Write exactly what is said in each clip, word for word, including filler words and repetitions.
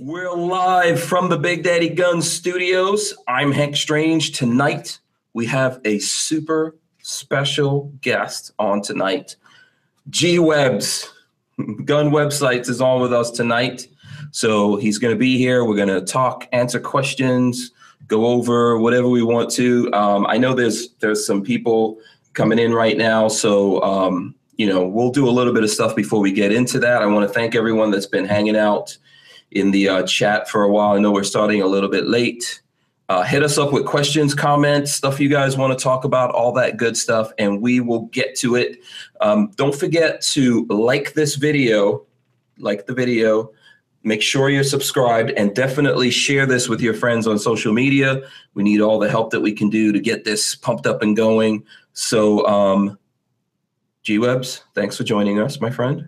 We're live from the Big Daddy Gun Studios. I'm Hank Strange. Tonight, we have a super special guest on tonight. G-Webs, Gun Websites, is on with us tonight. So he's going to be here. We're going to talk, answer questions, go over whatever we want to. Um, I know there's there's some people coming in right now, so um, you know, we'll do a little bit of stuff before we get into that. I want to thank everyone that's been hanging out in the uh, chat for a while. I know we're starting a little bit late. Uh, hit us up with questions, comments, stuff you guys want to talk about, all that good stuff, and we will get to it. Um, don't forget to like this video, like the video, make sure you're subscribed, and definitely share this with your friends on social media. We need all the help that we can do to get this pumped up and going. So um, G-Webs, thanks for joining us, my friend.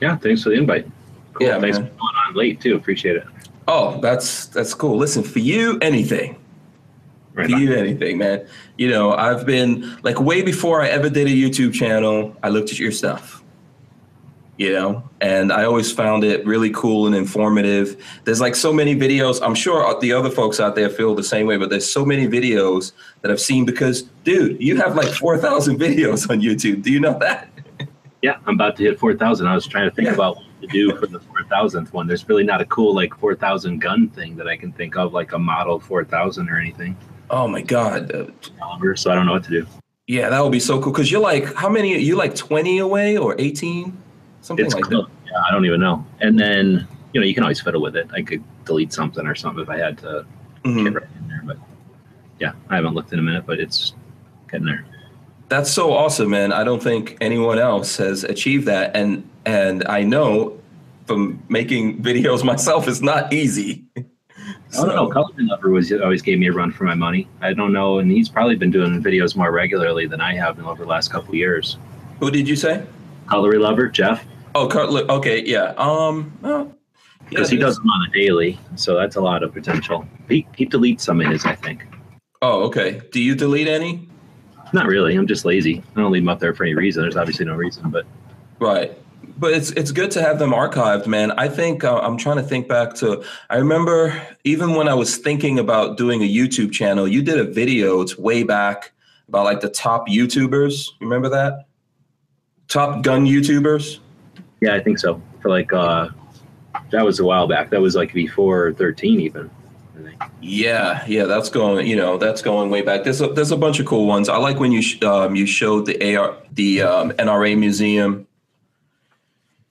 Yeah, thanks for the invite. Cool. Yeah, thanks, man. For going on late too. Appreciate it. Oh, that's that's cool. Listen, for you, anything. Right for on. you, anything, man. You know, I've been, like, way before I ever did a YouTube channel, I looked at your stuff. You know, and I always found it really cool and informative. There's, like, so many videos. I'm sure the other folks out there feel the same way, but there's so many videos that I've seen because, dude, you have like four thousand videos on YouTube. Do you know that? Yeah, I'm about to hit four thousand. I was trying to think yeah. about to do for the four thousandth one. There's really not a cool, like, four thousand gun thing that I can think of, like a model four thousand or anything. Oh my God. Uh, so I don't know what to do. Yeah, that would be so cool. Cause you're like, how many, you like twenty away or eighteen? Something it's like close. that. Yeah, I don't even know. And then, you know, you can always fiddle with it. I could delete something or something if I had to mm-hmm. get right in there, but yeah, I haven't looked in a minute, but it's getting there. That's so awesome, man. I don't think anyone else has achieved that. And and I know from making videos myself, it's not easy. So. I don't know. Cutlerylover was always gave me a run for my money. I don't know. And he's probably been doing videos more regularly than I have over the last couple of years. Who did you say? Cutlerylover, Jeff. Oh, Cutler. Okay. Yeah. Um, well, because yeah, he does them on a daily. So that's a lot of potential. He, he deletes some of his, I think. Oh, okay. Do you delete any? Not really. I'm just lazy. I don't leave them up there for any reason. There's obviously no reason, but right. But it's it's good to have them archived, man. I think uh, I'm trying to think back to. I remember even when I was thinking about doing a YouTube channel, you did a video. It's way back about like the top YouTubers. You remember that? Top gun YouTubers. Yeah, I think so. For like uh, that was a while back. That was like before thirteen even. Yeah, yeah, that's going. You know, that's going way back. There's a, there's a bunch of cool ones. I like when you sh um, you showed the A R, the um, N R A museum.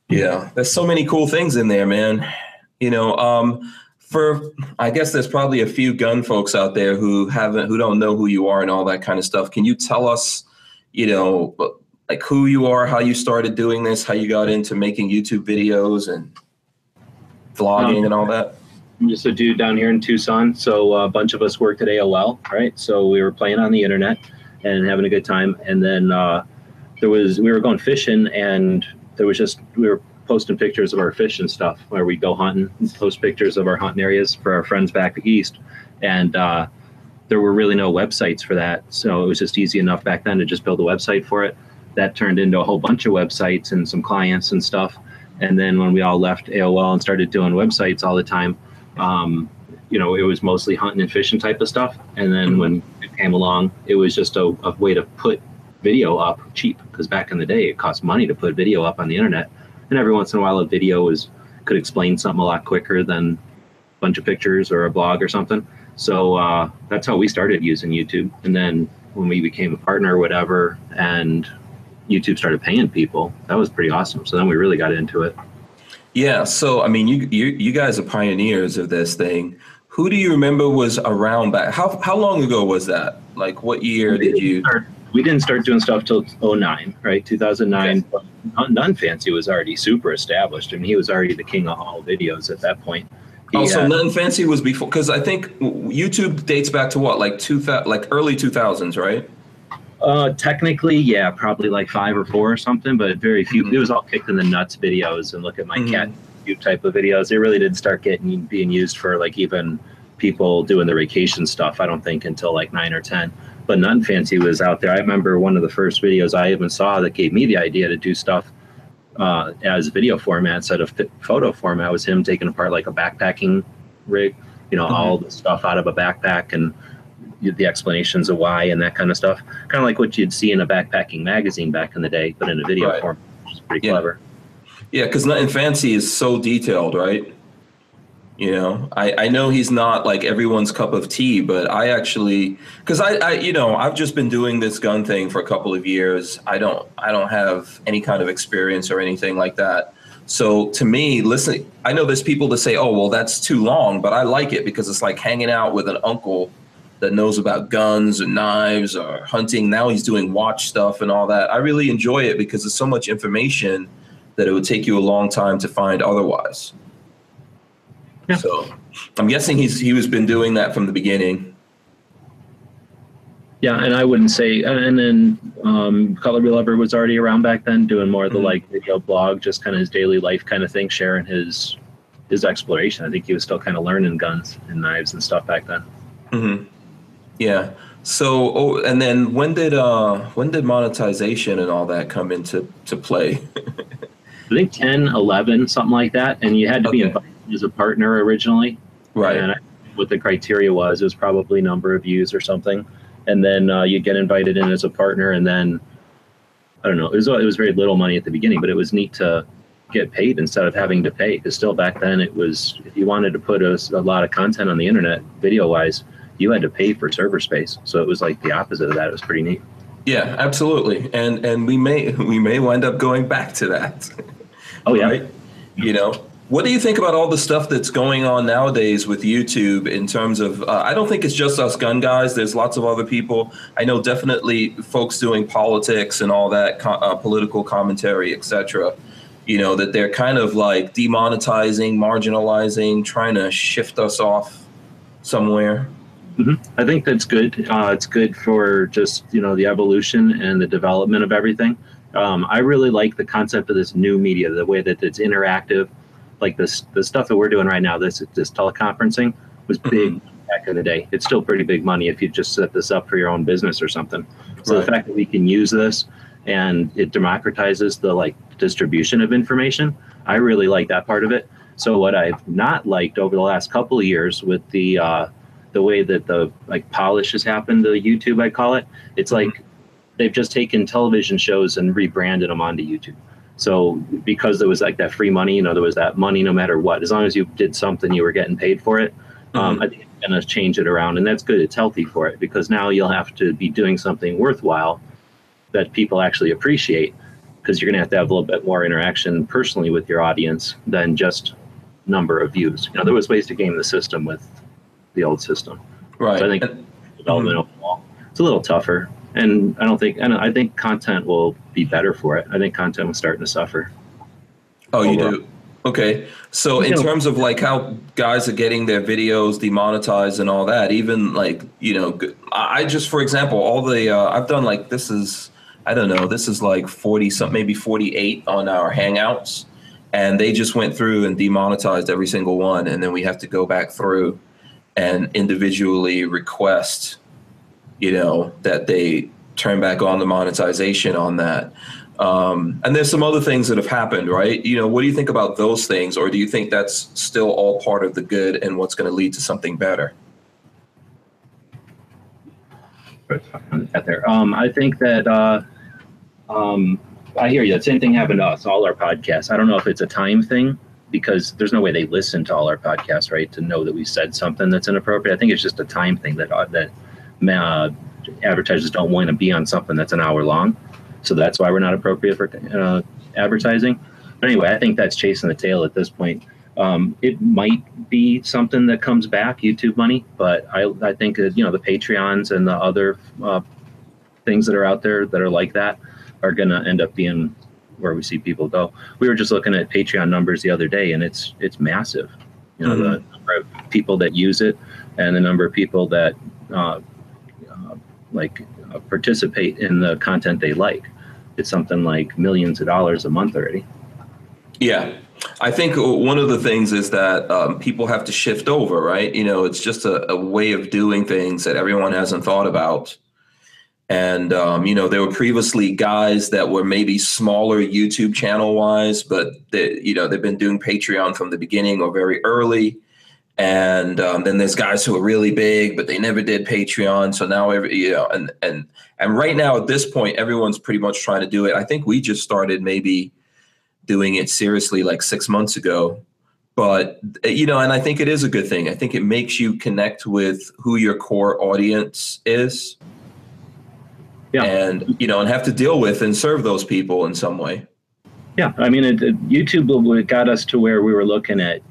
Yeah, there's so many cool things in there, man. You know, um, for I guess there's probably a few gun folks out there who haven't, who don't know who you are and all that kind of stuff. Can you tell us, you know, like who you are, how you started doing this, how you got into making YouTube videos and vlogging um, and all that? I'm just a dude down here in Tucson. So a bunch of us worked at A O L, right? So we were playing on the internet and having a good time. And then uh, there was, we were going fishing and there was just, we were posting pictures of our fish and stuff where we go hunting and post pictures of our hunting areas for our friends back east. And uh, there were really no websites for that. So it was just easy enough back then to just build a website for it. That turned into a whole bunch of websites and some clients and stuff. And then when we all left A O L and started doing websites all the time, Um, you know, it was mostly hunting and fishing type of stuff. And then mm-hmm. when it came along, it was just a, a way to put video up cheap, because back in the day, it cost money to put video up on the internet. And every once in a while, a video was, could explain something a lot quicker than a bunch of pictures or a blog or something. So uh, that's how we started using YouTube. And then when we became a partner or whatever, and YouTube started paying people, that was pretty awesome. So then we really got into it. Yeah, so I mean, you, you you guys are pioneers of this thing. Who do you remember was around back? How how long ago was that? Like, what year did you? Start, we didn't start doing stuff till oh nine, right? two thousand nine. Yes. Nutnfancy was already super established, and he was already the king of all videos at that point. He, oh, so uh, Nutnfancy was before, because I think YouTube dates back to what, like two thousand, like early two thousands, right? Uh, technically, yeah, probably like five or four or something, but very few. Mm-hmm. It was all kicked in the nuts videos and look at my mm-hmm. cat YouTube type of videos. It really didn't start getting being used for like even people doing the vacation stuff, I don't think, until like nine or ten. But Nutnfancy was out there. I remember one of the first videos I even saw that gave me the idea to do stuff uh, as video format instead of photo format was him taking apart like a backpacking rig, you know, mm-hmm. all the stuff out of a backpack and the explanations of why and that kind of stuff. Kind of like what you'd see in a backpacking magazine back in the day, but in a video right. form, which is pretty yeah. clever. Yeah, because Nutnfancy is so detailed, right? You know, I, I know he's not like everyone's cup of tea, but I actually, because I, I, you know, I've just been doing this gun thing for a couple of years. I don't, I don't have any kind of experience or anything like that. So to me, listen, I know there's people that say, oh, well, that's too long, but I like it because it's like hanging out with an uncle that knows about guns and knives or hunting. Now he's doing watch stuff and all that. I really enjoy it because there's so much information that it would take you a long time to find otherwise. Yeah. So I'm guessing he's he was been doing that from the beginning. Yeah, and I wouldn't say, and then um, Cutlerylover was already around back then, doing more of the mm-hmm. like video blog, just kind of his daily life kind of thing, sharing his his exploration. I think he was still kind of learning guns and knives and stuff back then. Mm-hmm. Yeah. So, oh, and then when did uh, when did monetization and all that come into to play? I think ten, eleven, something like that, and you had to okay. be invited as a partner originally, right? And I, what the criteria was, it was probably number of views or something, and then uh, you get invited in as a partner, and then I don't know. It was it was very little money at the beginning, but it was neat to get paid instead of having to pay. Because still back then, it was if you wanted to put a, a lot of content on the internet, video wise, you had to pay for server space. So it was like the opposite of that. It was pretty neat. Yeah, absolutely, and and we may we may wind up going back to that. Oh yeah, right? You know. What do you think about all the stuff that's going on nowadays with YouTube in terms of, uh, I don't think it's just us gun guys. There's lots of other people. I know definitely folks doing politics and all that, uh, political commentary, et cetera, you know, that they're kind of like demonetizing, marginalizing, trying to shift us off somewhere. Mm-hmm. I think that's good. Uh, it's good for just, you know, the evolution and the development of everything. Um, I really like the concept of this new media, the way that it's interactive. Like this, the stuff that we're doing right now, this this teleconferencing was big mm-hmm. back in the day. It's still pretty big money if you just set this up for your own business or something. So right. the fact that we can use this and it democratizes the like distribution of information, I really like that part of it. So what I've not liked over the last couple of years with the uh, the way that the like polish has happened to YouTube, I call it, it's like mm-hmm. they've just taken television shows and rebranded them onto YouTube. So because there was like that free money, you know, there was that money no matter what. As long as you did something, you were getting paid for it. Um, mm-hmm. I think it's going to change it around. And that's good. It's healthy for it because now you'll have to be doing something worthwhile that people actually appreciate because you're going to have to have a little bit more interaction personally with your audience than just number of views. You know, there was ways to game the system with the old system. Right. So I think and, development mm-hmm. overall, it's a little tougher. And I don't think, and I think content will be better for it. I think content was starting to suffer. Oh, you overall. Do? Okay. So you in know, terms of like how guys are getting their videos demonetized and all that, even like, you know, I just, for example, all the, uh, I've done like, this is, I don't know, this is like forty something, maybe forty-eight on our Hangouts. And they just went through and demonetized every single one. And then we have to go back through and individually request, you know, that they turn back on the monetization on that. Um, and there's some other things that have happened, right? You know, what do you think about those things? Or do you think that's still all part of the good and what's going to lead to something better? Um, I think that uh, um, I hear you. That same thing happened to us, all our podcasts. I don't know if it's a time thing because there's no way they listen to all our podcasts, right, to know that we said something that's inappropriate. I think it's just a time thing that uh, that Uh, advertisers don't want to be on something that's an hour long, so that's why we're not appropriate for uh, advertising. But anyway, I think that's chasing the tail at this point. Um, it might be something that comes back, YouTube money, but I, I think that, you know, the Patreons and the other uh, things that are out there that are like that are going to end up being where we see people go. We were just looking at Patreon numbers the other day, and it's it's massive. You know, mm-hmm. the number of people that use it and the number of people that uh, like uh, participate in the content they like. It's something like millions of dollars a month already. Yeah. I think one of the things is that um, people have to shift over, right? You know, it's just a, a way of doing things that everyone hasn't thought about. And, um, you know, there were previously guys that were maybe smaller YouTube channel wise, but, they, you know, they've been doing Patreon from the beginning or very early. And um, then there's guys who are really big, but they never did Patreon. So now, every, you know, and, and, and right now at this point, everyone's pretty much trying to do it. I think we just started maybe doing it seriously like six months ago. But, you know, and I think it is a good thing. I think it makes you connect with who your core audience is. Yeah. And, you know, and have to deal with and serve those people in some way. Yeah. I mean, it, it, YouTube got us to where we were looking at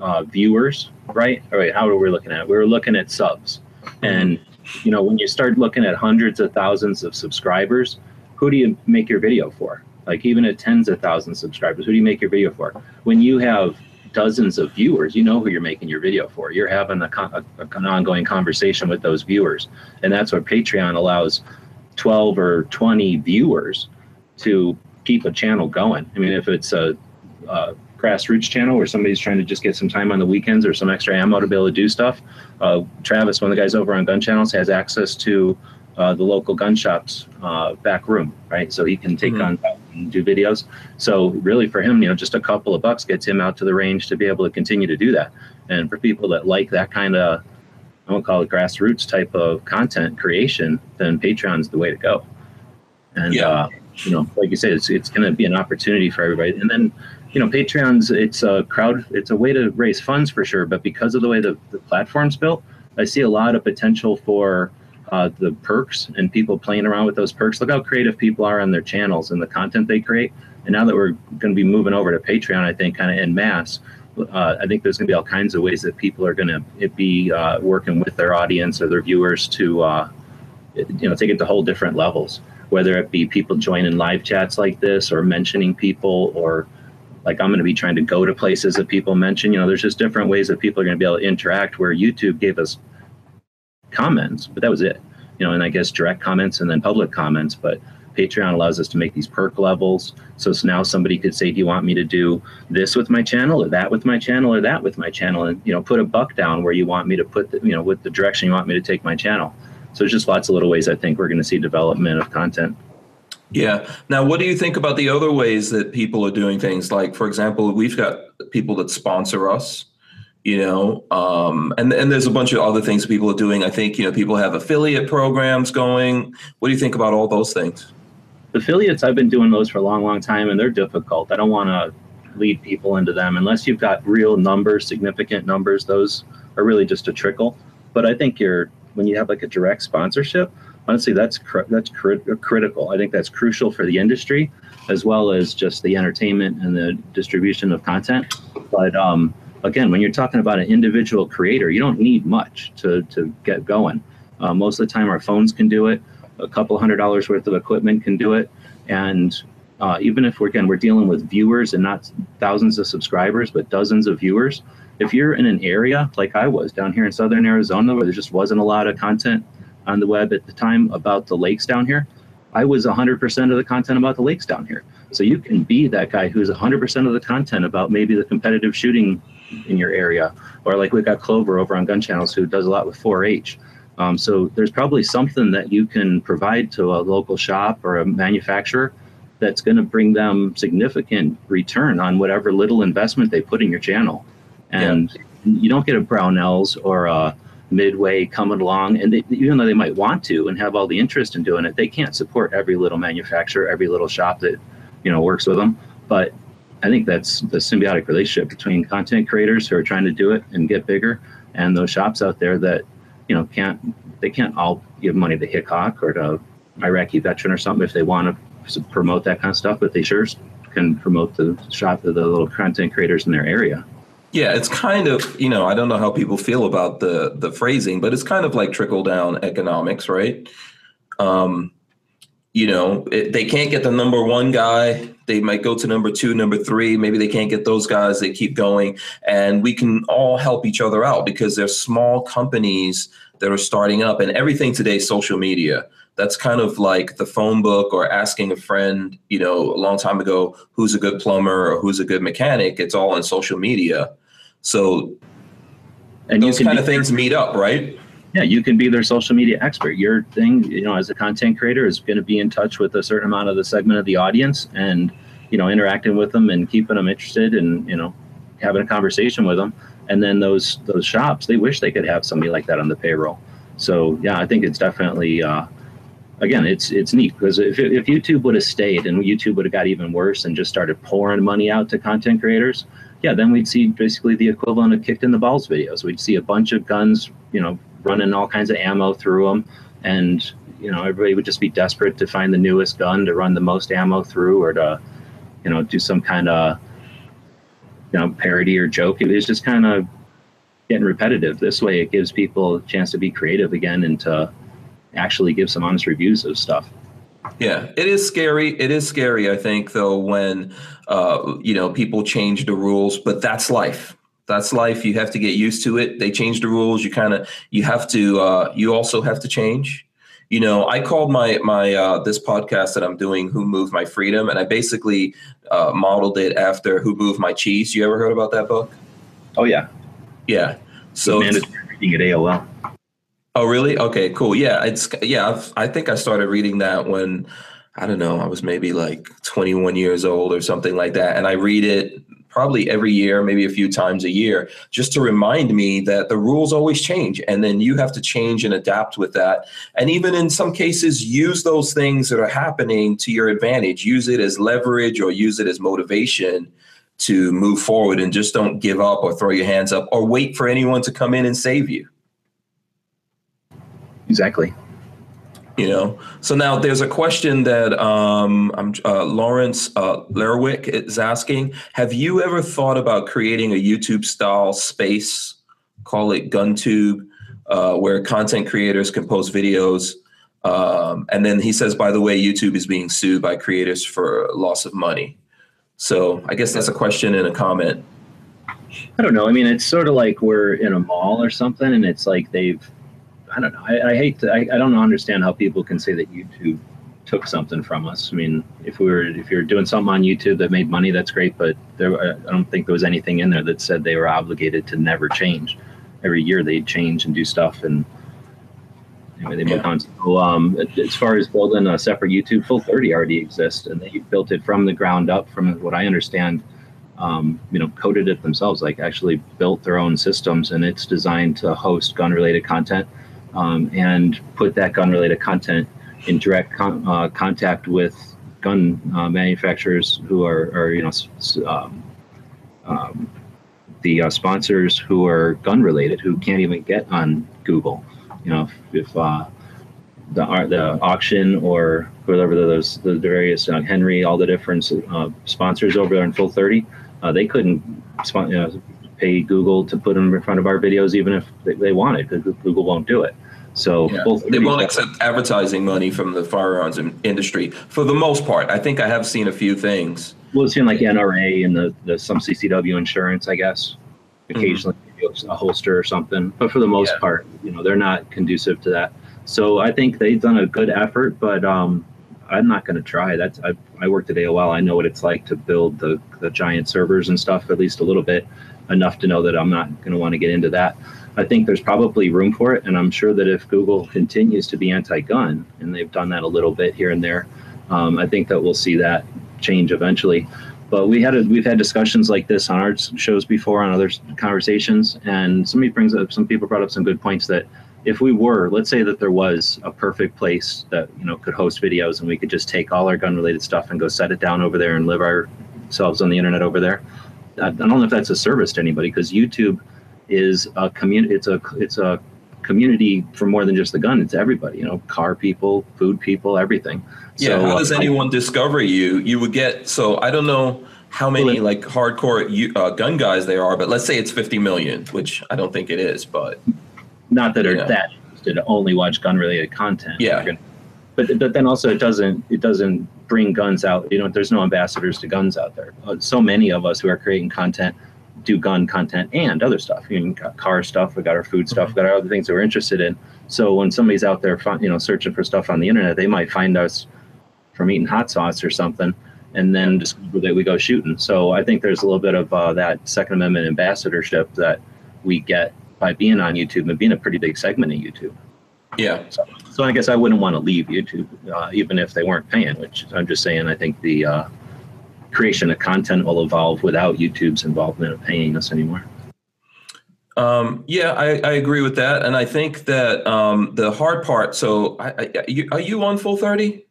uh, viewers, right? All right. How were we looking at it? We were looking at subs. And, you know, when you start looking at hundreds of thousands of subscribers, who do you make your video for? Like even at tens of thousands of subscribers, who do you make your video for? When you have dozens of viewers, you know who you're making your video for. You're having a, a, an ongoing conversation with those viewers. And that's what Patreon allows twelve or twenty viewers to keep a channel going. I mean, if it's a, a grassroots channel where somebody's trying to just get some time on the weekends or some extra ammo to be able to do stuff, uh, Travis, one of the guys over on Gun Channels, has access to uh, the local gun shop's uh, back room, right? So he can take mm-hmm. guns out and do videos. So really for him, you know, just a couple of bucks gets him out to the range to be able to continue to do that. And for people that like that kind of, I won't call it grassroots type of content creation, then Patreon's the way to go. And, yeah. uh, you know, like you said, it's, it's going to be an opportunity for everybody. And then, you know, Patreon's, it's a crowd, it's a way to raise funds for sure. But because of the way the, the platform's built, I see a lot of potential for uh, the perks and people playing around with those perks. Look how creative people are on their channels and the content they create. And now that we're going to be moving over to Patreon, I think kind of en masse, Uh, I think there's going to be all kinds of ways that people are going to be uh, working with their audience or their viewers to, uh, you know, take it to whole different levels, whether it be people joining live chats like this or mentioning people, or like I'm going to be trying to go to places that people mention. You know, there's just different ways that people are going to be able to interact, where YouTube gave us comments, but that was it. You know, and I guess direct comments and then public comments, but Patreon allows us to make these perk levels. So now somebody could say, do you want me to do this with my channel or that with my channel or that with my channel? And, you know, put a buck down where you want me to put the, you know, with the direction you want me to take my channel. So there's just lots of little ways I think we're going to see development of content. Yeah. Now, what do you think about the other ways that people are doing things? Like, for example, we've got people that sponsor us, you know, um, and, and there's a bunch of other things people are doing. I think, you know, people have affiliate programs going. What do you think about all those things? Affiliates, I've been doing those for a long, long time, and they're difficult. I don't want to lead people into them unless you've got real numbers, significant numbers. Those are really just a trickle. But I think you're, when you have like a direct sponsorship, honestly, that's cr that's cr critical. I think that's crucial for the industry, as well as just the entertainment and the distribution of content. But um, again, when you're talking about an individual creator, you don't need much to, to get going. Uh, most of the time, our phones can do it. A couple hundred dollars worth of equipment can do it. And uh, even if we're, again, we're dealing with viewers and not thousands of subscribers, but dozens of viewers, if you're in an area like I was down here in Southern Arizona, where there just wasn't a lot of content on the web at the time about the lakes down here, I was one hundred percent of the content about the lakes down here. So you can be that guy who's one hundred percent of the content about maybe the competitive shooting in your area. Or like we've got Clover over on Gun Channels who does a lot with four H. Um, so there's probably something that you can provide to a local shop or a manufacturer that's going to bring them significant return on whatever little investment they put in your channel. And yeah. you don't get a Brownells or a Midway coming along, and they, even though they might want to and have all the interest in doing it, they can't support every little manufacturer, every little shop that, you know, works with them. But I think that's the symbiotic relationship between content creators who are trying to do it and get bigger, and those shops out there that, you know, can't, they can't all give money to Hickok or to Iraqi veteran or something if they want to promote that kind of stuff, but they sure can promote the shop of the little content creators in their area. Yeah, it's kind of, you know, I don't know how people feel about the, the phrasing, but it's kind of like trickle down economics, right? Um, you know, it, they can't get the number one guy. They might go to number two, number three. Maybe they can't get those guys. They keep going. And we can all help each other out because there's small companies that are starting up. And everything today is social media. That's kind of like the phone book or asking a friend, you know, a long time ago, who's a good plumber or who's a good mechanic. It's all on social media. So and those kind of things meet up, right? yeah, you can be their social media expert. Your thing, you know, as a content creator is going to be in touch with a certain amount of the segment of the audience and, you know, interacting with them and keeping them interested and, you know, having a conversation with them. And then those those shops, they wish they could have somebody like that on the payroll. So, yeah, I think it's definitely, uh, again, it's it's neat because if, if YouTube would have stayed and YouTube would have got even worse and just started pouring money out to content creators, yeah, then we'd see basically the equivalent of kicked in the balls videos. We'd see a bunch of guns, you know, running all kinds of ammo through them. And, you know, everybody would just be desperate to find the newest gun to run the most ammo through or to, you know, do some kind of, you know, parody or joke. It was just kind of getting repetitive. This way it gives people a chance to be creative again and to actually give some honest reviews of stuff. Yeah, it is scary. It is scary, I think, though, when, uh, you know, people change the rules, but that's life. That's life. You have to get used to it. They change the rules. You kind of, you have to, uh, you also have to change. You know, I called my, my, uh, this podcast that I'm doing, Who Moved My Freedom. And I basically, uh, modeled it after Who Moved My Cheese. You ever heard about that book? Oh yeah. Yeah. So man is reading at A O L. Oh really? Okay, cool. Yeah. It's, yeah. I've, I think I started reading that when, I don't know, I was maybe like twenty-one years old or something like that. And I read it probably every year, maybe a few times a year, just to remind me that the rules always change. And then you have to change and adapt with that. And even in some cases, use those things that are happening to your advantage, use it as leverage or use it as motivation to move forward, and just don't give up or throw your hands up or wait for anyone to come in and save you. Exactly. You know, so now there's a question that um, I'm, uh, Lawrence uh, Lerwick is asking. Have you ever thought about creating a YouTube style space, call it GunTube, uh, where content creators can post videos? Um, and then he says, by the way, YouTube is being sued by creators for loss of money. So I guess that's a question and a comment. I don't know. I mean, it's sort of like we're in a mall or something, and it's like they've, I don't know. I, I hate to, I, I don't understand how people can say that YouTube took something from us. I mean, if we were, if you're doing something on YouTube that made money, that's great. But there, I don't think there was anything in there that said they were obligated to never change. Every year they change and do stuff. And anyway, they move on. So, um, as far as building a separate YouTube, Full thirty already exists, and they built it from the ground up. From what I understand, um, you know, coded it themselves, like actually built their own systems, and it's designed to host gun-related content. Um, and put that gun-related content in direct con uh, contact with gun uh, manufacturers who are, are you know, s um, um, the uh, sponsors who are gun-related, who can't even get on Google. You know, if, if uh, the the auction or whatever those the various uh, Henry, all the different uh, sponsors over there in Full thirty, uh, they couldn't spon you know, pay Google to put them in front of our videos, even if they, they wanted, because Google won't do it. So yeah, they won't accept advertising money from the firearms industry for the most part. I think I have seen a few things. Well, it's seen like N R A and the, the some C C W insurance, I guess, occasionally mm-hmm. a holster or something. But for the most yeah. part, you know, they're not conducive to that. So I think they've done a good effort, but um, I'm not going to try. That's I, I worked at A O L. I know what it's like to build the, the giant servers and stuff, at least a little bit, enough to know that I'm not going to want to get into that. I think there's probably room for it, and I'm sure that if Google continues to be anti-gun, and they've done that a little bit here and there, um, I think that we'll see that change eventually. But we had a, we've had discussions like this on our shows before, on other conversations, and somebody brings up some people brought up some good points that if we were, let's say that there was a perfect place that you know could host videos, and we could just take all our gun-related stuff and go set it down over there and live ourselves on the internet over there. I don't know if that's a service to anybody, because YouTube is a community. It's a it's a community for more than just the gun. It's everybody. You know, car people, food people, everything. Yeah. So, how does uh, anyone discover you? You would get. So I don't know how many like hardcore you, uh, gun guys there are, but let's say it's fifty million, which I don't think it is, but not that are know. that interested to only watch gun related content. Yeah. But, but then also it doesn't it doesn't bring guns out. You know, there's no ambassadors to guns out there. So many of us who are creating content do gun content and other stuff. You know, we've got car stuff, we got our food stuff, we got our other things that we're interested in. So when somebody's out there, you know, searching for stuff on the internet, they might find us from eating hot sauce or something, and then just we go shooting. So I think there's a little bit of uh, that Second Amendment ambassadorship that we get by being on YouTube and being a pretty big segment of YouTube. Yeah. So, so I guess I wouldn't want to leave YouTube, uh, even if they weren't paying, which I'm just saying, I think the uh, creation of content will evolve without YouTube's involvement of paying us anymore. Um, yeah, I, I agree with that. And I think that um, the hard part, so I, I, you, are you on Full thirty?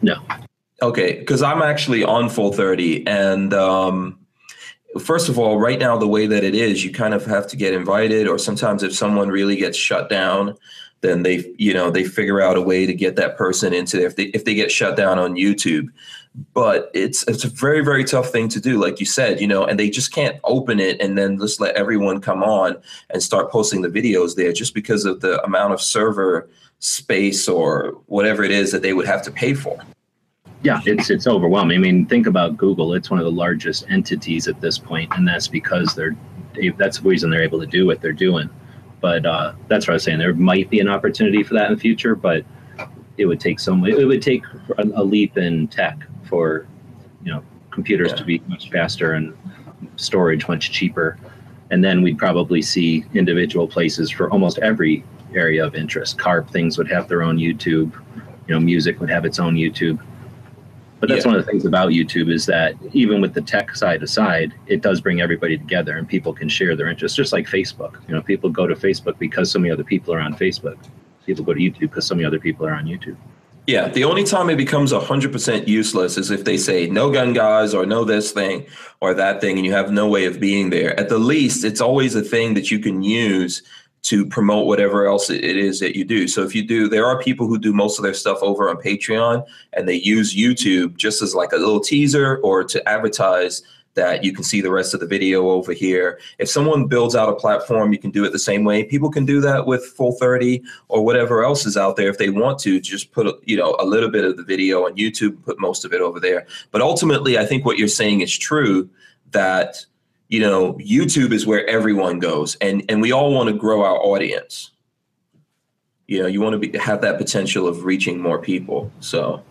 No. Okay, because I'm actually on Full thirty. And um, first of all, right now, the way that it is, you kind of have to get invited, or sometimes if someone really gets shut down, then they, you know, they figure out a way to get that person into there if they, if they get shut down on YouTube. But it's it's a very, very tough thing to do, like you said, you know, and they just can't open it and then just let everyone come on and start posting the videos there just because of the amount of server space or whatever it is that they would have to pay for. Yeah, it's it's overwhelming. I mean, think about Google. It's one of the largest entities at this point, and that's because they're that's the reason they're able to do what they're doing. But uh, that's what I was saying. There might be an opportunity for that in the future, but it would take some it would take a, a leap in tech for, you know, computers yeah. to be much faster and storage much cheaper. And then we'd probably see individual places for almost every area of interest. Carp things would have their own YouTube, you know, music would have its own YouTube. But that's yeah. one of the things about YouTube is that even with the tech side aside, it does bring everybody together and people can share their interests, just like Facebook. You know, people go to Facebook because so many other people are on Facebook. People go to YouTube because so many other people are on YouTube. Yeah, the only time it becomes one hundred percent useless is if they say no gun guys or no this thing or that thing and you have no way of being there. At the least, it's always a thing that you can use to promote whatever else it is that you do. So if you do, there are people who do most of their stuff over on Patreon and they use YouTube just as like a little teaser or to advertise that you can see the rest of the video over here. If someone builds out a platform, you can do it the same way. People can do that with Full thirty or whatever else is out there if they want to. Just put, you know, a little bit of the video on YouTube, put most of it over there. But ultimately, I think what you're saying is true, that, you know, YouTube is where everyone goes, and and we all want to grow our audience. You know, you want to be, have that potential of reaching more people. So,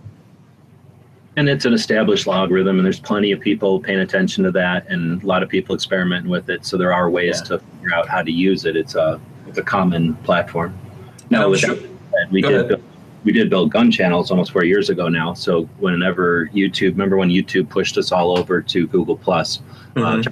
and it's an established algorithm, and there's plenty of people paying attention to that, and a lot of people experimenting with it. So there are ways yeah. to figure out how to use it. It's a it's a common platform. Now, with sure. that said, we Go did build, we did build Gun Channels almost four years ago now. So whenever YouTube, remember when YouTube pushed us all over to Google Plus. Mm-hmm. uh,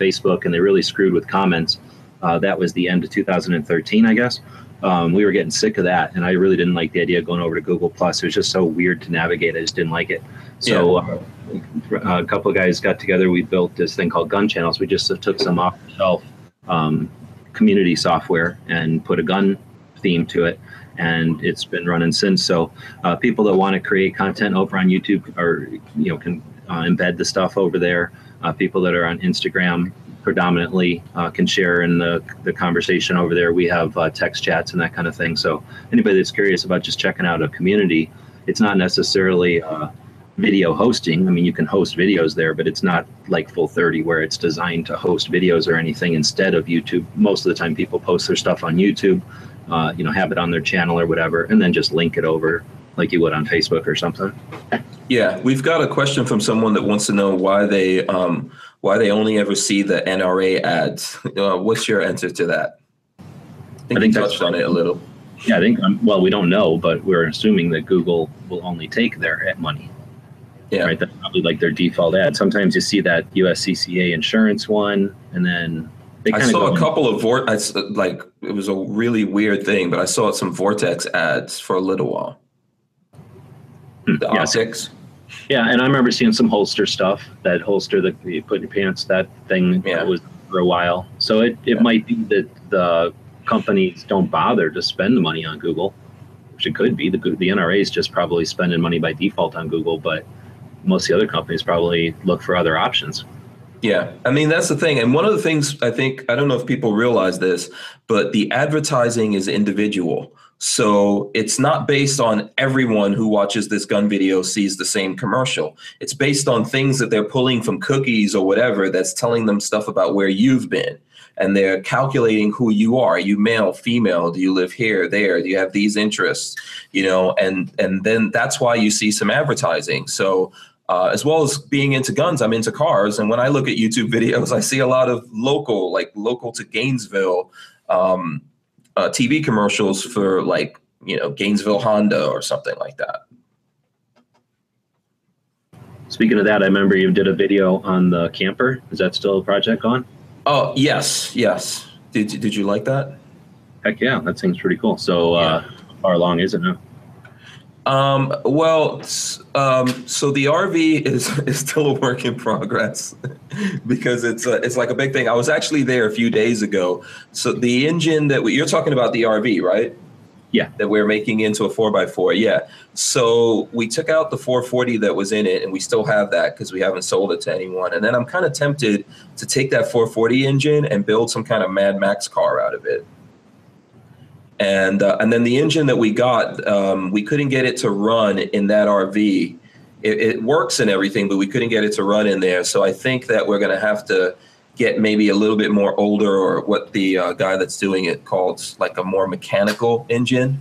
Facebook, and they really screwed with comments. Uh, that was the end of two thousand thirteen, I guess. Um, we were getting sick of that, and I really didn't like the idea of going over to Google Plus. It was just so weird to navigate. I just didn't like it. So yeah. uh, a couple of guys got together. We built this thing called Gun Channels. We just took some off-the-shelf um, community software and put a gun theme to it, and it's been running since. So uh, people that want to create content over on YouTube or you know can uh, embed the stuff over there. Uh, people that are on Instagram predominantly uh, can share in the, the conversation over there. We have uh, text chats and that kind of thing. So anybody that's curious about just checking out a community, it's not necessarily uh, video hosting. I mean, you can host videos there, but it's not like Full thirty where it's designed to host videos or anything instead of YouTube. Most of the time people post their stuff on YouTube, uh, you know, have it on their channel or whatever, and then just link it over like you would on Facebook or something. Yeah, we've got a question from someone that wants to know why they um, why they only ever see the N R A ads. Uh, what's your answer to that? I think, I think you touched on it a little. Yeah, I think, um, well, we don't know, but we're assuming that Google will only take their ad money. Yeah. Right? That's probably like their default ad. Sometimes you see that U S C C A insurance one, and then they kind of I saw a couple of, vor- I, like, it was a really weird thing, but I saw some Vortex ads for a little while. The yeah, optics. Yeah, and I remember seeing some holster stuff, that holster that you put in your pants, that thing yeah. that was for a while. So it, it yeah. might be that the companies don't bother to spend the money on Google, which it could be. The, the N R A is just probably spending money by default on Google, but most of the other companies probably look for other options. Yeah, I mean, that's the thing. And one of the things I think, I don't know if people realize this, but the advertising is individual. So it's not based on everyone who watches this gun video sees the same commercial. It's based on things that they're pulling from cookies or whatever that's telling them stuff about where you've been. And they're calculating who you are. Are you male, female? Do you live here, there? Do you have these interests? You know, and and then that's why you see some advertising. So Uh, as well as being into guns, I'm into cars. And when I look at YouTube videos, I see a lot of local, like local to Gainesville um, uh, T V commercials for like, you know, Gainesville Honda or something like that. Speaking of that, I remember you did a video on the camper. Is that still a project on? Oh, yes. Yes. Did, did you like that? Heck yeah. That seems pretty cool. So uh, yeah. How far along is it now? Um, well, um, so the R V is, is still a work in progress because it's a, it's like a big thing. I was actually there a few days ago. So the engine that we, you're talking about the R V, right? Yeah. That we're making into a four by four. Yeah. So we took out the four forty that was in it, and we still have that because we haven't sold it to anyone. And then I'm kind of tempted to take that four forty engine and build some kind of Mad Max car out of it. And uh, and then the engine that we got, um, we couldn't get it to run in that R V. It, it works and everything, but we couldn't get it to run in there. So I think that we're going to have to get maybe a little bit more older, or what the uh, guy that's doing it called like a more mechanical engine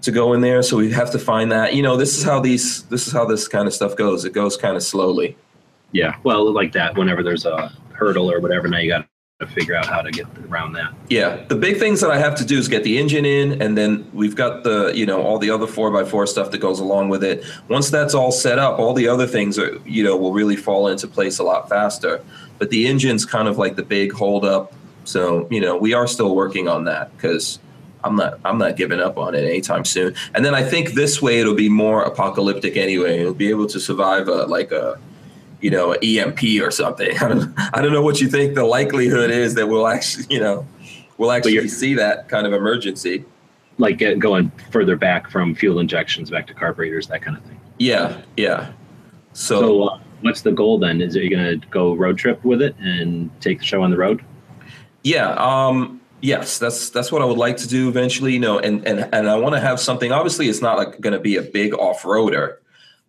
to go in there. So we have to find that. You know, this is how these this is how this kind of stuff goes. It goes kind of slowly. Yeah, well, like that. Whenever there's a hurdle or whatever, now you got to figure out how to get around that. Yeah, the big things that I have to do is get the engine in, and then we've got the, you know, all the other four by four stuff that goes along with it. Once that's all set up, all the other things are, you know, will really fall into place a lot faster. But the engine's kind of like the big hold up. So, you know, we are still working on that because I'm not I'm not giving up on it anytime soon. And then I think this way it'll be more apocalyptic anyway. It'll be able to survive a like a you know, an E M P or something. I don't, I don't know what you think the likelihood is that we'll actually, you know, we'll actually see that kind of emergency. Like uh, going further back from fuel injections back to carburetors, that kind of thing. Yeah, yeah. So, so uh, what's the goal then? Is it you're going to go road trip with it and take the show on the road? Yeah, um, yes, that's that's what I would like to do eventually. You know, and, and, and I want to have something, obviously it's not like going to be a big off-roader,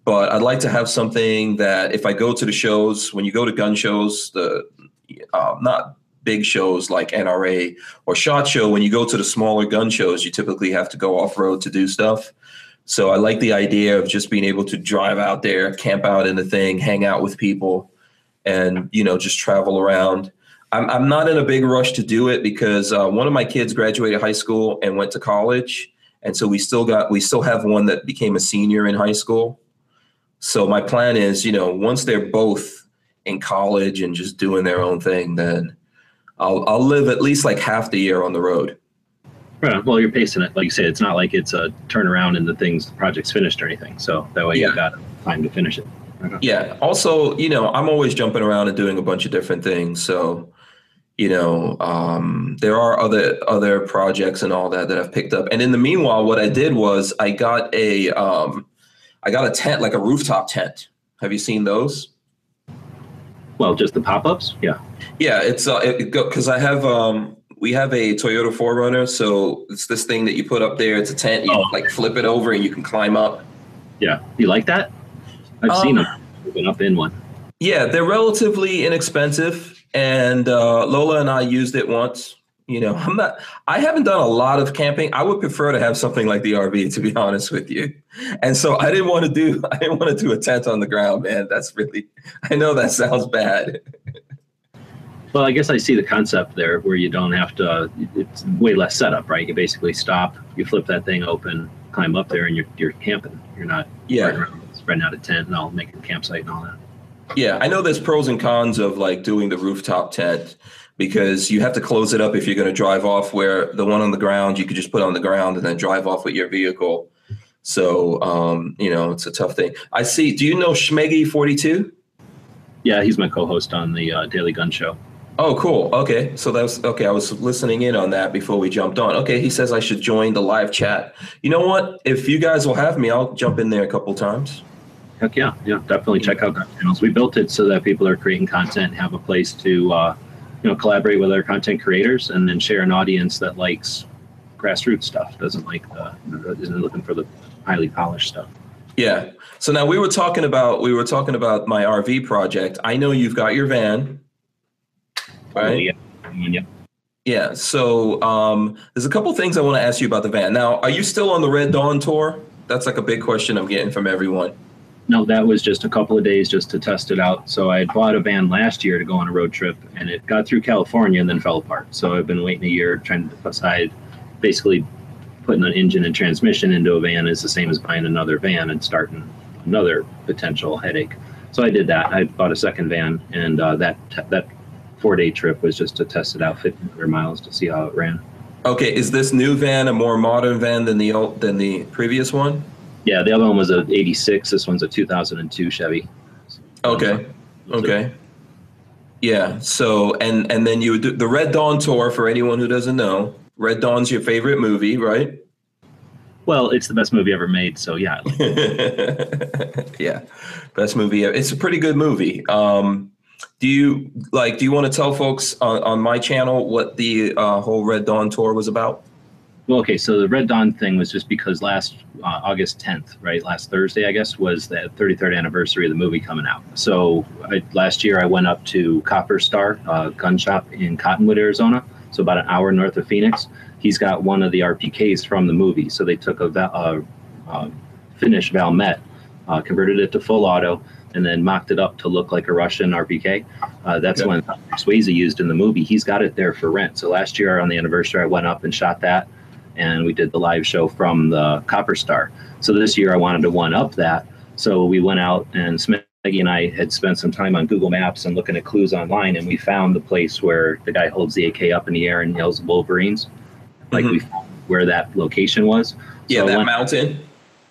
but I'd like to have something that if I go to the shows, when you go to gun shows, the uh, not big shows like N R A or SHOT Show, when you go to the smaller gun shows, you typically have to go off-road to do stuff. So I like the idea of just being able to drive out there, camp out in the thing, hang out with people, and, you know, just travel around. I'm, I'm not in a big rush to do it because uh, one of my kids graduated high school and went to college. And so we still got we still have one that became a senior in high school. So my plan is, you know, once they're both in college and just doing their own thing, then I'll, I'll live at least like half the year on the road. Right. Well, you're pacing it. Like you said, it's not like it's a turnaround and the thing's the project's finished or anything. So that way yeah. You've got time to finish it. Uh-huh. Yeah. Also, you know, I'm always jumping around and doing a bunch of different things. So, you know, um, there are other other projects and all that that I've picked up. And in the meanwhile, what I did was I got a um, – I got a tent, like a rooftop tent. Have you seen those? Well, just the pop-ups? Yeah. Yeah, it's uh, it, because I have, um, we have a Toyota four runner, so it's this thing that you put up there. It's a tent. You oh. like flip it over and you can climb up. Yeah. You like that? I've um, seen them. I've been up in one. Yeah, they're relatively inexpensive. And uh, Lola and I used it once. You know, I'm not, I haven't done a lot of camping. I would prefer to have something like the R V, to be honest with you. And so I didn't want to do, I didn't want to do a tent on the ground, man. That's really, I know that sounds bad. Well, I guess I see the concept there where you don't have to, it's way less setup, right? You basically stop, you flip that thing open, climb up there and you're, you're camping. You're not yeah. running around, spreading out a tent and all, making a campsite and all that. Yeah. I know there's pros and cons of like doing the rooftop tent, because you have to close it up if you're going to drive off, where the one on the ground, you could just put on the ground and then drive off with your vehicle. So, um, you know, it's a tough thing. I see. Do you know Schmeggy forty-two? Yeah, he's my co-host on the uh, Daily Gun Show. Oh, cool. OK, so that's OK. I was listening in on that before we jumped on. OK, he says I should join the live chat. You know what? If you guys will have me, I'll jump in there a couple times. Heck yeah. Yeah, definitely. Yeah. Check out Gun Channels. We built it so that people are creating content and have a place to uh you know, collaborate with other content creators and then share an audience that likes grassroots stuff, doesn't like the, isn't looking for the highly polished stuff. Yeah. So now we were talking about, we were talking about my R V project. I know you've got your van, right? Oh, yeah. Yeah. Yeah. So um, there's a couple things I want to ask you about the van. Now, are you still on the Red Dawn tour? That's like a big question I'm getting from everyone. no, that was just a couple of days just to test it out. So I had bought a van last year to go on a road trip, and it got through California and then fell apart. So I've been waiting a year trying to decide. Basically, putting an engine and transmission into a van is the same as buying another van and starting another potential headache. So I did that. I bought a second van, and uh, that that four-day trip was just to test it out, fifteen hundred miles to see how it ran. Okay, is this new van a more modern van than the old, than the previous one? Yeah, the other one was an eighty-six. This one's a two thousand two Chevy. Okay, okay. Yeah. So and and then you would do the Red Dawn tour. For anyone who doesn't know, Red Dawn's your favorite movie, right? Well, it's the best movie ever made, so yeah. Yeah, best movie ever. It's a pretty good movie. Um, do you like? Do you want to tell folks on, on my channel what the uh, whole Red Dawn tour was about? Well, okay, so the Red Dawn thing was just because last uh, August tenth, right, last Thursday, I guess, was the thirty-third anniversary of the movie coming out. So I, last year I went up to Copper Star, uh, gun shop in Cottonwood, Arizona, so about an hour north of Phoenix. He's got one of the R P Ks from the movie. So they took a, a, a Finnish Valmet, uh, converted it to full auto, and then mocked it up to look like a Russian R P K. Uh, that's one yeah. Swayze used in the movie. He's got it there for rent. So last year on the anniversary, I went up and shot that, and we did the live show from the Copper Star. So this year I wanted to one up that. So we went out, and Smith and I had spent some time on Google Maps and looking at clues online, and we found the place where the guy holds the A K up in the air and yells Wolverines. Like mm-hmm. we found where that location was. Yeah, so that mountain. Up.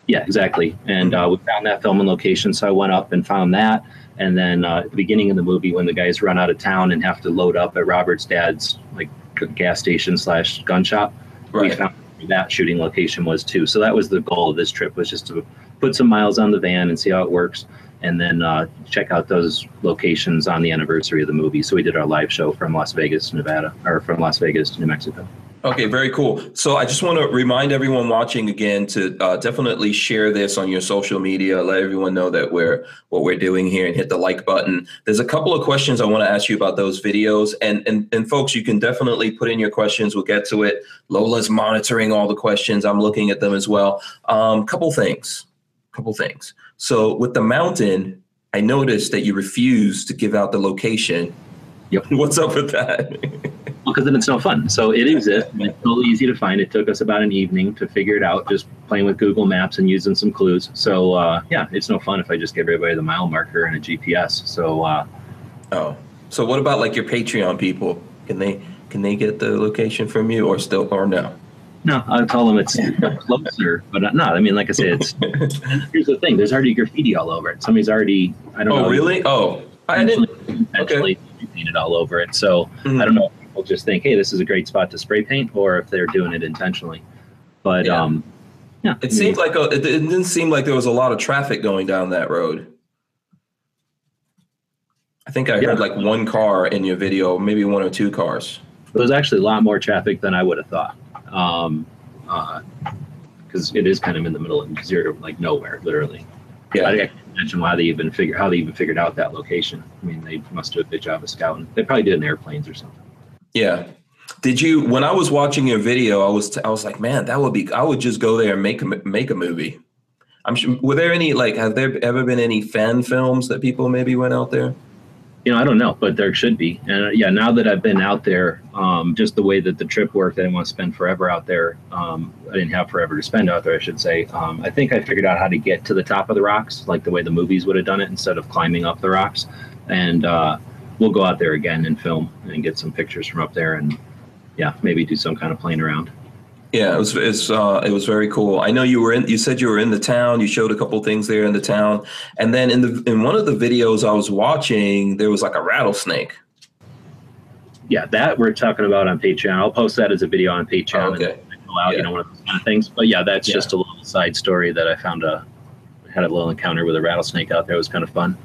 Yeah, exactly. And mm-hmm. uh, we found that filming location. So I went up and found that. And then uh, at the beginning of the movie, when the guys run out of town and have to load up at Robert's dad's like gas station slash gun shop, right. We found that shooting location was too. So that was the goal of this trip, was just to put some miles on the van and see how it works, and then uh, check out those locations on the anniversary of the movie. So we did our live show from Las Vegas, Nevada, or from Las Vegas to New Mexico. Okay, very cool. So I just want to remind everyone watching again to uh, definitely share this on your social media. Let everyone know that we're what we're doing here, and hit the like button. There's a couple of questions I want to ask you about those videos. And, and, and folks, you can definitely put in your questions. We'll get to it. Lola's monitoring all the questions. I'm looking at them as well. Um, couple things, couple things. So with the mountain, I noticed that you refused to give out the location. Yep. What's up with that? Because then it's no fun. So it exists. And it's totally easy to find. It took us about an evening to figure it out, just playing with Google Maps and using some clues. So uh, yeah, it's no fun if I just give everybody the mile marker and a G P S. So uh, oh, so what about like your Patreon people? Can they can they get the location from you, or still or no? No, I'll tell them it's closer, but not. not. I mean, like I said, it's here's the thing. There's already graffiti all over it. Somebody's already. I don't oh, know. Oh really? Oh, I didn't. Actually, okay. Painted all over it. So mm-hmm. I don't know. People just think, hey, this is a great spot to spray paint, or if they're doing it intentionally. But yeah, um, yeah. it seemed like a, it didn't seem like there was a lot of traffic going down that road. I think I yeah. heard like one car in your video, maybe one or two cars. There was actually a lot more traffic than I would have thought, because um, uh, it is kind of in the middle of zero, like nowhere, literally. Yeah, I can't imagine why they even figure how they even figured out that location. I mean, they must do a good job of scouting. They probably did in airplanes or something. Yeah. Did you, when I was watching your video, I was, t I was like, man, that would be, I would just go there and make a, make a movie. I'm sure, were there any, like, have there ever been any fan films that people maybe went out there? You know, I don't know, but there should be. And uh, yeah, now that I've been out there, um, just the way that the trip worked, I didn't want to spend forever out there. Um, I didn't have forever to spend out there, I should say. Um, I think I figured out how to get to the top of the rocks, like the way the movies would have done it, instead of climbing up the rocks. And, uh, we'll go out there again and film and get some pictures from up there, and yeah, maybe do some kind of playing around. Yeah, it was it's, uh, it was very cool. I know you were in. You said you were in the town. You showed a couple things there in the town, and then in the in one of the videos I was watching, there was like a rattlesnake. Yeah, that we're talking about on Patreon. I'll post that as a video on Patreon. Oh, okay. And go out, yeah. You know, one of those kind of things. But yeah, that's yeah. just a little side story that I found a had a little encounter with a rattlesnake out there. It was kind of fun.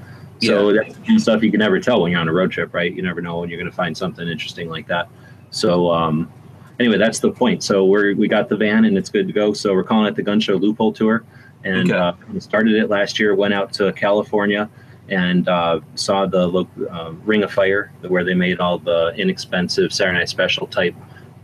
So yeah. that's the kind of stuff you can never tell when you're on a road trip, right? You never know when you're going to find something interesting like that. So um, anyway, that's the point. So we we got the van, and it's good to go. So we're calling it the Gun Show Loophole Tour. And okay. uh, we started it last year, went out to California, and uh, saw the uh, Ring of Fire, where they made all the inexpensive Saturday Night Special type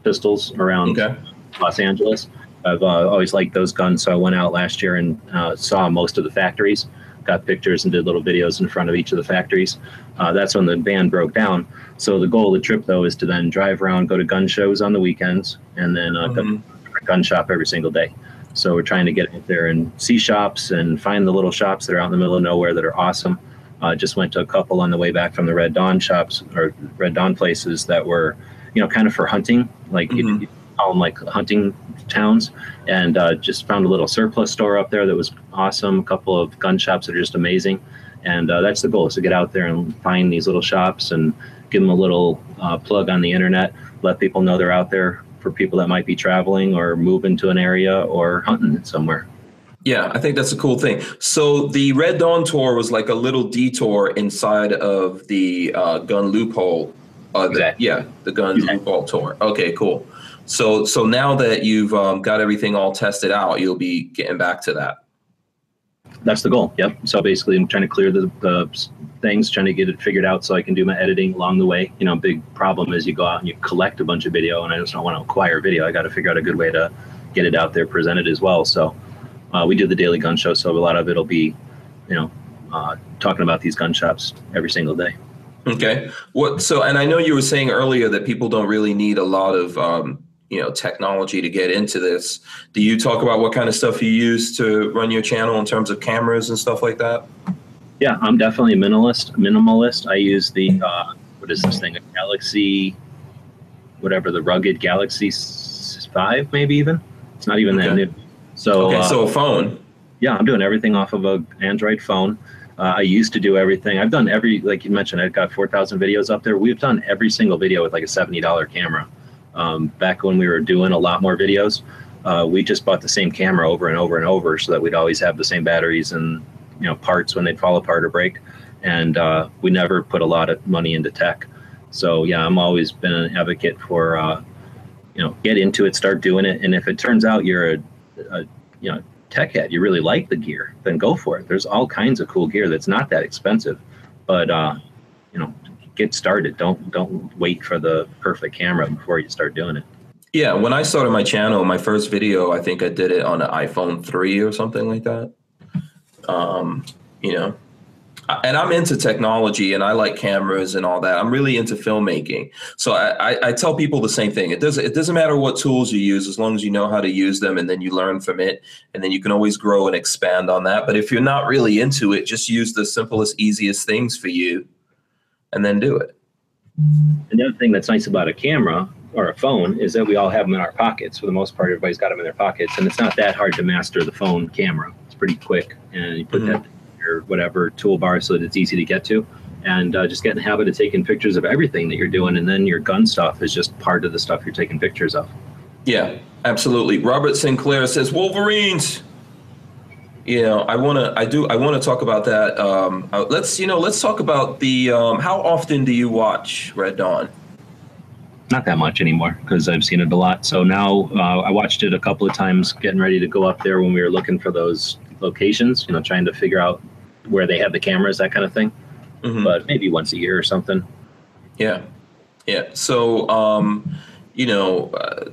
pistols around okay. Los Angeles. I've uh, always liked those guns, so I went out last year and uh, saw most of the factories. got pictures and did little videos in front of each of the factories. Uh, that's when the ban broke down. So the goal of the trip, though, is to then drive around, go to gun shows on the weekends, and then uh, mm-hmm. go to a gun shop every single day. So we're trying to get out there and see shops and find the little shops that are out in the middle of nowhere that are awesome. Uh, just went to a couple on the way back from the Red Dawn shops or Red Dawn places that were, you know, kind of for hunting, like mm-hmm. you, you call them like hunting towns, and uh, just found a little surplus store up there that was awesome. A couple of gun shops that are just amazing. And uh, that's the goal, is to get out there and find these little shops and give them a little uh, plug on the internet, let people know they're out there for people that might be traveling or moving to an area or hunting somewhere. Yeah, I think that's a cool thing. So the Red Dawn tour was like a little detour inside of the uh, gun loophole. Uh, exactly. the, yeah, the gun exactly. loophole tour. Okay, cool. So so now that you've um, got everything all tested out, you'll be getting back to that. That's the goal. Yep. So basically, I'm trying to clear the, the things, trying to get it figured out so I can do my editing along the way. You know, big problem is you go out and you collect a bunch of video, and I just don't want to acquire video. I got to figure out a good way to get it out there, present it as well. So. Uh, we do the daily gun show, so a lot of it'll be, you know, uh, talking about these gun shops every single day. Okay. What? So, and I know you were saying earlier that people don't really need a lot of, um, you know, technology to get into this. Do you talk about what kind of stuff you use to run your channel in terms of cameras and stuff like that? Yeah, I'm definitely a minimalist. Minimalist. I use the uh, what is this thing? A Galaxy, whatever the rugged Galaxy five, maybe even. It's not even okay. that new. So, okay, so a phone. Uh, yeah, I'm doing everything off of an Android phone. Uh, I used to do everything. I've done every, like you mentioned, I've got four thousand videos up there. We've done every single video with like a seventy dollar camera. Um, back when we were doing a lot more videos, uh, we just bought the same camera over and over and over so that we'd always have the same batteries and, you know, parts when they'd fall apart or break. And uh, we never put a lot of money into tech. So, yeah, I'm always been an advocate for, uh, you know, get into it, start doing it. And if it turns out you're a A, you know, tech head, you really like the gear, then go for it. There's all kinds of cool gear that's not that expensive, but uh, you know, get started. Don't don't wait for the perfect camera before you start doing it. Yeah, when I started my channel, my first video, I think I did it on an iPhone three or something like that. Um, you know, and I'm into technology and I like cameras and all that. I'm really into filmmaking. So I, I, I tell people the same thing. It doesn't, it doesn't matter what tools you use, as long as you know how to use them and then you learn from it. And then you can always grow and expand on that. But if you're not really into it, just use the simplest, easiest things for you and then do it. Another thing that's nice about a camera or a phone is that we all have them in our pockets. For the most part, everybody's got them in their pockets. And it's not that hard to master the phone camera. It's pretty quick. And you put mm-hmm. that or whatever toolbar so that it's easy to get to, and uh, just get in the habit of taking pictures of everything that you're doing, and then your gun stuff is just part of the stuff you're taking pictures of. Yeah, absolutely. Robert Sinclair says Wolverines. You know, I want to I do I want to talk about that. Um, let's you know let's talk about the um, how often do you watch Red Dawn? Not that much anymore because I've seen it a lot. So now uh, I watched it a couple of times getting ready to go up there when we were looking for those locations, you know, trying to figure out where they have the cameras, that kind of thing. Mm-hmm. But maybe once a year or something. Yeah. Yeah. So, um, you know, uh,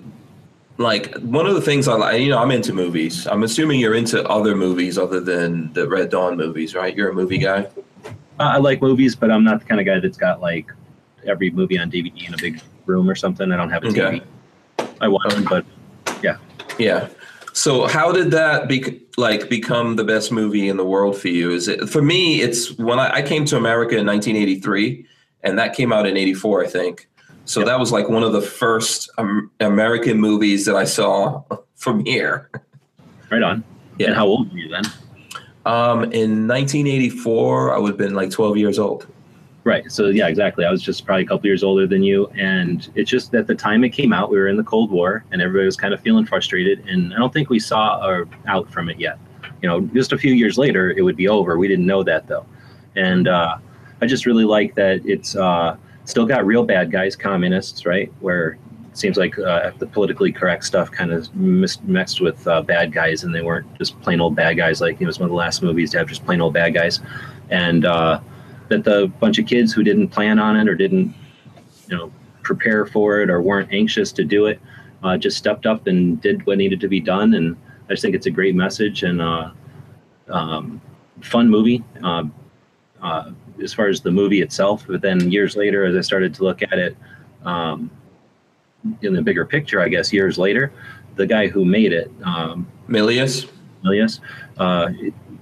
like one of the things I like, you know, I'm into movies. I'm assuming you're into other movies other than the Red Dawn movies, right? You're a movie guy. Uh, I like movies, but I'm not the kind of guy that's got like every movie on D V D in a big room or something. I don't have a T V. Okay. I watch them, but yeah. Yeah. So how did that be, like become the best movie in the world for you? Is it for me? It's when I, I came to America in nineteen eighty-three, and that came out in eighty-four, I think. So yep. That was like one of the first um, American movies that I saw from here. Right on. Yeah. And how old were you then? Um, in nineteen eighty-four, I would have been like twelve years old. Right. So yeah, exactly. I was just probably a couple years older than you. And it's just that the time it came out, we were in the Cold War and everybody was kind of feeling frustrated. And I don't think we saw our out from it yet. You know, just a few years later, it would be over. We didn't know that, though. And uh, I just really like that it's uh, still got real bad guys, communists, right, where it seems like uh, the politically correct stuff kind of mis- mixed with uh, bad guys. And they weren't just plain old bad guys like it was one of the last movies to have just plain old bad guys. And uh that the bunch of kids who didn't plan on it or didn't, you know, prepare for it or weren't anxious to do it, uh, just stepped up and did what needed to be done. And I just think it's a great message. And uh, um, fun movie uh, uh, as far as the movie itself. But then years later, as I started to look at it um, in the bigger picture, I guess years later, the guy who made it, um, Milius, Milius, uh,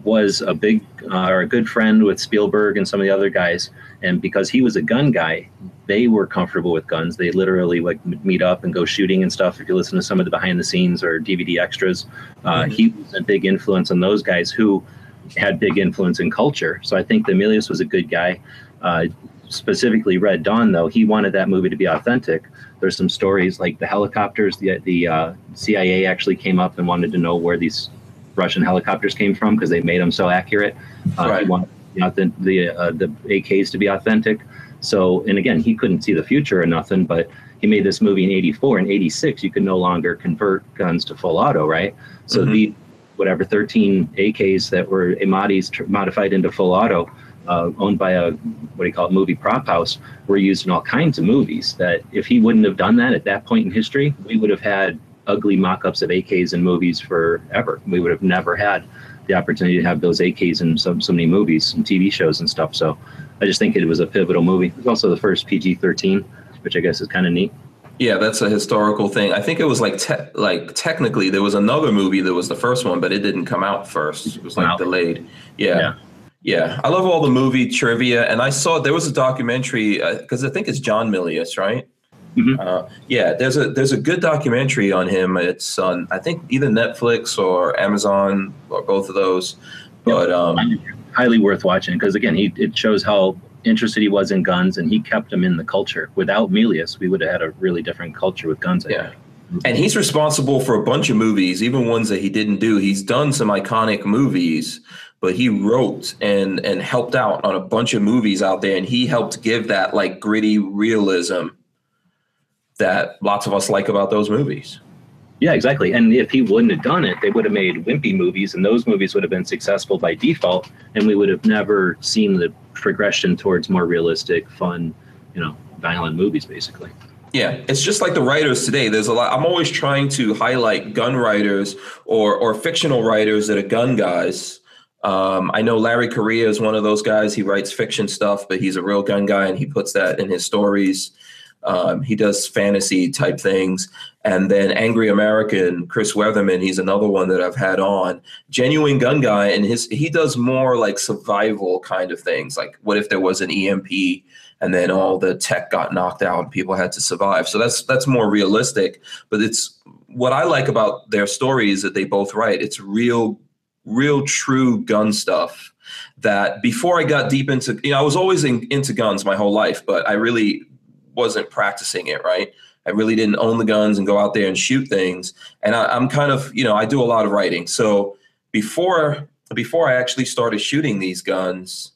was a big uh, or a good friend with Spielberg and some of the other guys. And because he was a gun guy, they were comfortable with guns. They literally like meet up and go shooting and stuff. If you listen to some of the behind the scenes or D V D extras, uh, mm-hmm. he was a big influence on those guys who had big influence in culture. So I think Milius was a good guy. Uh, specifically Red Dawn, though, he wanted that movie to be authentic. There's some stories like the helicopters, the, the uh, C I A actually came up and wanted to know where these Russian helicopters came from because they made them so accurate. Uh, right. He wanted you know, the, the, uh, the A Ks to be authentic. So, and again, he couldn't see the future or nothing, but he made this movie in eighty-four. In eighty-six, you could no longer convert guns to full auto, right? So mm-hmm. the whatever thirteen A Ks that were Ahmadis tr- modified into full auto, uh, owned by a, what do you call it, movie prop house, were used in all kinds of movies that if he wouldn't have done that at that point in history, we would have had ugly mock-ups of A Ks in movies forever. We would have never had the opportunity to have those A Ks in so, so many movies and T V shows and stuff. So I just think it was a pivotal movie. It was also the first P G thirteen, which I guess is kind of neat. Yeah, that's a historical thing. I think it was like te- like technically there was another movie that was the first one, but it didn't come out first. It was like wow. delayed. Yeah. yeah. Yeah. I love all the movie trivia. And I saw there was a documentary because uh, I think it's John Milius, right? Mm-hmm. Uh, yeah, there's a there's a good documentary on him. It's on, I think, either Netflix or Amazon or both of those. But yeah, um, highly worth watching because, again, he it shows how interested he was in guns and he kept them in the culture. Without Milius, we would have had a really different culture with guns. I yeah. think. And he's responsible for a bunch of movies, even ones that he didn't do. He's done some iconic movies, but he wrote and and helped out on a bunch of movies out there. And he helped give that like gritty realism that lots of us like about those movies. Yeah, exactly. And if he wouldn't have done it, they would have made wimpy movies, and those movies would have been successful by default, and we would have never seen the progression towards more realistic, fun, you know, violent movies, basically. Yeah, it's just like the writers today. There's a lot. I'm always trying to highlight gun writers or or fictional writers that are gun guys. Um, I know Larry Correa is one of those guys. He writes fiction stuff, but he's a real gun guy, and he puts that in his stories. Um, he does fantasy type things. And then Angry American, Chris Weatherman, he's another one that I've had on. Genuine gun guy, and his he does more like survival kind of things. Like what if there was an E M P and then all the tech got knocked out and people had to survive? So that's that's more realistic. But it's what I like about their stories that they both write. It's real, real true gun stuff that before I got deep into, you know, I was always in, into guns my whole life, but I really wasn't practicing it, right? I really didn't own the guns and go out there and shoot things. And I, I'm kind of, you know, I do a lot of writing. So before before I actually started shooting these guns,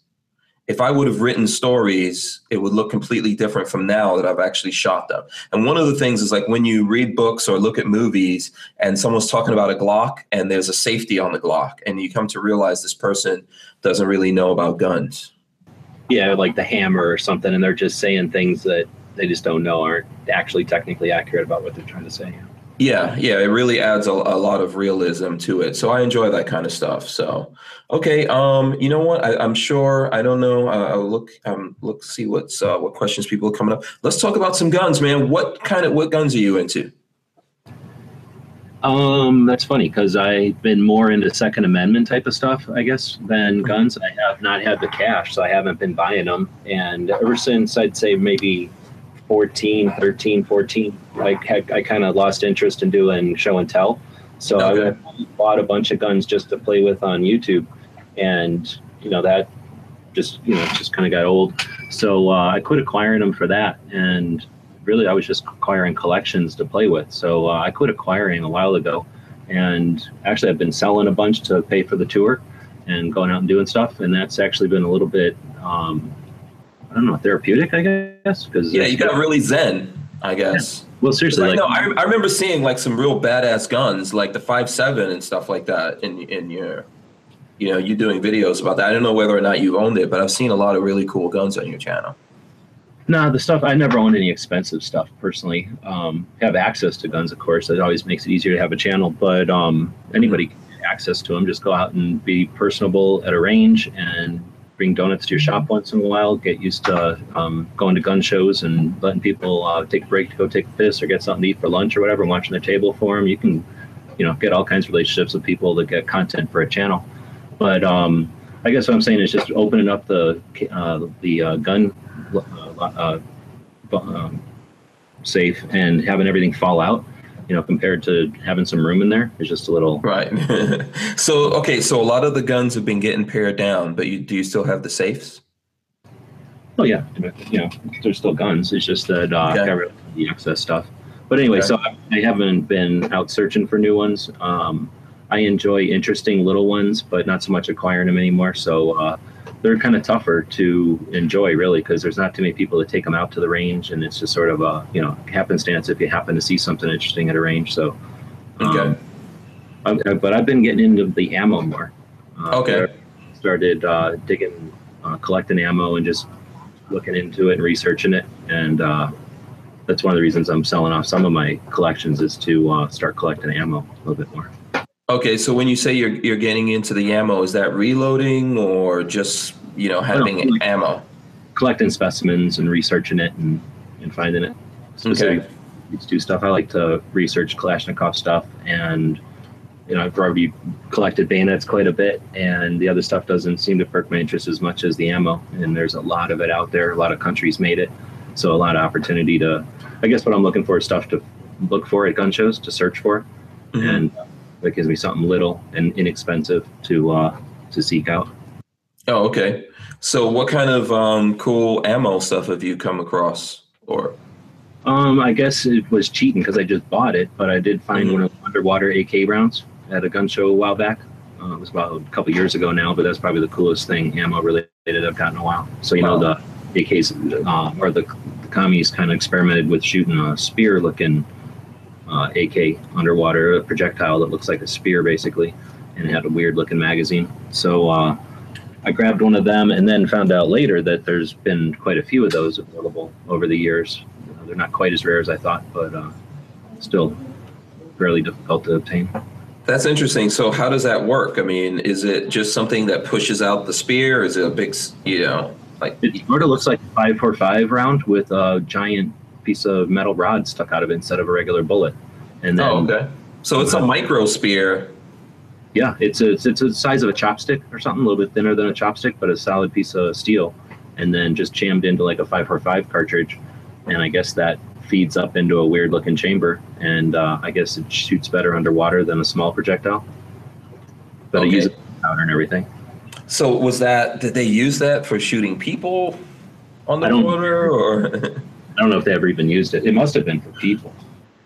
if I would have written stories, it would look completely different from now that I've actually shot them. And one of the things is like when you read books or look at movies and someone's talking about a Glock and there's a safety on the Glock and you come to realize this person doesn't really know about guns. Yeah, like the hammer or something. And they're just saying things that they just don't know aren't actually technically accurate about what they're trying to say. Yeah, yeah, it really adds a, a lot of realism to it. So I enjoy that kind of stuff. So, okay, um, you know what? I, I'm sure I don't know. Uh, I'll look, um, look, see what's uh, what questions people are coming up. Let's talk about some guns, man. What kind of what guns are you into? Um, that's funny because I've been more into Second Amendment type of stuff, I guess, than guns. I have not had the cash, so I haven't been buying them. And ever since I'd say maybe fourteen, thirteen, fourteen, like heck, I kind of lost interest in doing show and tell. So okay. I bought a bunch of guns just to play with on YouTube. And, you know, that just, you know, just kind of got old. So uh, I quit acquiring them for that. And really, I was just acquiring collections to play with. So uh, I quit acquiring a while ago. And actually, I've been selling a bunch to pay for the tour and going out and doing stuff. And that's actually been a little bit, um, I don't know, therapeutic, I guess. Cause yeah, you got really zen, I guess. Yeah. Well, seriously. Like, no, I, I remember seeing like some real badass guns, like the five seven and stuff like that in in your, you know, you doing videos about that. I don't know whether or not you owned it, but I've seen a lot of really cool guns on your channel. No, nah, the stuff, I never owned any expensive stuff personally. Um, have access to guns, of course. It always makes it easier to have a channel, but um, anybody mm-hmm. access to them. Just go out and be personable at a range and bring donuts to your shop once in a while. Get used to um, going to gun shows and letting people uh, take a break to go take a piss or get something to eat for lunch or whatever, and watching their table for them. You can, you know, get all kinds of relationships with people that get content for a channel. But um, I guess what I'm saying is just opening up the uh, the uh, gun uh, uh, um, safe and having everything fall out, you know, compared to having some room in there. It's just a little. Right. So, okay. So a lot of the guns have been getting pared down, but you, do you still have the safes? Oh yeah. You know, there's still guns. It's just that uh, okay. I got rid of the excess stuff. But anyway, okay. So I, I haven't been out searching for new ones. Um, I enjoy interesting little ones, but not so much acquiring them anymore. So uh, they're kind of tougher to enjoy, really, because there's not too many people that take them out to the range, and it's just sort of a, you know, happenstance if you happen to see something interesting at a range. So, um, okay. I, I, but I've been getting into the ammo more. Uh, okay. Started uh, digging, uh, collecting ammo, and just looking into it and researching it, and uh, that's one of the reasons I'm selling off some of my collections is to uh, start collecting ammo a little bit more. Okay, so when you say you're you're getting into the ammo, is that reloading or just, you know, having no, like ammo? Collecting specimens and researching it and, and finding it. Specific, okay. These two stuff. I like to research Kalashnikov stuff, and, you know, I've already collected bayonets quite a bit, and the other stuff doesn't seem to perk my interest as much as the ammo. And there's a lot of it out there. A lot of countries made it, so a lot of opportunity to. I guess what I'm looking for is stuff to look for at gun shows, to search for, mm-hmm. and. That gives me something little and inexpensive to uh, to seek out. Oh, okay. So, what kind of um, cool ammo stuff have you come across? Or, um, I guess it was cheating because I just bought it, but I did find mm-hmm. one of the underwater A K rounds at a gun show a while back. Uh, it was about a couple years ago now, but that's probably the coolest thing ammo related I've gotten in a while. So, you wow. know, the A Ks uh, or the, the commies kind of experimented with shooting a spear looking. Uh, A K underwater, a projectile that looks like a spear basically, and it had a weird looking magazine. So uh, I grabbed one of them and then found out later that there's been quite a few of those available over the years. Uh, they're not quite as rare as I thought, but uh, still fairly difficult to obtain. That's interesting. So how does that work? I mean, is it just something that pushes out the spear? Is it a big, you know, like it sort of looks like a five four five round with a giant piece of metal rod stuck out of it instead of a regular bullet. And then, oh, okay. So it's a micro spear. Yeah, it's a, it's, it's the size of a chopstick or something, a little bit thinner than a chopstick, but a solid piece of steel, and then just jammed into like a five four five cartridge. And I guess that feeds up into a weird looking chamber, and uh, I guess it shoots better underwater than a small projectile. But okay. It uses powder and everything. So was that, did they use that for shooting people on the water? Or? I don't know if they ever even used it. It must have been for people.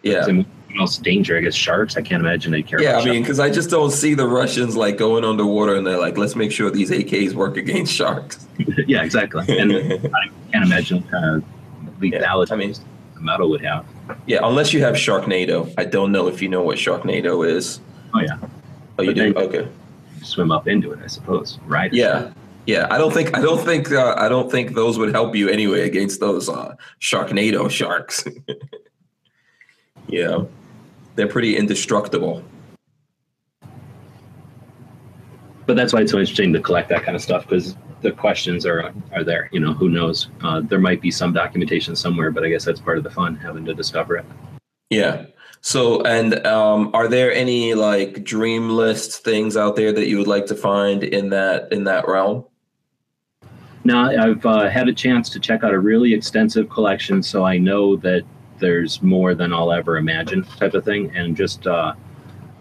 Yeah. I mean, what else danger? I guess sharks. I can't imagine they care. Yeah, about I mean, because I just don't see the Russians like going underwater and they're like, let's make sure these A Ks work against sharks. Yeah, exactly. And I can't imagine kind of lethality yeah, I mean, the metal would have. Yeah, unless you have Sharknado. I don't know if you know what Sharknado is. Oh yeah. Oh, but you do. You okay. Swim up into it, I suppose. Right. Yeah. Yeah, I don't think I don't think uh, I don't think those would help you anyway against those uh, Sharknado sharks. Yeah, they're pretty indestructible. But that's why it's so interesting to collect that kind of stuff, because the questions are are there. You know, who knows? Uh, there might be some documentation somewhere, but I guess that's part of the fun, having to discover it. Yeah. So, and um, are there any like dream list things out there that you would like to find in that in that realm? Now, I've uh, had a chance to check out a really extensive collection, so I know that there's more than I'll ever imagine, type of thing. And just uh,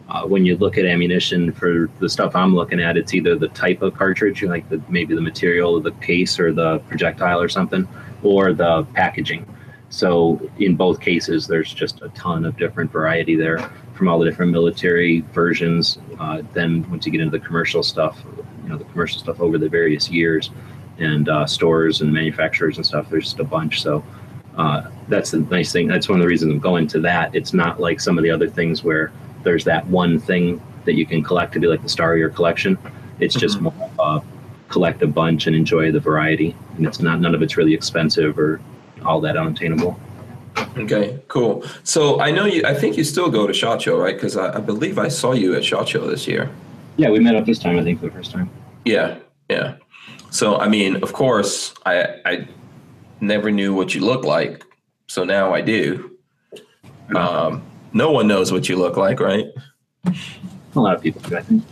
uh, when you look at ammunition for the stuff I'm looking at, it's either the type of cartridge, like the, maybe the material of the case or the projectile or something, or the packaging. So in both cases, there's just a ton of different variety there from all the different military versions. Uh, then once you get into the commercial stuff, you know, the commercial stuff over the various years and uh, stores and manufacturers and stuff, there's just a bunch. So uh, that's the nice thing. That's one of the reasons I'm going to that. It's not like some of the other things where there's that one thing that you can collect to be like the star of your collection. It's just mm-hmm. more of uh, collect a bunch and enjoy the variety. And it's not, none of it's really expensive or all that unattainable. Okay, cool. So I know you, I think you still go to SHOT Show, right? Because I, I believe I saw you at SHOT Show this year. Yeah, we met up this time, I think, for the first time. Yeah, yeah. So, I mean, of course, I, I never knew what you looked like. So now I do. Um, no one knows what you look like, right? A lot of people do, I think.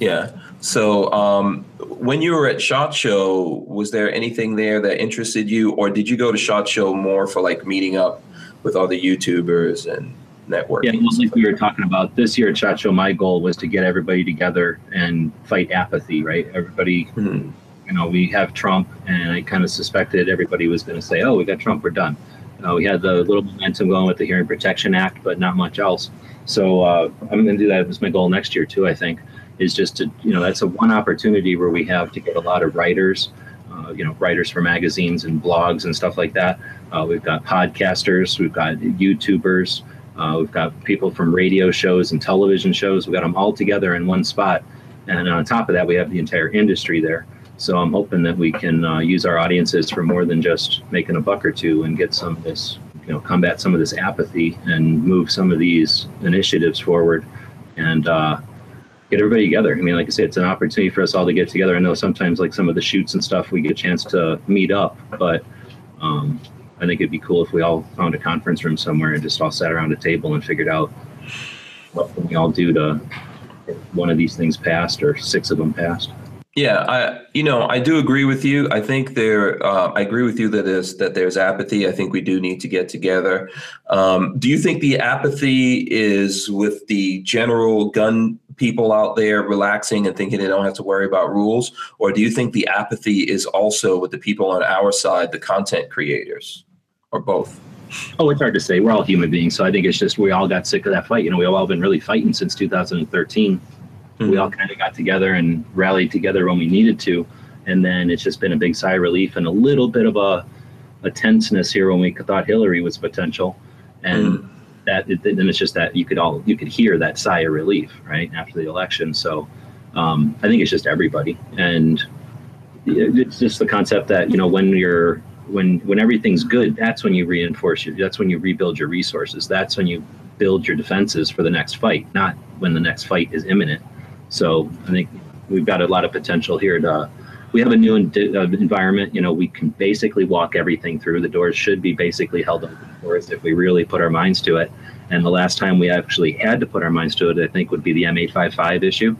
Yeah. So um, when you were at SHOT Show, was there anything there that interested you? Or did you go to SHOT Show more for like meeting up with all the YouTubers and networking? Yeah, mostly like we were talking about this year at SHOT Show, my goal was to get everybody together and fight apathy, right? Everybody, mm-hmm. you know, we have Trump, and I kind of suspected everybody was going to say, oh, we got Trump, we're done. Uh, we had the little momentum going with the Hearing Protection Act, but not much else. So uh, I'm going to do that. That's my goal next year, too, I think, is just to, you know, that's a one opportunity where we have to get a lot of writers, uh, you know, writers for magazines and blogs and stuff like that. Uh, we've got podcasters. We've got YouTubers. Uh, we've got people from radio shows and television shows. We've got them all together in one spot. And on top of that, we have the entire industry there. So I'm hoping that we can uh, use our audiences for more than just making a buck or two and get some of this, you know, combat some of this apathy and move some of these initiatives forward and uh, get everybody together. I mean, like I said, it's an opportunity for us all to get together. I know sometimes like some of the shoots and stuff, we get a chance to meet up, but um, I think it'd be cool if we all found a conference room somewhere and just all sat around a table and figured out what can we all do to get one of these things passed or six of them passed. Yeah, I, you know, I do agree with you. I think there, uh, I agree with you that there's, that there's apathy. I think we do need to get together. Um, do you think the apathy is with the general gun people out there relaxing and thinking they don't have to worry about rules? Or do you think the apathy is also with the people on our side, the content creators, or both? Oh, it's hard to say. We're all human beings. So I think it's just we all got sick of that fight. You know, we've all been really fighting since two thousand thirteen. We all kind of got together and rallied together when we needed to. And then it's just been a big sigh of relief and a little bit of a, a tenseness here when we thought Hillary was potential. And mm. that then it's just that you could all you could hear that sigh of relief right after the election. So um, I think it's just everybody. And it's just the concept that, you know, when you're when when everything's good, that's when you reinforce your that's when you rebuild your resources. That's when you build your defenses for the next fight, not when the next fight is imminent. So I think we've got a lot of potential here to, we have a new in, uh, environment, you know, we can basically walk everything through. The doors should be basically held open for us if we really put our minds to it. And the last time we actually had to put our minds to it, I think would be the M eight fifty-five issue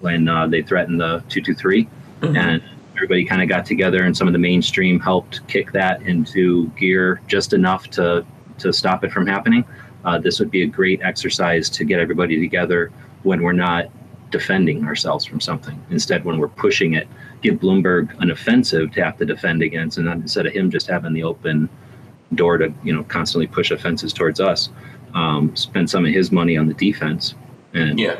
when uh, they threatened the two twenty-three. Mm-hmm. And everybody kind of got together and some of the mainstream helped kick that into gear just enough to, to stop it from happening. Uh, this would be a great exercise to get everybody together when we're not defending ourselves from something. Instead, when we're pushing it, give Bloomberg an offensive to have to defend against, and instead of him just having the open door to, you know, constantly push offenses towards us, um, spend some of his money on the defense. And yeah,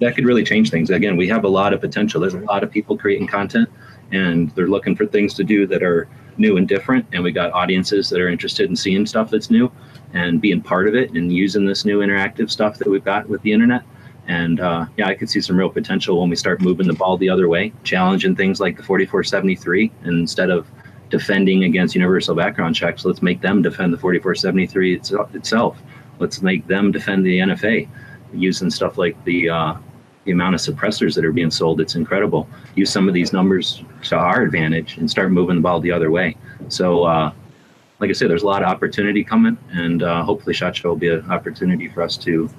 that could really change things. Again, we have a lot of potential. There's a lot of people creating content, and they're looking for things to do that are new and different, and we got audiences that are interested in seeing stuff that's new and being part of it and using this new interactive stuff that we've got with the internet. And uh, yeah, I could see some real potential when we start moving the ball the other way, challenging things like the forty-four seventy-three. And instead of defending against universal background checks, let's make them defend the forty-four seventy-three it's, itself. Let's make them defend the N F A, using stuff like the uh, the amount of suppressors that are being sold. It's incredible. Use some of these numbers to our advantage and start moving the ball the other way. So uh, like I said, there's a lot of opportunity coming, and uh, hopefully SHOT Show will be an opportunity for us to,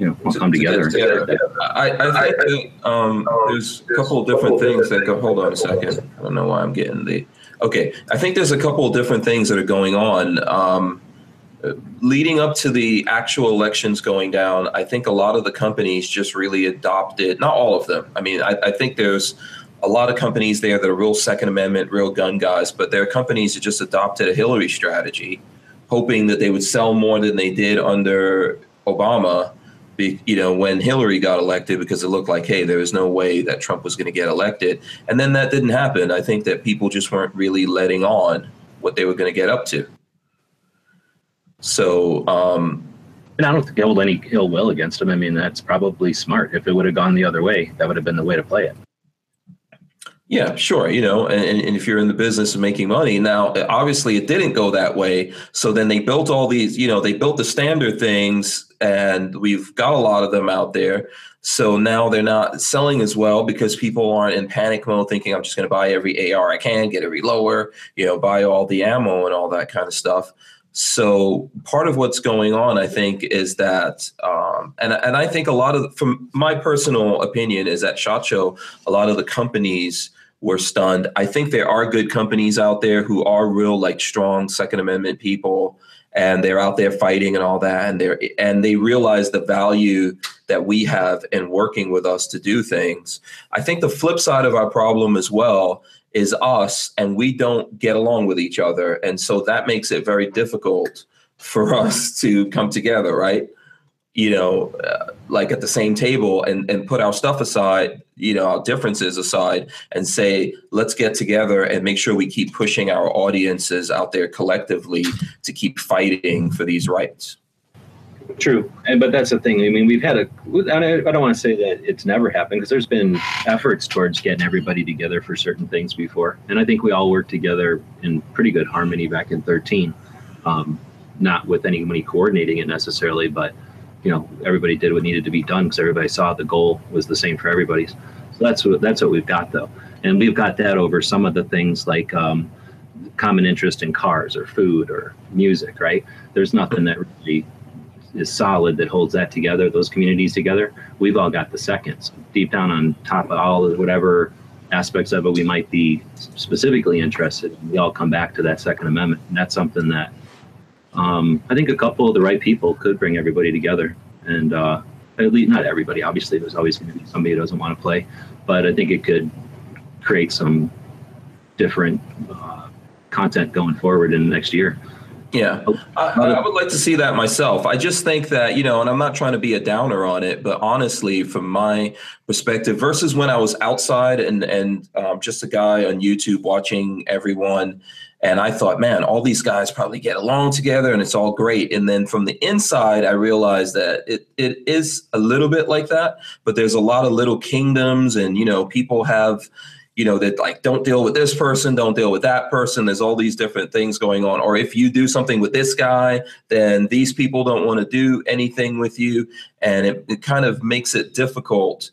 you know, we'll to, come together. To together. Yeah. I, I think that, um, there's a couple of different things that go, hold on a second. I don't know why I'm getting the, okay. I think there's a couple of different things that are going on. Um, leading up to the actual elections going down, I think a lot of the companies just really adopted, not all of them. I mean, I, I think there's a lot of companies there that are real Second Amendment, real gun guys, but there are companies that just adopted a Hillary strategy, hoping that they would sell more than they did under Obama. Be, you know, when Hillary got elected, because it looked like, hey, there was no way that Trump was going to get elected. And then that didn't happen. I think that people just weren't really letting on what they were going to get up to. So, um, and I don't think I hold any ill will against him. I mean, that's probably smart. If it would have gone the other way, that would have been the way to play it. Yeah, sure. You know, and, and if you're in the business of making money now, obviously it didn't go that way. So then they built all these, you know, they built the standard things and we've got a lot of them out there. So now they're not selling as well because people aren't in panic mode thinking I'm just going to buy every A R I can, get every lower, you know, buy all the ammo and all that kind of stuff. So part of what's going on, I think, is that, um, and, and I think a lot of, from my personal opinion, is that SHOT Show, a lot of the companies were stunned. I think there are good companies out there who are real, like, strong Second Amendment people, and they're out there fighting and all that, and they're, and they realize the value that we have in working with us to do things. I think the flip side of our problem as well is us, and we don't get along with each other. And so that makes it very difficult for us to come together, right? You know, uh, like at the same table and, and put our stuff aside, you know, our differences aside and say, let's get together and make sure we keep pushing our audiences out there collectively to keep fighting for these rights. True. And, but that's the thing. I mean, we've had a, I don't want to say that it's never happened because there's been efforts towards getting everybody together for certain things before. And I think we all worked together in pretty good harmony back in thirteen. Um, not with anybody coordinating it necessarily, but, you know, everybody did what needed to be done because everybody saw the goal was the same for everybody's. So that's what, that's what we've got, though. And we've got that over some of the things like, um, common interest in cars or food or music, right? There's nothing that really is solid that holds that together, those communities together. We've all got the seconds deep down on top of all of whatever aspects of it we might be specifically interested in. We all come back to that Second Amendment. And that's something that um, I think a couple of the right people could bring everybody together. And uh, at least not everybody, obviously there's always going to be somebody who doesn't want to play, but I think it could create some different uh, content going forward in the next year. Yeah, I, I would like to see that myself. I just think that, you know, and I'm not trying to be a downer on it, but honestly, from my perspective, versus when I was outside and, and um, just a guy on YouTube watching everyone, and I thought, man, all these guys probably get along together and it's all great. And then from the inside, I realized that it, it is a little bit like that, but there's a lot of little kingdoms and, you know, people have, you know, that like, don't deal with this person, don't deal with that person. There's all these different things going on. Or if you do something with this guy, then these people don't want to do anything with you. And it, it kind of makes it difficult,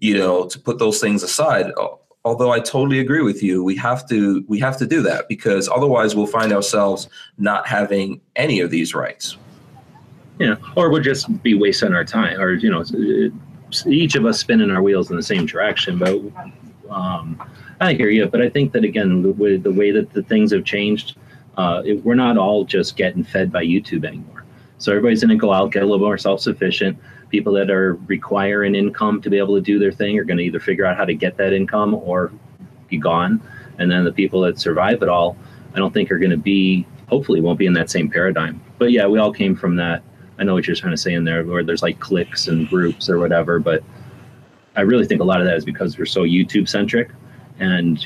you know, to put those things aside. Although I totally agree with you, we have to, we have to do that because otherwise we'll find ourselves not having any of these rights. Yeah. Or we'll just be wasting our time or, you know, each of us spinning our wheels in the same direction, but Um, I hear you, but I think that, again, with the way that the things have changed, uh, it, we're not all just getting fed by YouTube anymore. So everybody's going to go out, get a little more self-sufficient. People that are requiring income to be able to do their thing are going to either figure out how to get that income or be gone. And then the people that survive it all, I don't think are going to be, hopefully won't be in that same paradigm. But yeah, we all came from that. I know what you're trying to say in there, where there's like cliques and groups or whatever, but I really think a lot of that is because we're so YouTube centric, and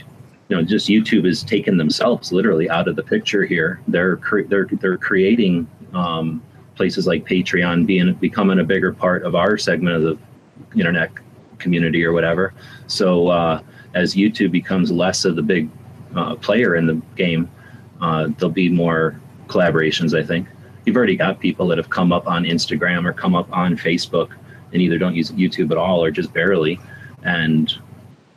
you know, just YouTube is taking themselves literally out of the picture here. They're cre they're they're creating um, places like Patreon being becoming a bigger part of our segment of the internet community or whatever. So uh, as YouTube becomes less of the big uh, player in the game, uh, there'll be more collaborations. I think you've already got people that have come up on Instagram or come up on Facebook and either don't use YouTube at all or just barely. And,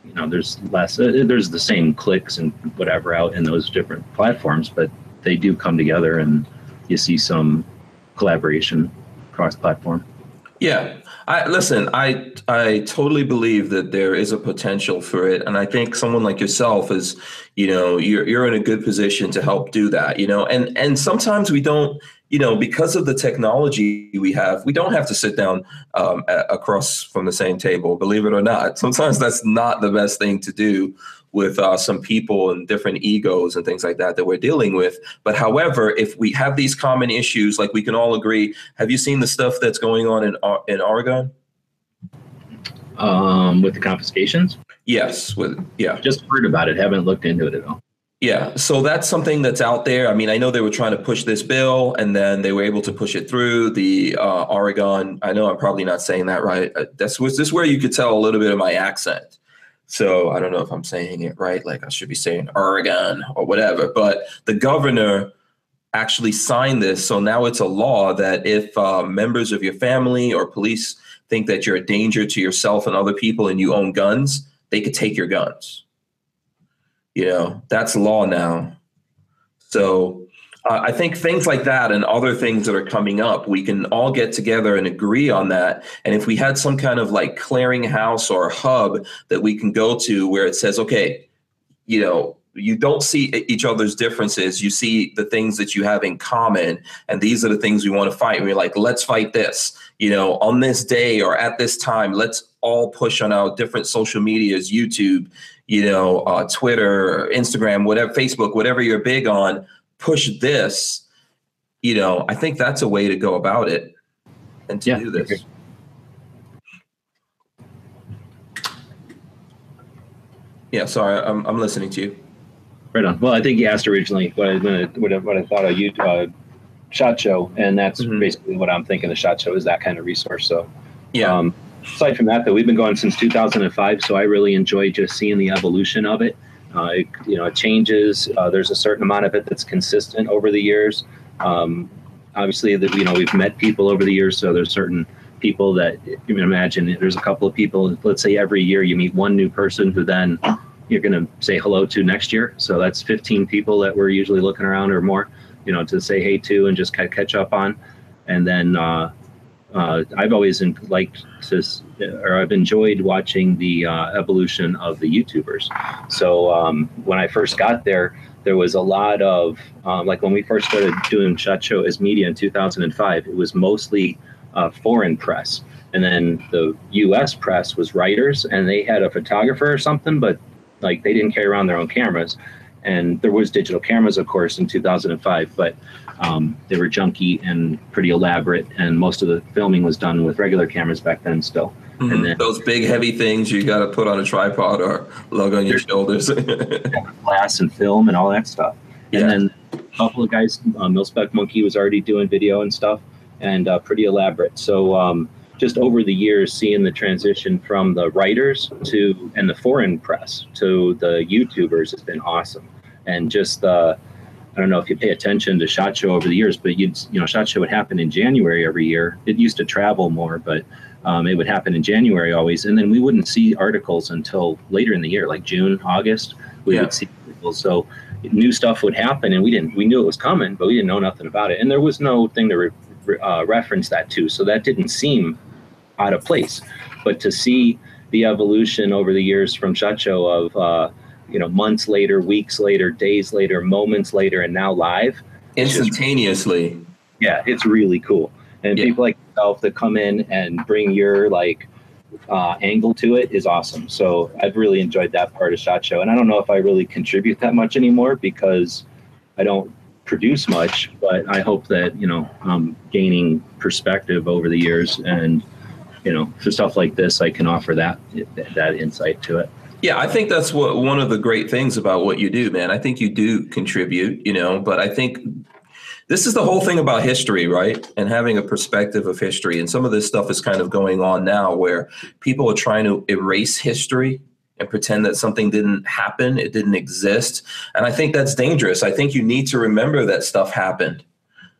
you know, there's less, uh, there's the same clicks and whatever out in those different platforms, but they do come together and you see some collaboration across platform. Yeah. I, listen, I, I totally believe that there is a potential for it. And I think someone like yourself is, you know, you're, you're in a good position to help do that, you know, and, and sometimes we don't, you know, because of the technology we have, we don't have to sit down um, across from the same table, believe it or not. Sometimes that's not the best thing to do with uh, some people and different egos and things like that that we're dealing with. But however, if we have these common issues, like we can all agree, have you seen the stuff that's going on in, Ar in Oregon? Um, with the confiscations? Yes. With, yeah. Just heard about it. Haven't looked into it at all. Yeah, so that's something that's out there. I mean, I know they were trying to push this bill and then they were able to push it through the uh, Oregon. I know I'm probably not saying that right. That's was this where you could tell a little bit of my accent. So I don't know if I'm saying it right, like I should be saying Oregon or whatever, but the governor actually signed this. So now it's a law that if uh, members of your family or police think that you're a danger to yourself and other people and you own guns, they could take your guns. You know, that's law now. So uh, I think things like that and other things that are coming up, we can all get together and agree on that. And if we had some kind of like clearinghouse or hub that we can go to where it says, okay, you know, you don't see each other's differences. You see the things that you have in common. And these are the things we want to fight. And we're like, let's fight this, you know, on this day or at this time. Let's all push on our different social medias, YouTube, you know, uh, Twitter, Instagram, whatever, Facebook, whatever you're big on, push this. You know, I think that's a way to go about it and to yeah, do this. Okay. Yeah, sorry, I'm, I'm listening to you. Right on. Well, I think you asked originally what I, what I, what I thought of you, uh, SHOT Show, and that's mm-hmm. basically what I'm thinking. The SHOT Show is that kind of resource. So, yeah. Um, aside from that, though, we've been going since two thousand five, so I really enjoy just seeing the evolution of it. Uh, it you know, it changes. Uh, there's a certain amount of it that's consistent over the years. Um, obviously, that you know, we've met people over the years, so there's certain people that you can imagine. There's a couple of people. Let's say every year you meet one new person who then you're going to say hello to next year. So that's fifteen people that we're usually looking around or more, you know, to say hey to and just kind of catch up on. And then uh, uh, I've always liked to, or I've enjoyed watching the uh, evolution of the YouTubers. So um, when I first got there, there was a lot of, um, like when we first started doing SHOT Show as media in two thousand five, it was mostly uh, foreign press. And then the U S press was writers, and they had a photographer or something, but like they didn't carry around their own cameras. And there was digital cameras, of course, in two thousand five, but um, they were junky and pretty elaborate. And most of the filming was done with regular cameras back then still. Mm-hmm. And then, those big heavy things you got to put on a tripod or lug on your shoulders. Glass and film and all that stuff. And yeah. Then a couple of guys, uh, Milspec Monkey was already doing video and stuff and uh, pretty elaborate. So um, just over the years, seeing the transition from the writers to and the foreign press to the YouTubers has been awesome. And just uh, I don't know if you pay attention to SHOT Show over the years, but you'd, you know, SHOT Show would happen in January every year. It used to travel more, but um, it would happen in January always. And then we wouldn't see articles until later in the year, like June, August. We yeah. would see articles. So new stuff would happen, and we didn't. We knew it was coming, but we didn't know nothing about it. And there was no thing to re re uh, reference that to, so that didn't seem out of place. But to see the evolution over the years from SHOT Show of uh you know, months later, weeks later, days later, moments later, and now live instantaneously, it's just, yeah it's really cool. And yeah. people like yourself that come in and bring your like uh angle to it is awesome. So I've really enjoyed that part of SHOT Show. And I don't know if I really contribute that much anymore because I don't produce much, but I hope that, you know, I'm gaining perspective over the years, and you know, for stuff like this, I can offer that that insight to it. Yeah, I think that's what one of the great things about what you do, man. I think you do contribute, you know, but I think this is the whole thing about history, right? And having a perspective of history. And some of this stuff is kind of going on now where people are trying to erase history and pretend that something didn't happen, it didn't exist. And I think that's dangerous. I think you need to remember that stuff happened.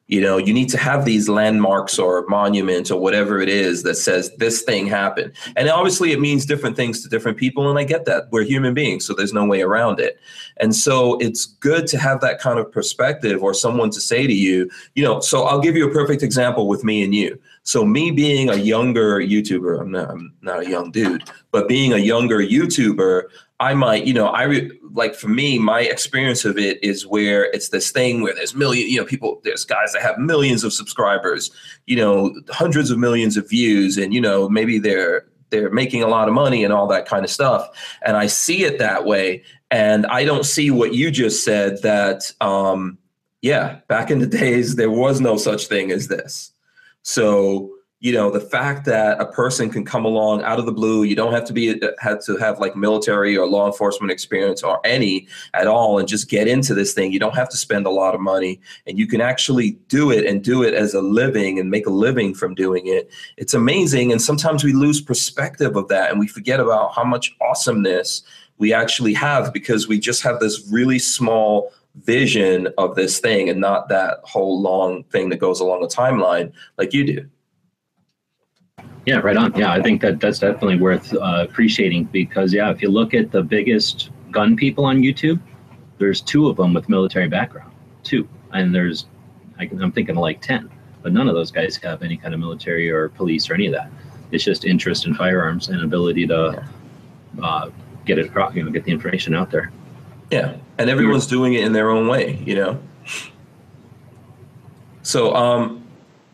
You know, you need to have these landmarks or monuments or whatever it is that says this thing happened. And obviously it means different things to different people. And I get that. We're human beings, so there's no way around it. And so it's good to have that kind of perspective or someone to say to you, you know, so I'll give you a perfect example with me and you. So me being a younger YouTuber, I'm not, I'm not a young dude, but being a younger YouTuber, I might, you know, I re like for me, my experience of it is where it's this thing where there's million, you know, people, there's guys that have millions of subscribers, you know, hundreds of millions of views, and, you know, maybe they're, they're making a lot of money and all that kind of stuff. And I see it that way. And I don't see what you just said that, um, yeah, back in the days, there was no such thing as this. So you know, the fact that a person can come along out of the blue, you don't have to be have to have like military or law enforcement experience or any at all, and just get into this thing. You don't have to spend a lot of money, and you can actually do it and do it as a living and make a living from doing it. It's amazing. And sometimes we lose perspective of that, and we forget about how much awesomeness we actually have, because we just have this really small vision of this thing and not that whole long thing that goes along a timeline like you do. Yeah, right on. Yeah, I think that that's definitely worth uh, appreciating, because, yeah, if you look at the biggest gun people on YouTube, there's two of them with military background, two. And there's, I can, I'm thinking like ten, but none of those guys have any kind of military or police or any of that. It's just interest in firearms and ability to uh, get it across, you know, get the information out there. Yeah, and everyone's doing it in their own way, you know. So, um.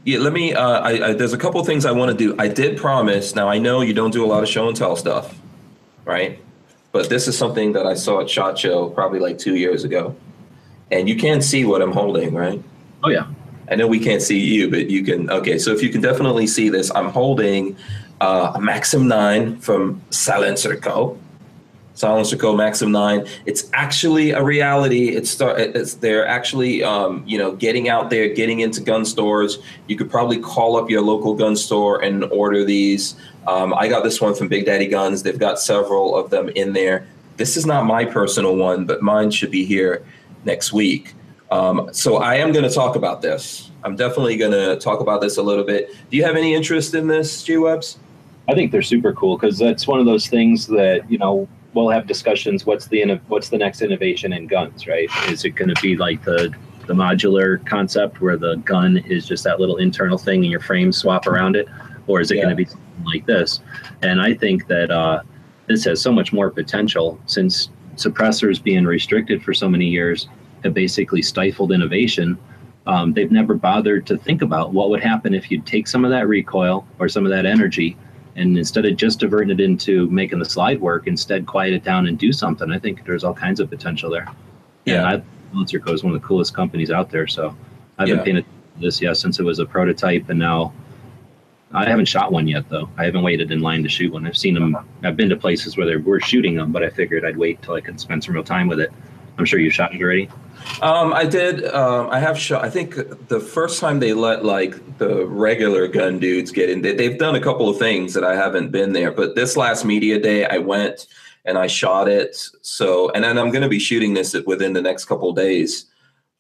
Yeah, let me, uh, I, I, there's a couple of things I want to do. I did promise, now I know you don't do a lot of show and tell stuff, right? But this is something that I saw at SHOT Show probably like two years ago. And you can see what I'm holding, right? Oh, yeah. I know we can't see you, but you can, okay. So if you can definitely see this, I'm holding uh, a Maxim nine from SilencerCo. SilencerCo Maxim nine. It's actually a reality. It's, start, it's they're actually, um, you know, getting out there, getting into gun stores. You could probably call up your local gun store and order these. Um, I got this one from Big Daddy Guns. They've got several of them in there. This is not my personal one, but mine should be here next week. Um, so I am going to talk about this. I'm definitely going to talk about this a little bit. Do you have any interest in this, G-Webs? I think they're super cool, because that's one of those things that, you know, we'll have discussions. What's the what's the next innovation in guns, right? Is it going to be like the the modular concept where the gun is just that little internal thing and your frame swap around it, or is it yeah. going to be something like this? And I think that uh, this has so much more potential, since suppressors being restricted for so many years have basically stifled innovation. Um, they've never bothered to think about what would happen if you take some of that recoil or some of that energy, and instead of just diverting it into making the slide work, instead quiet it down and do something. I think there's all kinds of potential there. Yeah. SilencerCo is one of the coolest companies out there. So I've yeah. been paying attention to this, yeah, since it was a prototype. And now I haven't shot one yet, though. I haven't waited in line to shoot one. I've seen them. I've been to places where they were shooting them, but I figured I'd wait till I could spend some real time with it. I'm sure you've shot it already. Um, I did. Um, I have shot. I think the first time they let like the regular gun dudes get in, they, they've done a couple of things that I haven't been there. But this last media day, I went and I shot it. So, and then I'm going to be shooting this within the next couple of days.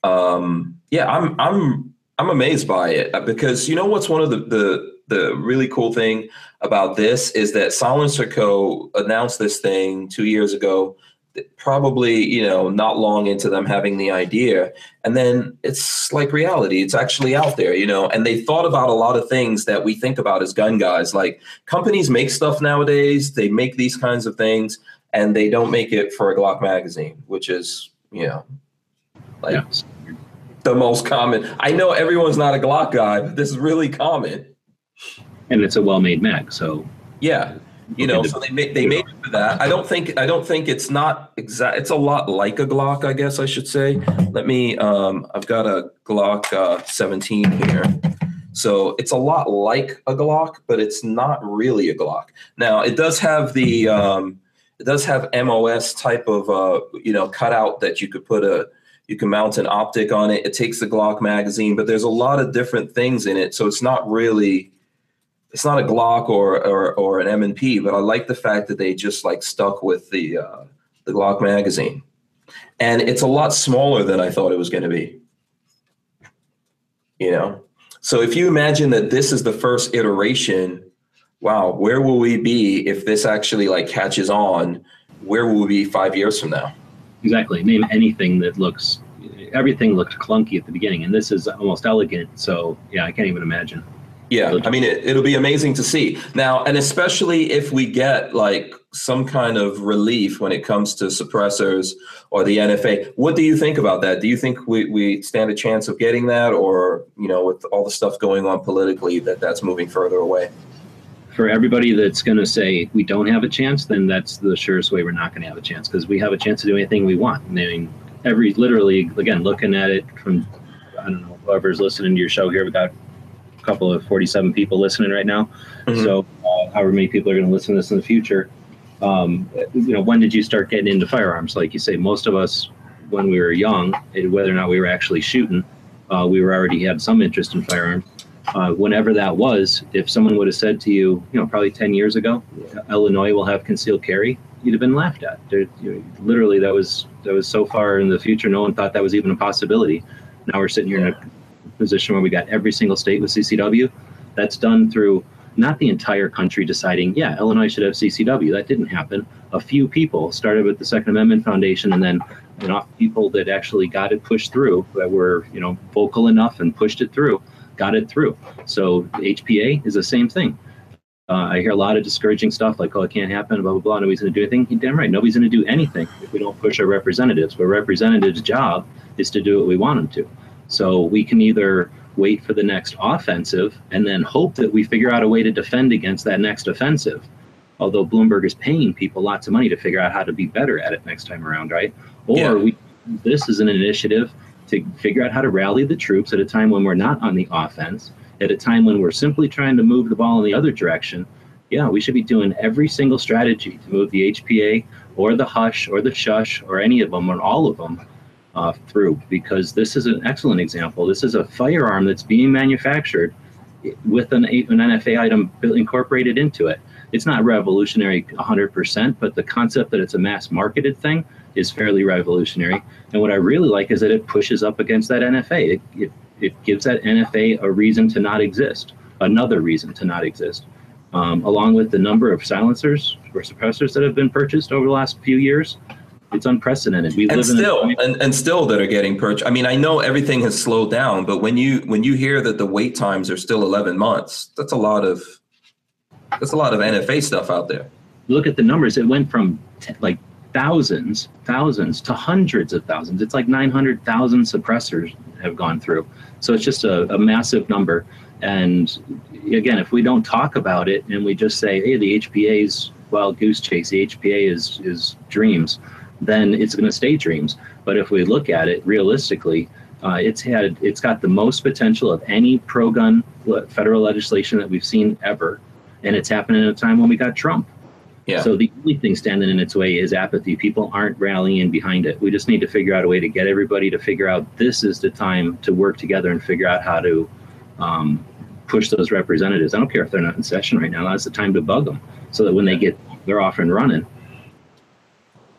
Um, yeah, I'm I'm I'm amazed by it, because you know what's one of the the the really cool thing about this is that SilencerCo announced this thing two years ago. Probably, you know, not long into them having the idea. And then it's like reality. It's actually out there, you know, and they thought about a lot of things that we think about as gun guys. Like companies make stuff nowadays. They make these kinds of things, and they don't make it for a Glock magazine, which is, you know, like yeah. the most common. I know everyone's not a Glock guy, but this is really common. And it's a well-made mag, so. Yeah. You know, so they made, they made it for that. I don't think I don't think it's not exact. It's a lot like a Glock, I guess I should say. Let me. Um, I've got a Glock uh, seventeen here, so it's a lot like a Glock, but it's not really a Glock. Now it does have the um, it does have M O S type of uh, you know, cutout that you could put a you can mount an optic on it. It takes the Glock magazine, but there's a lot of different things in it, so it's not really. It's not a Glock or or, or an M and P, but I like the fact that they just like stuck with the uh, the Glock magazine, and it's a lot smaller than I thought it was going to be. You know, so if you imagine that this is the first iteration, wow, where will we be if this actually like catches on? Where will we be five years from now? Exactly. Name anything that looks. Everything looked clunky at the beginning, and this is almost elegant. So yeah, I can't even imagine. Yeah, I mean, it, it'll be amazing to see now. And especially if we get like some kind of relief when it comes to suppressors or the N F A. What do you think about that? Do you think we, we stand a chance of getting that, or, you know, with all the stuff going on politically, that that's moving further away? For everybody that's going to say we don't have a chance, then that's the surest way we're not going to have a chance, because we have a chance to do anything we want. I mean, every literally, again, looking at it from, I don't know, whoever's listening to your show here, without couple of forty-seven people listening right now. Mm-hmm. So uh, however many people are going to listen to this in the future, um, you know, when did you start getting into firearms? Like you say, most of us, when we were young, whether or not we were actually shooting, uh, we were already had some interest in firearms. Uh, whenever that was, if someone would have said to you, you know, probably ten years ago, Illinois will have concealed carry, you'd have been laughed at. There, you know, literally, that was that was so far in the future, no one thought that was even a possibility. Now we're sitting here in a position where we got every single state with C C W. That's done through not the entire country deciding, yeah, Illinois should have C C W. That didn't happen. A few people started with the Second Amendment Foundation, and then you know, people that actually got it pushed through, that were you know vocal enough and pushed it through, got it through. So H P A is the same thing. Uh, I hear a lot of discouraging stuff like, oh, it can't happen, blah, blah, blah, nobody's going to do anything. You're damn right, nobody's going to do anything if we don't push our representatives. But representatives' job is to do what we want them to. So we can either wait for the next offensive and then hope that we figure out a way to defend against that next offensive. Although Bloomberg is paying people lots of money to figure out how to be better at it next time around, right? Or yeah. we, this is an initiative to figure out how to rally the troops at a time when we're not on the offense, at a time when we're simply trying to move the ball in the other direction. Yeah, we should be doing every single strategy to move the H P A or the hush or the shush or any of them or all of them uh, through, because this is an excellent example. This is a firearm that's being manufactured with an, an N F A item incorporated into it. It's not revolutionary one hundred percent, but the concept that it's a mass marketed thing is fairly revolutionary. And what I really like is that it pushes up against that N F A. It, it, it gives that N F A a reason to not exist, another reason to not exist, um, along with the number of silencers or suppressors that have been purchased over the last few years. It's unprecedented. We and live still, in a- and, and still that are getting purchased. I mean, I know everything has slowed down, but when you when you hear that the wait times are still eleven months, that's a lot of that's a lot of N F A stuff out there. Look at the numbers. It went from t- like thousands, thousands to hundreds of thousands. It's like nine hundred thousand suppressors have gone through. So it's just a, a massive number. And again, if we don't talk about it and we just say, hey, the H P A's wild goose chase, the H P A is, is dreams, then it's going to stay dreams. But if we look at it realistically, uh, it's had it's got the most potential of any pro-gun federal legislation that we've seen ever. And it's happening at a time when we got Trump. Yeah. So the only thing standing in its way is apathy. People aren't rallying behind it. We just need to figure out a way to get everybody to figure out this is the time to work together and figure out how to um, push those representatives. I don't care if they're not in session right now. That's the time to bug them so that when they get, they're off and running.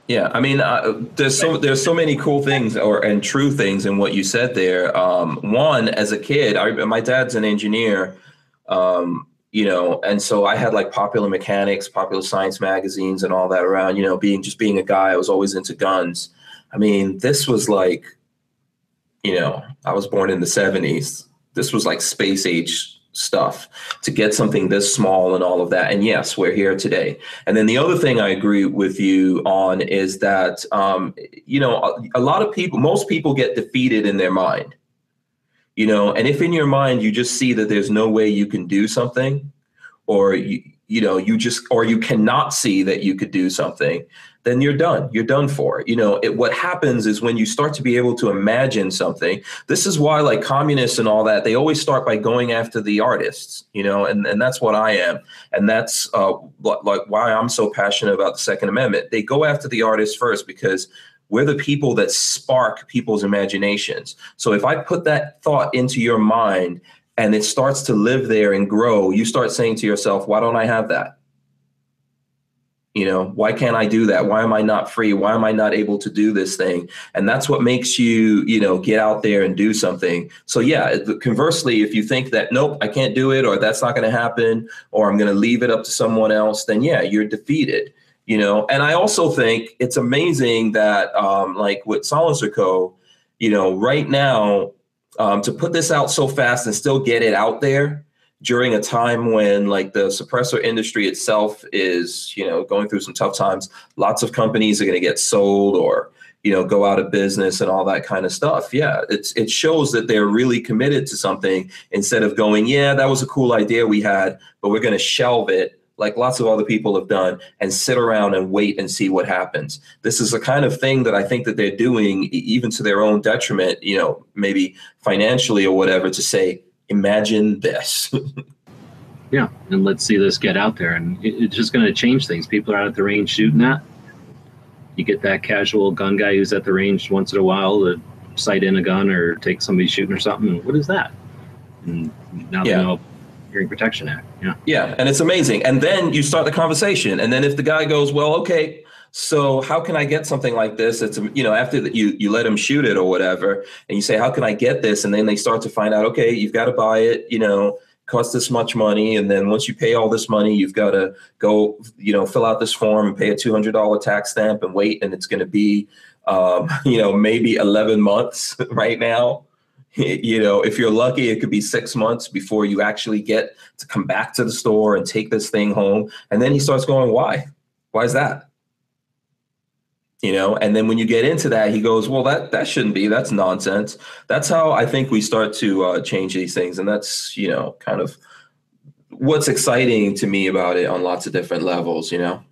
Yeah, I mean, uh, there's so there's so many cool things or and true things in what you said there. Um, one, as a kid, I, my dad's an engineer. Um, You know, and so I had like Popular Mechanics, Popular Science magazines and all that around, you know, being just being a guy, I was always into guns. I mean, this was like, you know, I was born in the seventies. This was like space age stuff to get something this small and all of that. And yes, we're here today. And then the other thing I agree with you on is that, um, you know, a, a lot of people, most people get defeated in their mind. You know, and if in your mind you just see that there's no way you can do something, or you, you know, you just or you cannot see that you could do something, then you're done. You're done for. You know, it, what happens is when you start to be able to imagine something. This is why, like communists and all that, they always start by going after the artists. You know, and and that's what I am, and that's uh, like why I'm so passionate about the Second Amendment. They go after the artists first because we're the people that spark people's imaginations. So if I put that thought into your mind and it starts to live there and grow, you start saying to yourself, why don't I have that? You know, why can't I do that? Why am I not free? Why am I not able to do this thing? And that's what makes you, you know, get out there and do something. So, yeah, conversely, if you think that, nope, I can't do it, or that's not going to happen, or I'm going to leave it up to someone else, then, yeah, you're defeated. You know, and I also think it's amazing that um, like with SilencerCo, you know, right now um, to put this out so fast and still get it out there during a time when like the suppressor industry itself is, you know, going through some tough times. Lots of companies are going to get sold or, you know, go out of business and all that kind of stuff. Yeah, it's it shows that they're really committed to something instead of going, yeah, that was a cool idea we had, but we're going to shelve it, like lots of other people have done, and sit around and wait and see what happens. This is the kind of thing that I think that they're doing, even to their own detriment, you know, maybe financially or whatever, to say, imagine this. Yeah, and let's see this get out there. And it, it's just going to change things. People are out at the range shooting at. You get that casual gun guy who's at the range once in a while to sight in a gun or take somebody shooting or something. What is that? And now yeah. they know Hearing Protection Act. Yeah. Yeah, and it's amazing. And then you start the conversation. And then if the guy goes, well, okay, so how can I get something like this? It's, you know, after that you, you let them shoot it or whatever, and you say, how can I get this? And then they start to find out, okay, you've got to buy it, you know, cost this much money. And then once you pay all this money, you've got to go, you know, fill out this form and pay a two hundred dollar tax stamp and wait. And it's going to be, um, you know, maybe eleven months right now. You know, if you're lucky, it could be six months before you actually get to come back to the store and take this thing home. And then he starts going, why? Why is that? You know, and then when you get into that, he goes, well, that that shouldn't be. That's nonsense. That's how I think we start to uh, change these things. And that's, you know, kind of what's exciting to me about it on lots of different levels, you know.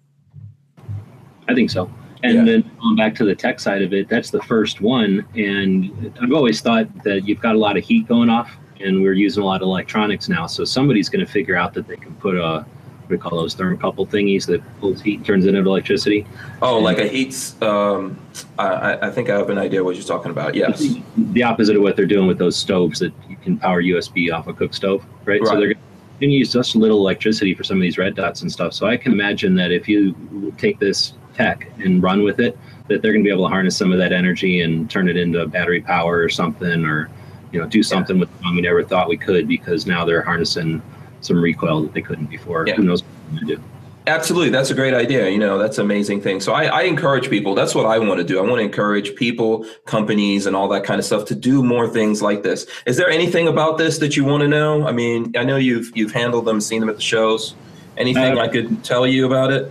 I think so. And yeah. then going back to the tech side of it, that's the first one. And I've always thought that you've got a lot of heat going off, and we're using a lot of electronics now. So somebody's going to figure out that they can put a, what do you call those thermocouple thingies that pulls heat, turns it into electricity? Oh, and like a heat, um, I, I think I have an idea what you're talking about. Yes. The opposite of what they're doing with those stoves that you can power U S B off a cook stove, right? right. So they're going to use such little electricity for some of these red dots and stuff. So I can imagine that if you take this tech and run with it, that they're going to be able to harness some of that energy and turn it into battery power or something, or, you know, do something yeah. with them we never thought we could, because now they're harnessing some recoil that they couldn't before. Yeah. Who knows what to do? Absolutely. That's a great idea. You know, that's an amazing thing. So I, I encourage people. That's what I want to do. I want to encourage people, companies, and all that kind of stuff to do more things like this. Is there anything about this that you want to know? I mean, I know you've you've handled them, seen them at the shows. Anything uh, I could tell you about it?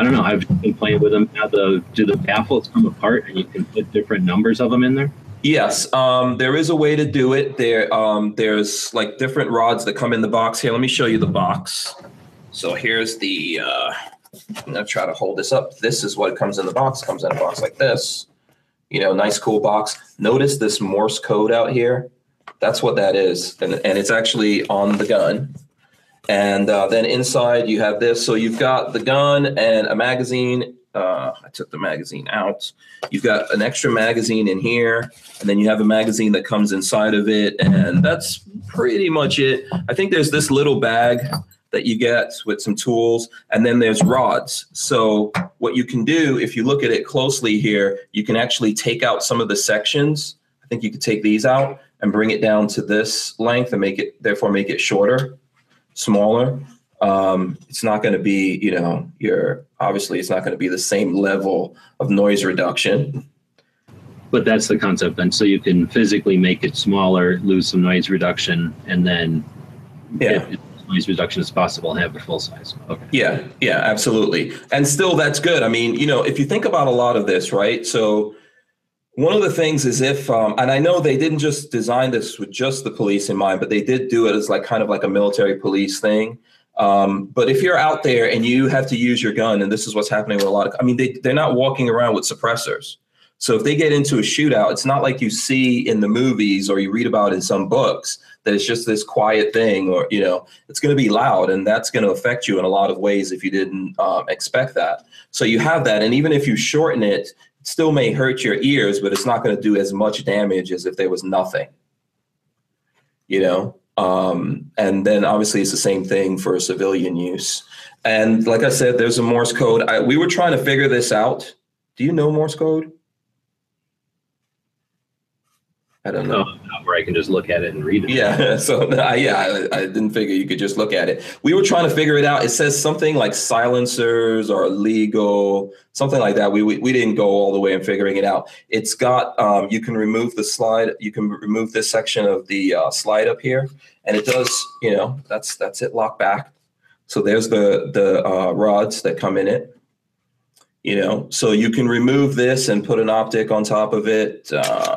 I don't know. I've been playing with them now. The, do the baffles come apart and you can put different numbers of them in there? Yes. Um, there is a way to do it. There, um, there's like different rods that come in the box. Here, let me show you the box. So here's the, uh, I'm going to try to hold this up. This is what comes in the box. It comes in a box like this. You know, nice, cool box. Notice this Morse code out here. That's what that is. And, and it's actually on the gun. And uh, then inside you have this. So you've got the gun and a magazine. Uh, I took the magazine out. You've got an extra magazine in here. And then you have a magazine that comes inside of it. And that's pretty much it. I think there's this little bag that you get with some tools. And then there's rods. So what you can do, if you look at it closely here, you can actually take out some of the sections. I think you could take these out and bring it down to this length and make it, therefore make it shorter. Smaller. Um, it's not going to be, you know, you're obviously it's not going to be the same level of noise reduction. But that's the concept. And so you can physically make it smaller, lose some noise reduction, and then yeah. If noise reduction is possible, have the full size. Okay. Yeah. Yeah, absolutely. And still that's good. I mean, you know, if you think about a lot of this, right? So one of the things is if, um, and I know they didn't just design this with just the police in mind, but they did do it as like kind of like a military police thing. Um, but if you're out there and you have to use your gun, and this is what's happening with a lot of, I mean, they, they're not walking around with suppressors. So if they get into a shootout, it's not like you see in the movies or you read about in some books that it's just this quiet thing, or, you know, it's going to be loud, and that's going to affect you in a lot of ways if you didn't um, expect that. So you have that. And even if you shorten it, still may hurt your ears, but it's not going to do as much damage as if there was nothing, you know? Um, and then obviously it's the same thing for civilian use. And like I said, there's a Morse code. I, we were trying to figure this out. Do you know Morse code? I don't know. Oh, where I can just look at it and read it. Yeah. So I, yeah, I, I didn't figure you could just look at it. We were trying to figure it out. It says something like silencers or illegal, something like that. We, we we didn't go all the way in figuring it out. It's got um, you can remove the slide. You can remove this section of the uh, slide up here, and it does. You know, that's that's it. Lock back. So there's the the uh, rods that come in it. You know, so you can remove this and put an optic on top of it. Uh,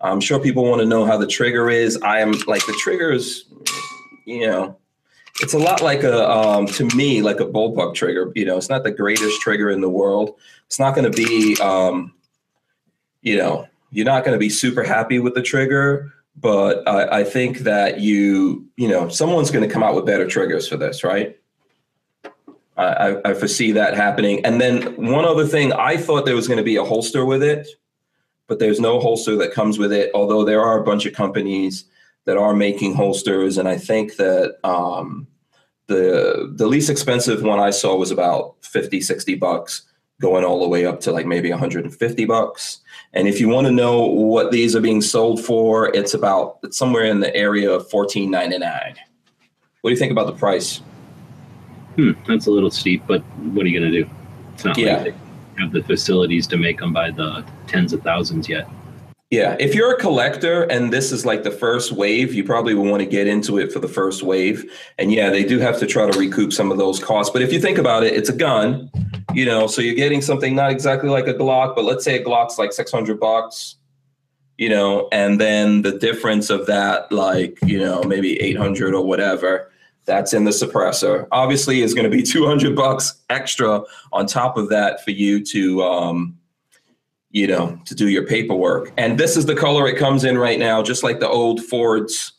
I'm sure people want to know how the trigger is. I am like the trigger is, you know, it's a lot like a, um, to me, like a bullpup trigger. You know, it's not the greatest trigger in the world. It's not going to be, um, you know, you're not going to be super happy with the trigger, But I, I think that you, you know, someone's going to come out with better triggers for this, right? I, I foresee that happening. And then one other thing, I thought there was going to be a holster with it, but there's no holster that comes with it, although there are a bunch of companies that are making holsters. And I think that um, the the least expensive one I saw was about fifty, sixty bucks, going all the way up to like maybe one hundred fifty bucks. And if you want to know what these are being sold for, it's about, it's somewhere in the area of fourteen ninety-nine. What do you think about the price? Hmm, that's a little steep, but what are you going to do? It's not yeah. like they have the facilities to make them by the tens of thousands yet. Yeah, if you're a collector and this is like the first wave, you probably will want to get into it for the first wave. And yeah, they do have to try to recoup some of those costs. But if you think about it, it's a gun, you know, so you're getting something not exactly like a Glock, but let's say a Glock's like six hundred bucks, you know, and then the difference of that, like, you know, maybe eight hundred or whatever, that's in the suppressor. Obviously, it's going to be two hundred bucks extra on top of that for you to, um, you know, to do your paperwork. And this is the color it comes in right now, just like the old Fords,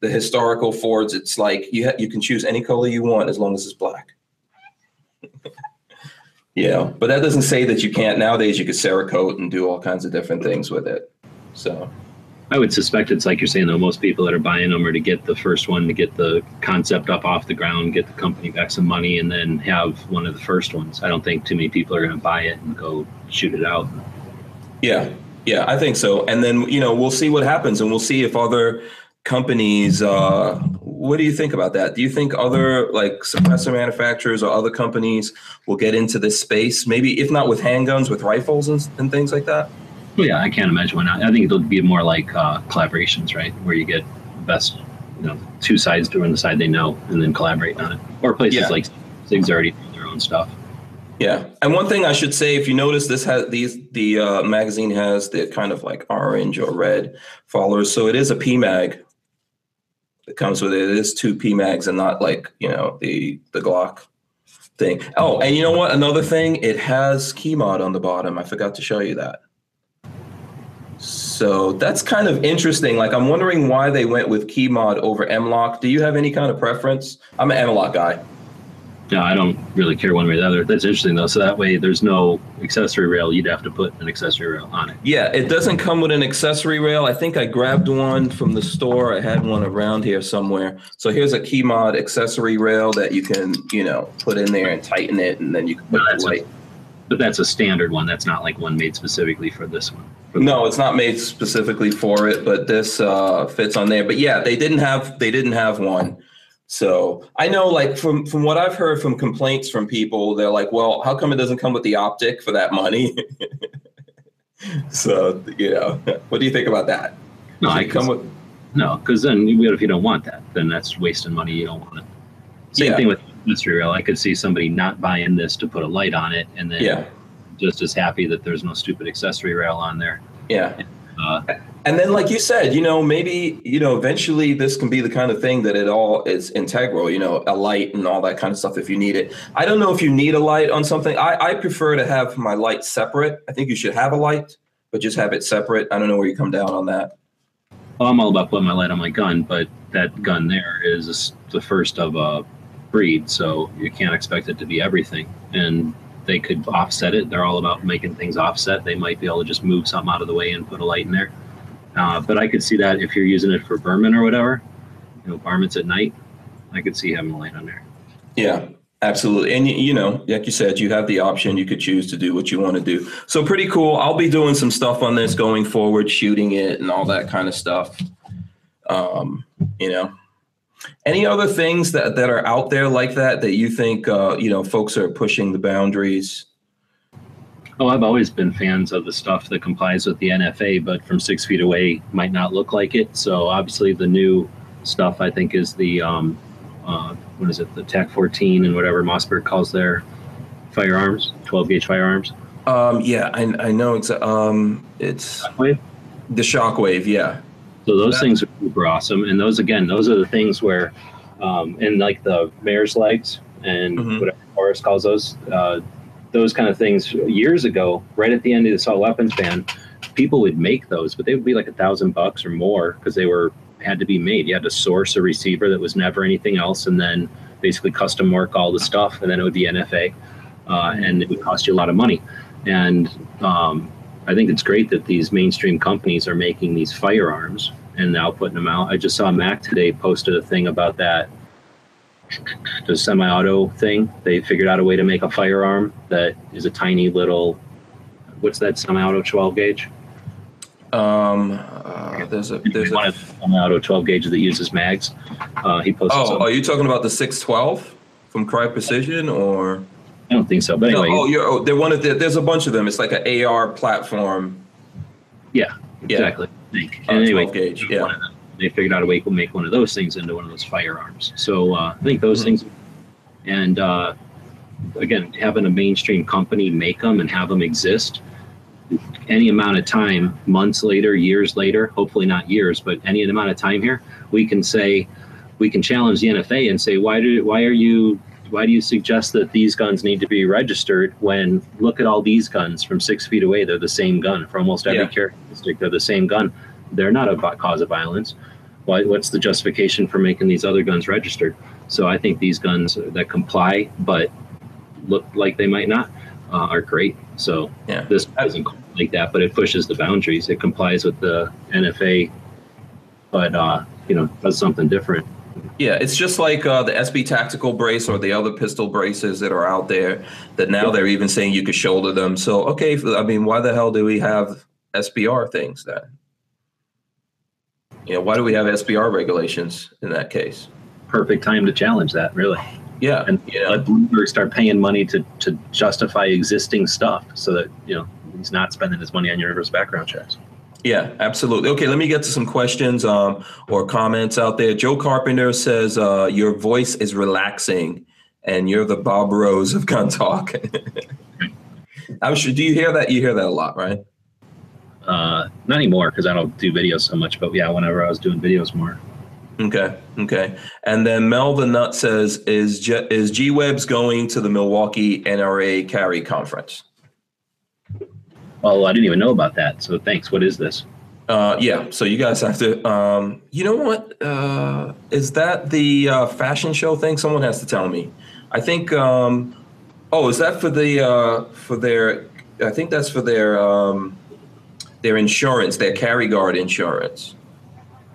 the historical Fords. It's like you ha- you can choose any color you want as long as it's black. Yeah, but that doesn't say that you can't. Nowadays, you could Cerakote and do all kinds of different things with it. So. I would suspect it's like you're saying, though, most people that are buying them are to get the first one, to get the concept up off the ground, get the company back some money, and then have one of the first ones. I don't think too many people are going to buy it and go shoot it out. Yeah, yeah, I think so. And then, you know, we'll see what happens, and we'll see if other companies, uh, what do you think about that? Do you think other, like, suppressor manufacturers or other companies will get into this space? Maybe, if not with handguns, with rifles and, and things like that? Yeah, I can't imagine why not. I think it'll be more like uh, collaborations, right? Where you get the best, you know, two sides doing the side they know and then collaborate on it. Or places yeah. like things already do their own stuff. Yeah. And one thing I should say, if you notice, this has these the uh, magazine has the kind of like orange or red followers. So it is a P MAG that comes with it. It is two P MAGs and not like, you know, the, the Glock thing. Oh, and you know what? Another thing, it has Keymod on the bottom. I forgot to show you that. So that's kind of interesting. Like, I'm wondering why they went with Keymod over M LOC. Do you have any kind of preference? I'm an M LOC guy. No, I don't really care one way or the other. That's interesting, though. So that way there's no accessory rail. You'd have to put an accessory rail on it. Yeah, it doesn't come with an accessory rail. I think I grabbed one from the store. I had one around here somewhere. So here's a Keymod accessory rail that you can, you know, put in there and tighten it, and then you can put no, that's it away. But that's a standard one. That's not like one made specifically for this one. No, it's not made specifically for it, but this uh, fits on there. But yeah, they didn't have they didn't have one. So I know, like, from, from what I've heard from complaints from people, they're like, well, how come it doesn't come with the optic for that money? So, you know, what do you think about that? No, I come with no, because then if you don't want that, then that's wasting money. You don't want it. Same yeah. thing with mystery rail. I could see somebody not buying this to put a light on it, and then. Yeah. Just as happy that there's no stupid accessory rail on there. Yeah. Uh, and then, like you said, you know, maybe, you know, eventually this can be the kind of thing that it all is integral, you know, a light and all that kind of stuff if you need it. I don't know if you need a light on something. I, I prefer to have my light separate. I think you should have a light, but just have it separate. I don't know where you come down on that. Well, I'm all about putting my light on my gun, but that gun there is the first of a breed, so you can't expect it to be everything. And they could offset it. They're all about making things offset. They might be able to just move something out of the way and put a light in there. Uh, but I could see that if you're using it for varmint or whatever, you know, varmints at night, I could see having a light on there. Yeah, absolutely. And, you know, like you said, you have the option. You could choose to do what you want to do. So pretty cool. I'll be doing some stuff on this going forward, shooting it and all that kind of stuff. Um, you know, any other things that, that are out there like that that you think, uh, you know, folks are pushing the boundaries? Oh, I've always been fans of the stuff that complies with the N F A, but from six feet away might not look like it. So obviously the new stuff, I think, is the, um, uh, what is it, the TAC fourteen and whatever Mossberg calls their firearms, twelve gauge firearms. Um, yeah, I, I know it's, um, it's Shockwave? The Shockwave, yeah. So those things are super awesome. And those, again, those are the things where, um, and like the mare's legs and mm-hmm. whatever Boris calls those, uh, those kind of things years ago, right at the end of the assault weapons ban, people would make those, but they would be like a thousand bucks or more because they were had to be made. You had to source a receiver that was never anything else, and then basically custom work all the stuff, and then it would be N F A, uh, and it would cost you a lot of money. And um, I think it's great that these mainstream companies are making these firearms and now putting them out. I just saw Mac today posted a thing about that, the semi-auto thing. They figured out a way to make a firearm that is a tiny little, what's that semi-auto twelve gauge? Um, uh, there's a there's one of semi-auto twelve gauge that uses mags. Uh, he posted. Oh, something. Are you talking about the six twelve from Cry Precision, or? I don't think so, but anyway. No, oh, you're, oh, they're one of the, there's a bunch of them. It's like an A R platform. Yeah, exactly. Yeah. I think. And uh, anyway, twelve gauge, yeah. One of them. They figured out a way to make one of those things into one of those firearms. So uh, I think those mm-hmm. things, and uh, again, having a mainstream company make them and have them exist, any amount of time, months later, years later, hopefully not years, but any amount of time here, we can say, we can challenge the N F A and say, why do, why are you, why do you suggest that these guns need to be registered when look at all these guns from six feet away? They're the same gun for almost every yeah. characteristic. They're the same gun. They're not a cause of violence. Why, what's the justification for making these other guns registered? So I think these guns that comply but look like they might not uh, are great. So yeah. this doesn't like that, but it pushes the boundaries. It complies with the N F A, but uh, you know, does something different. Yeah, it's just like uh, the S B Tactical brace or the other pistol braces that are out there that now yeah. they're even saying you could shoulder them. So, okay, I mean, why the hell do we have S B R things then? You know, why do we have S B R regulations in that case? Perfect time to challenge that, really. Yeah. And yeah. let Bloomberg start paying money to, to justify existing stuff so that, you know, he's not spending his money on universal background checks. Yeah, absolutely. Okay, let me get to some questions um, or comments out there. Joe Carpenter says, uh, your voice is relaxing and you're the Bob Rose of gun talk. I'm sure, do you hear that? You hear that a lot, right? Uh, not anymore because I don't do videos so much, but yeah, whenever I was doing videos more. Okay, okay. And then Mel the Nut says, is G- is G-Webs going to the Milwaukee N R A Carry Conference? Oh, I didn't even know about that. So thanks. What is this? Uh, yeah. So you guys have to, um, you know what? Uh, is that the uh, fashion show thing? Someone has to tell me. I think, um, oh, is that for the, uh, for their, I think that's for their, um, their insurance, their CarryGuard insurance.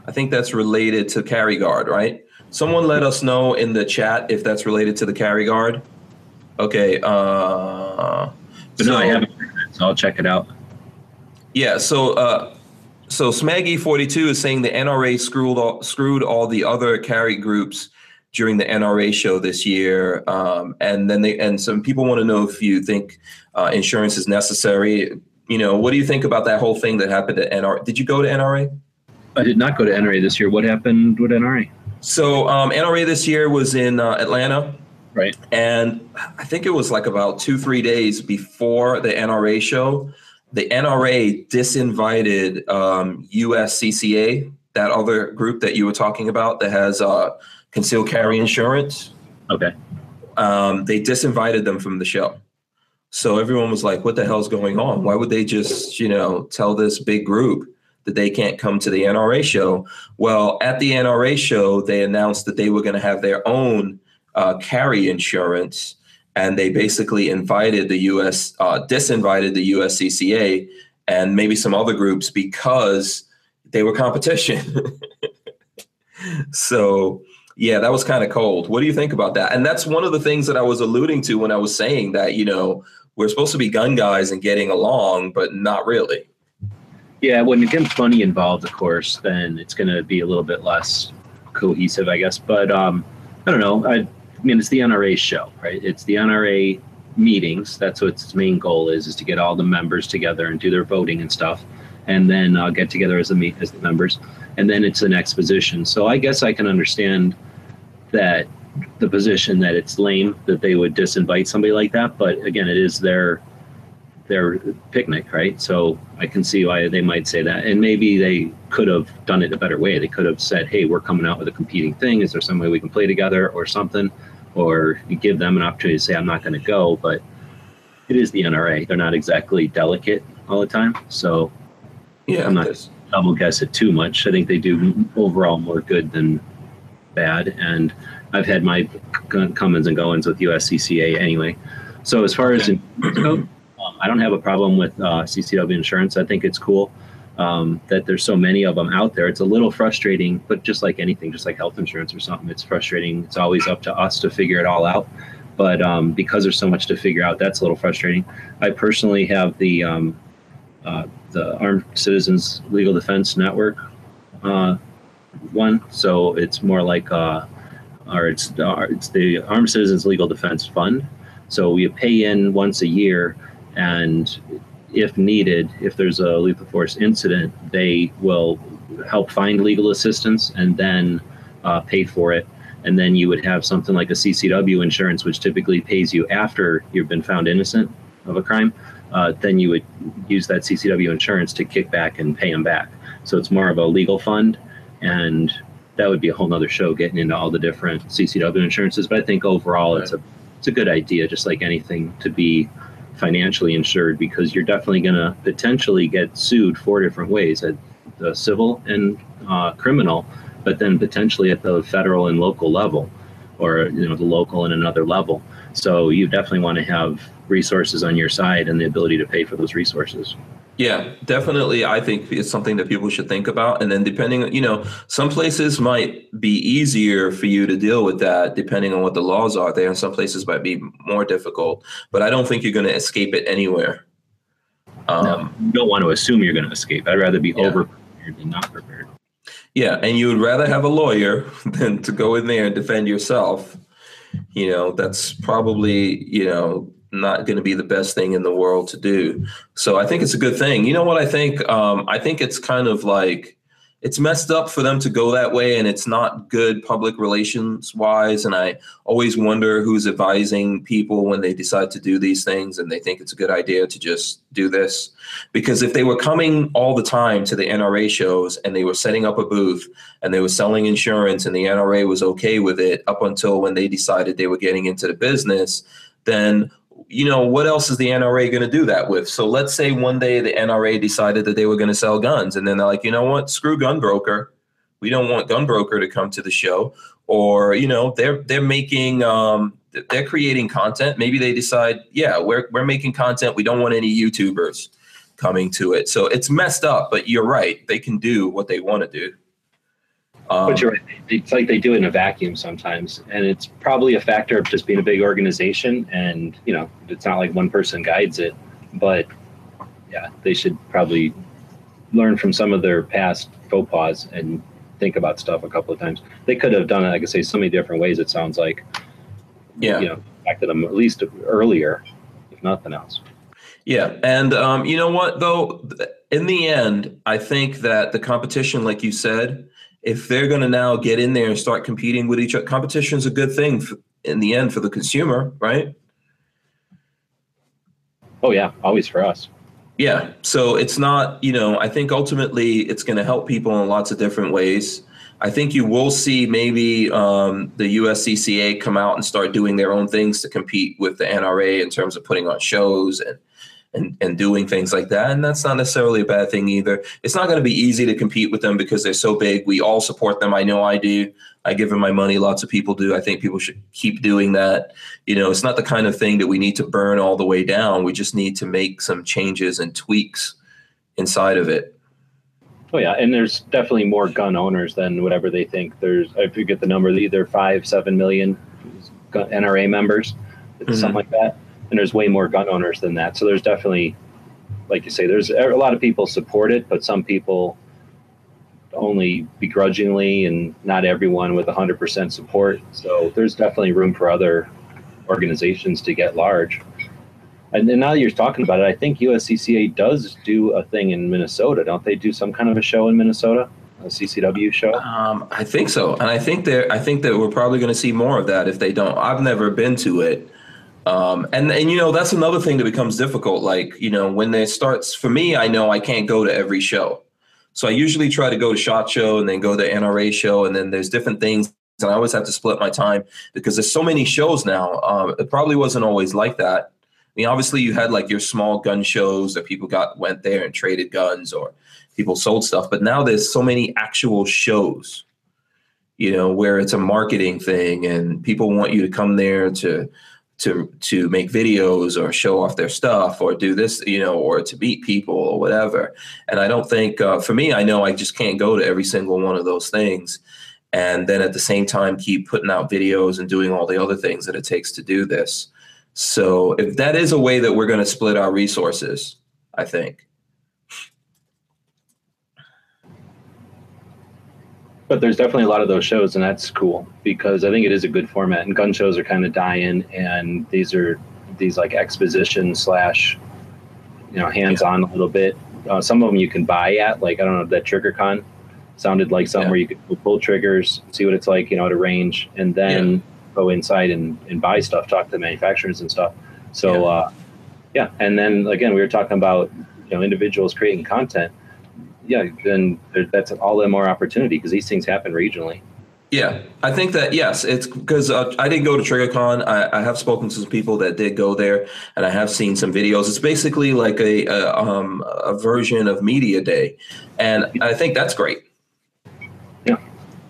I think that's related to CarryGuard, right? Someone let us know in the chat if that's related to the CarryGuard. Okay. Uh, but so, no, I haven't. So I'll check it out. Yeah, so uh, so Smaggy forty-two is saying the N R A screwed all, screwed all the other carry groups during the N R A show this year, um, and then they and some people want to know if you think uh, insurance is necessary. You know, what do you think about that whole thing that happened at N R A? Did you go to N R A? I did not go to N R A this year. What happened with N R A? So um, N R A this year was in uh, Atlanta. Right. And I think it was like about two, three days before the N R A show, the N R A disinvited um, U S C C A, that other group that you were talking about that has uh, concealed carry insurance. Okay. Um, they disinvited them from the show. So everyone was like, what the hell's going on? Why would they just, you know, tell this big group that they can't come to the N R A show? Well, at the N R A show, they announced that they were going to have their own Uh, carry insurance, and they basically invited the U S, uh, disinvited the U S C C A and maybe some other groups because they were competition. So, yeah, that was kind of cold. What do you think about that? And that's one of the things that I was alluding to when I was saying that, you know, we're supposed to be gun guys and getting along, but not really. Yeah, when it gets money involved, of course, then it's going to be a little bit less cohesive, I guess. But um, I don't know. I, I mean, it's the N R A show, right? It's the N R A meetings. That's what its main goal is, is to get all the members together and do their voting and stuff, and then uh, get together as a meet as the members. And then it's an exposition. So I guess I can understand that the position that it's lame that they would disinvite somebody like that. But again, it is their their picnic, right? So I can see why they might say that. And maybe they could have done it a better way. They could have said, hey, we're coming out with a competing thing. Is there some way we can play together or something? Or you give them an opportunity to say, I'm not going to go, but it is the N R A. They're not exactly delicate all the time. So Yeah, I'm not going to double guess it too much. I think they do overall more good than bad. And I've had my comings and goings with U S C C A anyway. So as far as insurance code, um, I don't have a problem with uh, C C W insurance. I think it's cool um, that there's so many of them out there. It's a little frustrating, but just like anything, just like health insurance or something, it's frustrating. It's always up to us to figure it all out. But um, because there's so much to figure out, that's a little frustrating. I personally have the um, uh, the Armed Citizens Legal Defense Network uh, one, so it's more like, uh, or it's uh, it's the Armed Citizens Legal Defense Fund. So we pay in once a year, and if needed, if there's a lethal force incident, they will help find legal assistance and then uh, pay for it. And then you would have something like a C C W insurance, which typically pays you after you've been found innocent of a crime. Uh, then you would use that C C W insurance to kick back and pay them back. So it's more of a legal fund, and that would be a whole nother show getting into all the different C C W insurances. But I think overall it's a, it's a good idea, just like anything, to be financially insured, because you're definitely going to potentially get sued four different ways, at the civil and uh, criminal, but then potentially at the federal and local level, or you know the local and another level. So you definitely want to have resources on your side and the ability to pay for those resources. Yeah, definitely. I think it's something that people should think about. And then depending on, you know, some places might be easier for you to deal with that depending on what the laws are there. And some places might be more difficult, but I don't think you're going to escape it anywhere. Um, no, you don't want to assume you're going to escape. I'd rather be yeah. over-prepared than not prepared. Yeah. And you would rather have a lawyer than to go in there and defend yourself. You know, that's probably, you know, not going to be the best thing in the world to do. So I think it's a good thing. You know what I think? Um, I think it's kind of like, it's messed up for them to go that way, and it's not good public relations wise. And I always wonder who's advising people when they decide to do these things and they think it's a good idea to just do this. Because if they were coming all the time to the N R A shows and they were setting up a booth and they were selling insurance and the N R A was okay with it up until when they decided they were getting into the business, then you know, what else is the N R A going to do that with? So let's say one day the N R A decided that they were going to sell guns, and then they're like, you know what, screw gun broker. We don't want gun broker to come to the show. Or, you know, they're, they're making, um, they're creating content. Maybe they decide, yeah, we're, we're making content. We don't want any YouTubers coming to it. So it's messed up, but you're right. They can do what they want to do. Um, but you're right. It's like they do it in a vacuum sometimes, and it's probably a factor of just being a big organization. And you know, it's not like one person guides it. But yeah, they should probably learn from some of their past faux pas and think about stuff a couple of times. They could have done it, like I say, so many different ways. It sounds like, yeah, you know, back to them at least earlier, if nothing else. Yeah, and um, you know what though, in the end, I think that the competition, like you said. If they're going to now get in there and start competing with each other, competition is a good thing for, in the end for the consumer, right? Oh, yeah. Always for us. Yeah. So it's not, you know, I think ultimately it's going to help people in lots of different ways. I think you will see maybe um, the U S C C A come out and start doing their own things to compete with the N R A in terms of putting on shows and And, and doing things like that. And that's not necessarily a bad thing either. It's not going to be easy to compete with them because they're so big. We all support them. I know I do. I give them my money. Lots of people do. I think people should keep doing that. You know, it's not the kind of thing that we need to burn all the way down. We just need to make some changes and tweaks inside of it. Oh, yeah. And there's definitely more gun owners than whatever they think. There's, I forget the number, either five, seven million N R A members, mm-hmm. something like that. And there's way more gun owners than that. So there's definitely, like you say, there's a lot of people support it, but some people only begrudgingly, and not everyone with one hundred percent support. So there's definitely room for other organizations to get large. And then now that you're talking about it, I think U S C C A does do a thing in Minnesota. Don't they do some kind of a show in Minnesota? A C C W show? Um, I think so. And I think, I think that we're probably going to see more of that if they don't. I've never been to it. Um, and, and, you know, that's another thing that becomes difficult. Like, you know, when there starts, for me, I know I can't go to every show. So I usually try to go to SHOT Show and then go to N R A show. And then there's different things. And I always have to split my time because there's so many shows now. Um, it probably wasn't always like that. I mean, obviously you had like your small gun shows that people got went there and traded guns or people sold stuff. But now there's so many actual shows, you know, where it's a marketing thing and people want you to come there to to to make videos or show off their stuff or do this, you know, or to meet people or whatever. And I don't think uh, for me, I know I just can't go to every single one of those things. And then at the same time, keep putting out videos and doing all the other things that it takes to do this. So if that is a way that we're going to split our resources, I think. But there's definitely a lot of those shows, and that's cool because I think it is a good format. And gun shows are kind of dying, and these are these like exposition slash, you know, hands on a little bit. Uh, some of them you can buy at, like I don't know, that TriggerCon sounded like something yeah. where you could pull triggers, see what it's like, you know, at a range, and then yeah. go inside and, and buy stuff, talk to the manufacturers and stuff. So, yeah. Uh, yeah. And then again, we were talking about, you know, individuals creating content. Yeah. Then that's all the more opportunity because these things happen regionally. Yeah. I think that, yes, it's because uh, I didn't go to TriggerCon. I, I have spoken to some people that did go there and I have seen some videos. It's basically like a, a, um, a version of Media Day. And I think that's great. Yeah.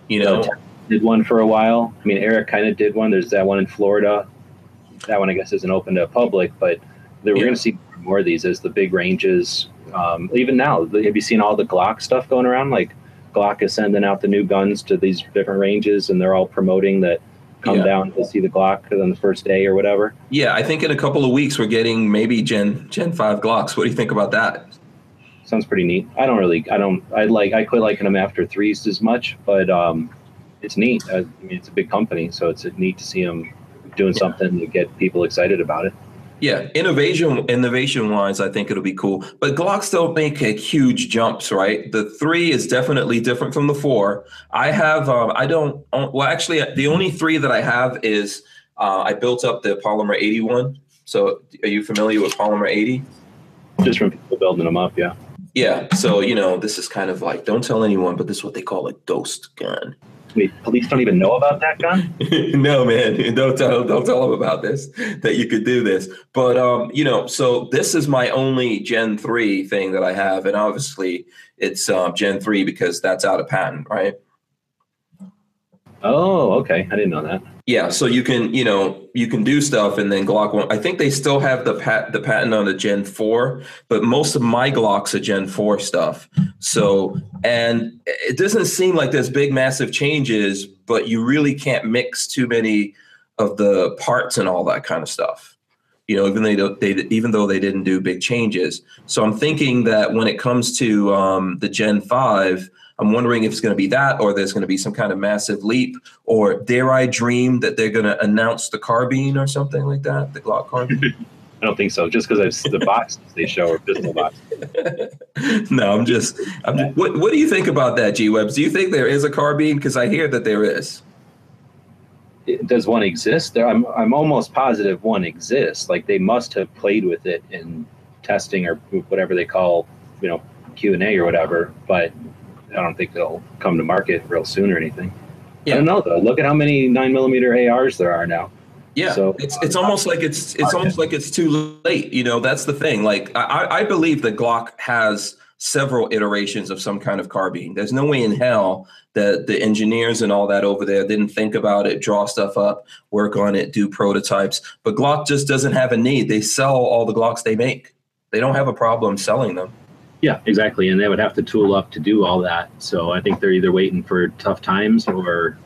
You know, so, did one for a while. I mean, Eric kind of did one. There's that one in Florida. That one, I guess, isn't open to the public, but there, yeah. we're going to see more of these as the big ranges. Um, even now, have you seen all the Glock stuff going around? Like Glock is sending out the new guns to these different ranges, and they're all promoting that come yeah. down to see the Glock on the first day or whatever. Yeah, I think in a couple of weeks, we're getting maybe Gen five Glocks. What do you think about that? Sounds pretty neat. I don't really, I don't, I like, I quit liking them after threes as much, but, um, it's neat. I mean, it's a big company, so it's neat to see them doing yeah. something to get people excited about it. Yeah, innovation, innovation-wise, I think it'll be cool. But Glocks don't make uh, huge jumps, right? The three is definitely different from the four. I have, um, I don't, well, actually, the only three that I have is uh, I built up the Polymer eighty one. So, are you familiar with Polymer eighty? Just from people building them up, yeah. Yeah. So, you know, this is kind of like, don't tell anyone, but this is what they call a ghost gun. Wait, police don't even know about that gun? No, man, don't tell, don't tell them about this, that you could do this. But, um, you know, so this is my only Gen three thing that I have. And obviously it's um, Gen three because that's out of patent, right? Oh, okay. I didn't know that. Yeah. So you can, you know, you can do stuff and then Glock one. I think they still have the pat, the patent on the Gen four, but most of my Glocks are Gen four stuff. So, and it doesn't seem like there's big, massive changes, but you really can't mix too many of the parts and all that kind of stuff. You know, even though they, they even though they didn't do big changes. So I'm thinking that when it comes to um, the Gen five, I'm wondering if it's going to be that or there's going to be some kind of massive leap or dare I dream that they're going to announce the carbine or something like that, the Glock carbine? I don't think so, just because the boxes they show are pistol boxes. No, I'm just, I'm just what, what do you think about that, G-Webs? Do you think there is a carbine? Because I hear that there is. It, does one exist? There, I'm, I'm almost positive one exists. Like they must have played with it in testing or whatever they call, you know, Q and A or whatever, but I don't think they'll come to market real soon or anything. Yeah. I don't know though. Look at how many nine millimeter A Rs there are now. Yeah. So it's it's uh, almost like it's it's market. almost like it's too late. You know, that's the thing. Like I, I believe that Glock has several iterations of some kind of carbine. There's no way in hell that the engineers and all that over there didn't think about it, draw stuff up, work on it, do prototypes. But Glock just doesn't have a need. They sell all the Glocks they make. They don't have a problem selling them. Yeah, exactly. And they would have to tool up to do all that. So I think they're either waiting for tough times or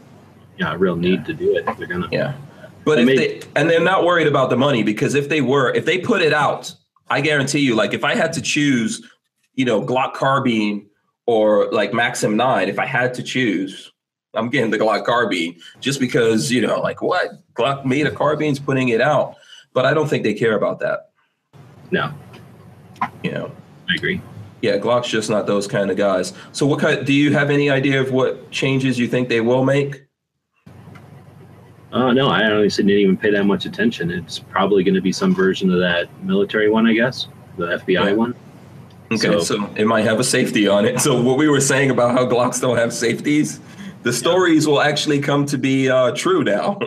yeah, a real need yeah. to do it. They're gonna Yeah. But if they and they're not worried about the money because if they were, if they put it out, I guarantee you, like if I had to choose, you know, Glock carbine or like Maxim nine, if I had to choose, I'm getting the Glock carbine just because, you know, like what? Glock made a carbine's putting it out. But I don't think they care about that. No. You know. I agree. Yeah, Glock's just not those kind of guys. So what kind, do you have any idea of what changes you think they will make? Uh, no, I honestly didn't even pay that much attention. It's probably going to be some version of that military one, I guess, the F B I yeah. one. Okay, so, so it might have a safety on it. So what we were saying about how Glocks don't have safeties, the stories yeah. will actually come to be uh, true now.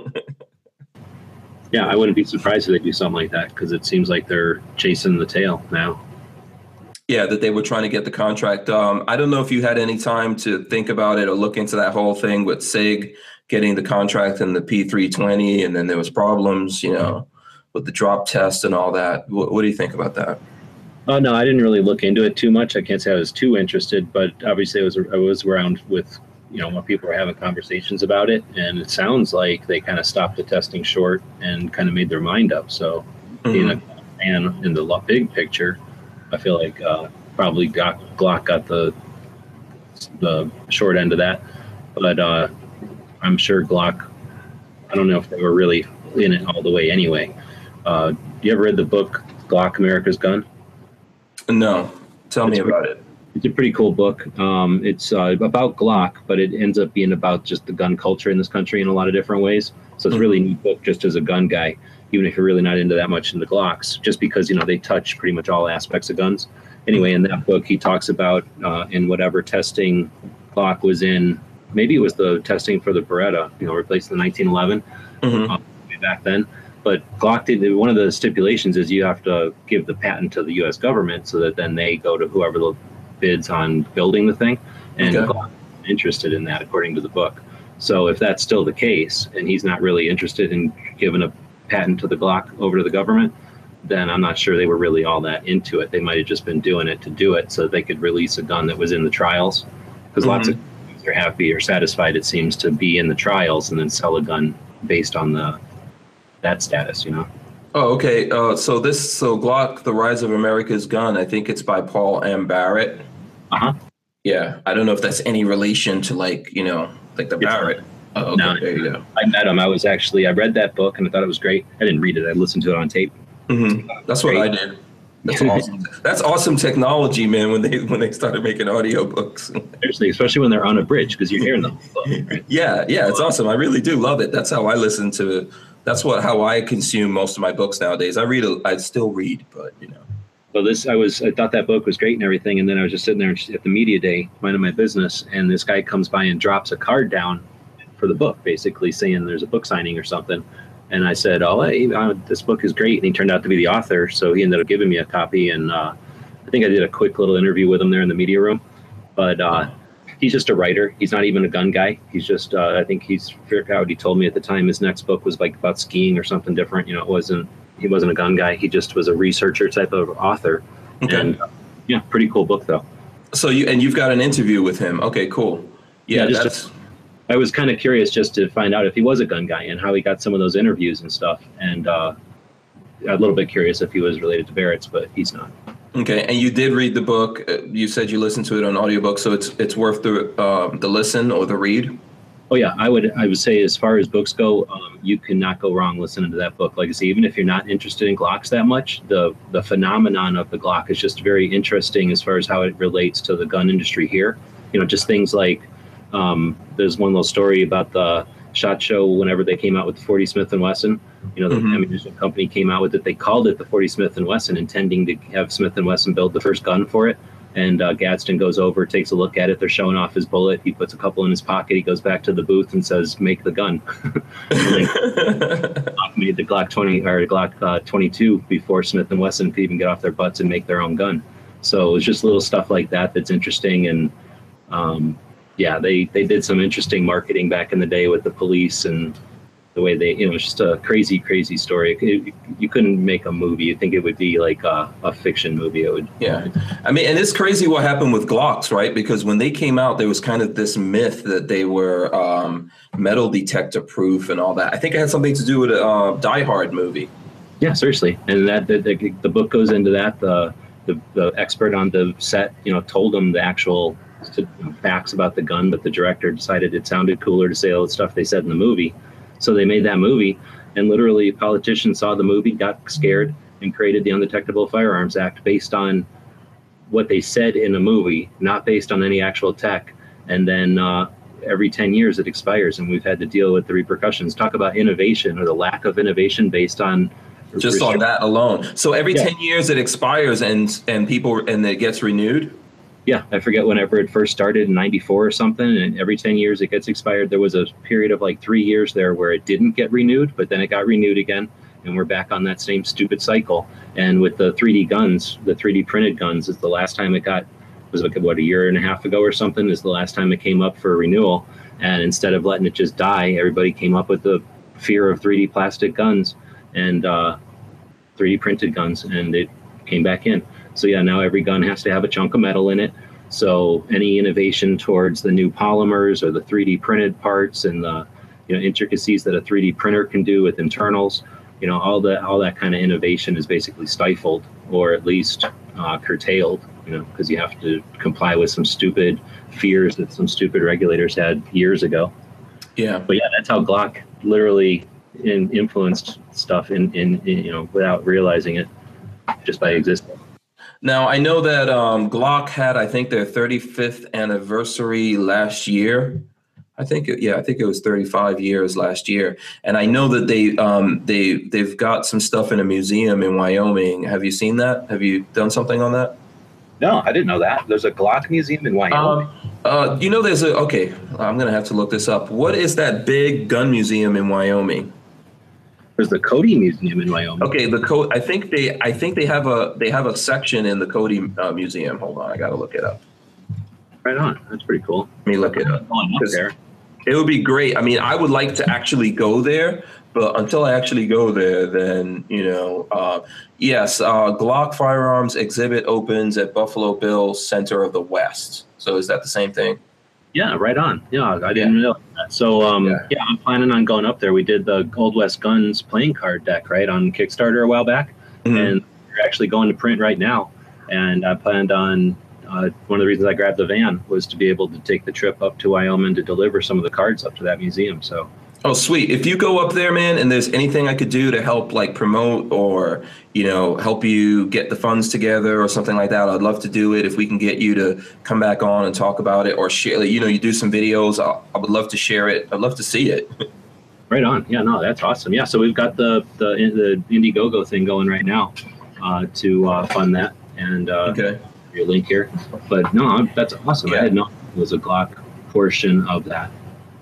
yeah, I wouldn't be surprised if they do something like that, because it seems like they're chasing the tail now. Yeah, that they were trying to get the contract. Um, I don't know if you had any time to think about it or look into that whole thing with SIG getting the contract and the P three twenty, and then there was problems, you know, with the drop test and all that. What, what do you think about that? Oh, no, I didn't really look into it too much. I can't say I was too interested, but obviously it was, I was around with, you know, when people were having conversations about it, and it sounds like they kind of stopped the testing short and kind of made their mind up. So, mm-hmm. you know, and in the big picture, I feel like uh, probably got, Glock got the the short end of that, but uh, I'm sure Glock, I don't know if they were really in it all the way anyway. Uh, you ever read the book Glock, America's Gun? No. Tell it's me about pretty, it. It's a pretty cool book. Um, it's uh, about Glock, but it ends up being about just the gun culture in this country in a lot of different ways. So it's a really neat book just as a gun guy, even if you're really not into that much into Glocks, just because, you know, they touch pretty much all aspects of guns. Anyway, in that book, he talks about uh, in whatever testing Glock was in, maybe it was the testing for the Beretta, you know, replaced the nineteen eleven mm-hmm. uh, way back then. But Glock did, one of the stipulations is you have to give the patent to the U S government so that then they go to whoever the bids on building the thing. And okay. Glock is interested in that, according to the book. So if that's still the case, and he's not really interested in giving a patent to the Glock over to the government, then I'm not sure they were really all that into it. They might have just been doing it to do it so that they could release a gun that was in the trials, because mm-hmm. lots of people are happy or satisfied, it seems, to be in the trials and then sell a gun based on the that status, you know. Oh, okay. Uh, so this, so Glock, The Rise of America's Gun, I think it's by Paul M. Barrett. Uh-huh. Yeah. I don't know if that's any relation to, like, you know, like the it's Barrett. Oh, okay, no, there you go. I met him. I was actually, I read that book and I thought it was great. I didn't read it. I listened to it on tape. Mm-hmm. That's great. What I did. That's awesome. That's awesome technology, man, when they when they started making audio books. Seriously, especially when they're on a bridge, because you're hearing them. Right? Yeah. Yeah. It's awesome. I really do love it. That's how I listen to it. That's what how I consume most of my books nowadays. I read, a, I still read, but you know. Well, this I was, I thought that book was great and everything, and then I was just sitting there at the media day, minding my business, and this guy comes by and drops a card down for the book, basically saying there's a book signing or something. And I said, "Oh, hey, uh, this book is great," and he turned out to be the author, so he ended up giving me a copy, and uh, I think I did a quick little interview with him there in the media room, but. Uh, He's just a writer. He's not even a gun guy. He's just, uh, I think he's, he told me at the time his next book was like about skiing or something different. You know, it wasn't, he wasn't a gun guy. He just was a researcher type of author. Okay. And uh, yeah, pretty cool book though. So you, and you've got an interview with him. Okay, cool. Yeah, yeah just, that's... I was kind of curious just to find out if he was a gun guy and how he got some of those interviews and stuff. And uh, a little bit curious if he was related to Barrett's, but he's not. Okay, and you did read the book. You said you listened to it on audiobook, so it's it's worth the uh, the listen or the read. Oh yeah, I would I would say as far as books go, um, you cannot go wrong listening to that book. Like I say, even if you're not interested in Glocks that much, the the phenomenon of the Glock is just very interesting as far as how it relates to the gun industry here. You know, just things like um, there's one little story about the SHOT Show whenever they came out with the forty Smith and Wesson. You know, the mm-hmm. ammunition company came out with it. They called it the forty Smith and Wesson, intending to have Smith and Wesson build the first gun for it. And uh, Gadsden goes over, takes a look at it. They're showing off his bullet. He puts a couple in his pocket. He goes back to the booth and says, "Make the gun." Glock made the Glock twenty or Glock uh, twenty-two before Smith and Wesson could even get off their butts and make their own gun. So it's just little stuff like that that's interesting. And um, yeah, they they did some interesting marketing back in the day with the police and. The way they, you know, it's just a crazy, crazy story. It, you couldn't make a movie. You think it would be like a, a fiction movie. It would. Yeah. I mean, and it's crazy what happened with Glocks, right? Because when they came out, there was kind of this myth that they were um, metal detector proof and all that. I think it had something to do with a uh, Die Hard movie. Yeah, seriously. And that the, the, the book goes into that. The, the the expert on the set, you know, told them the actual facts about the gun, but the director decided it sounded cooler to say all the stuff they said in the movie. So they made that movie, and literally politicians saw the movie, got scared, and created the Undetectable Firearms Act based on what they said in a movie, not based on any actual tech. And then uh, every ten years it expires, and we've had to deal with the repercussions. Talk about innovation or the lack of innovation based on just on that alone. So every yeah. ten years it expires, and and people and it gets renewed. yeah, I forget whenever it first started in ninety-four or something, and every ten years it gets expired. There was a period of like three years there where it didn't get renewed, but then it got renewed again, and we're back on that same stupid cycle. And with the three D guns, the three D printed guns, is the last time it got, was like, what, a year and a half ago or something, is the last time it came up for renewal. And instead of letting it just die, everybody came up with the fear of three D plastic guns and uh, three D printed guns, and it came back in. So yeah, now every gun has to have a chunk of metal in it. So any innovation towards the new polymers or the three D printed parts and the, you know, intricacies that a three D printer can do with internals, you know, all that all that kind of innovation is basically stifled, or at least uh, curtailed, you know, because you have to comply with some stupid fears that some stupid regulators had years ago. Yeah. But yeah, that's how Glock literally in, influenced stuff in, in, in, you know, without realizing it, just by existing. Now, I know that um, Glock had, I think, their thirty-fifth anniversary last year. I think, it, yeah, I think it was thirty-five years last year. And I know that they, um, they, they've got some stuff in a museum in Wyoming. Have you seen that? Have you done something on that? No, I didn't know that. There's a Glock museum in Wyoming. Uh, uh, you know, there's a, okay, I'm going to have to look this up. What is that big gun museum in Wyoming? There's the Cody Museum in Wyoming. Okay, the Co- I think they, I think they have a, they have a section in the Cody uh, Museum. Hold on, I got to look it up. Right on. That's pretty cool. Let me look it up. Oh, I'm up there. It would be great. I mean, I would like to actually go there, but until I actually go there, then, you know, uh, yes, uh, Glock Firearms exhibit opens at Buffalo Bill's Center of the West. So is that the same thing? Yeah, right on. Yeah, I didn't yeah. know that. So, um, yeah. yeah, I'm planning on going up there. We did the Gold West Guns playing card deck, right, on Kickstarter a while back, mm-hmm. and we're actually going to print right now. And I planned on... Uh, one of the reasons I grabbed the van was to be able to take the trip up to Wyoming to deliver some of the cards up to that museum. So, oh, sweet. If you go up there, man, and there's anything I could do to help, like, promote or, you know, help you get the funds together or something like that, I'd love to do it. If we can get you to come back on and talk about it or share, you know, you do some videos, I'll, I would love to share it. I'd love to see it. Right on. Yeah, no, that's awesome. Yeah, so we've got the, the, the Indiegogo thing going right now uh, to uh, fund that. And uh, okay. Your link here, but no, that's awesome. Yeah. I had not was a Glock portion of that.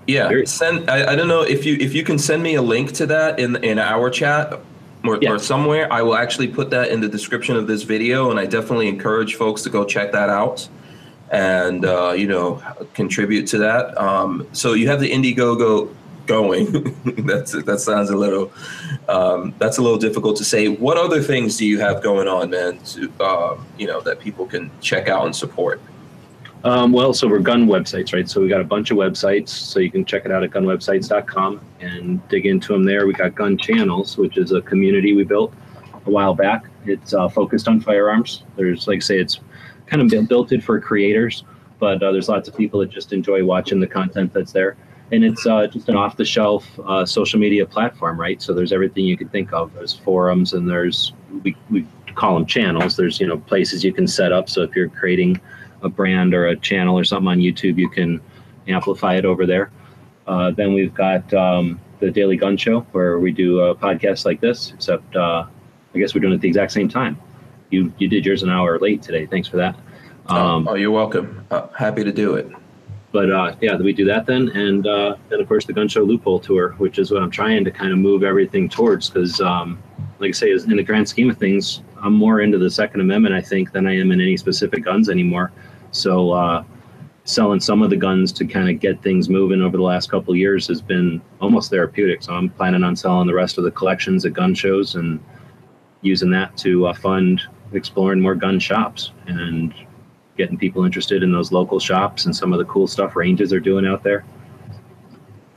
Yeah, Very send. I, I don't know if you if you can send me a link to that in in our chat or, yeah. or somewhere. I will actually put that in the description of this video, and I definitely encourage folks to go check that out and uh, you know, contribute to that. Um, so you have the Indiegogo going. that's that sounds a little um that's a little difficult to say. What other things do you have going on, man, to uh, you know, that people can check out and support? Um well, so we're Gun Websites, right? So we got a bunch of websites, so you can check it out at gun websites dot com and dig into them there. We got Gun Channels, which is a community we built a while back. It's uh, focused on firearms. There's, like, say, it's kind of been built it for creators, but uh, there's lots of people that just enjoy watching the content that's there. And it's uh, just an off-the-shelf uh, social media platform, right? So there's everything you can think of. There's forums, and there's, we, we call them channels. There's, you know, places you can set up. So if you're creating a brand or a channel or something on YouTube, you can amplify it over there. Uh, then we've got um, the Daily Gun Show, where we do a podcast like this, except uh, I guess we're doing it at the exact same time. You you did yours an hour late today. Thanks for that. Um, oh, oh, you're welcome. Uh, happy to do it. But uh, yeah, we do that then. And uh, then, of course, the Gun Show Loophole Tour, which is what I'm trying to kind of move everything towards. Because, um, like I say, in the grand scheme of things, I'm more into the Second Amendment, I think, than I am in any specific guns anymore. So uh, selling some of the guns to kind of get things moving over the last couple of years has been almost therapeutic. So I'm planning on selling the rest of the collections at gun shows and using that to uh, fund exploring more gun shops and getting people interested in those local shops and some of the cool stuff ranges are doing out there.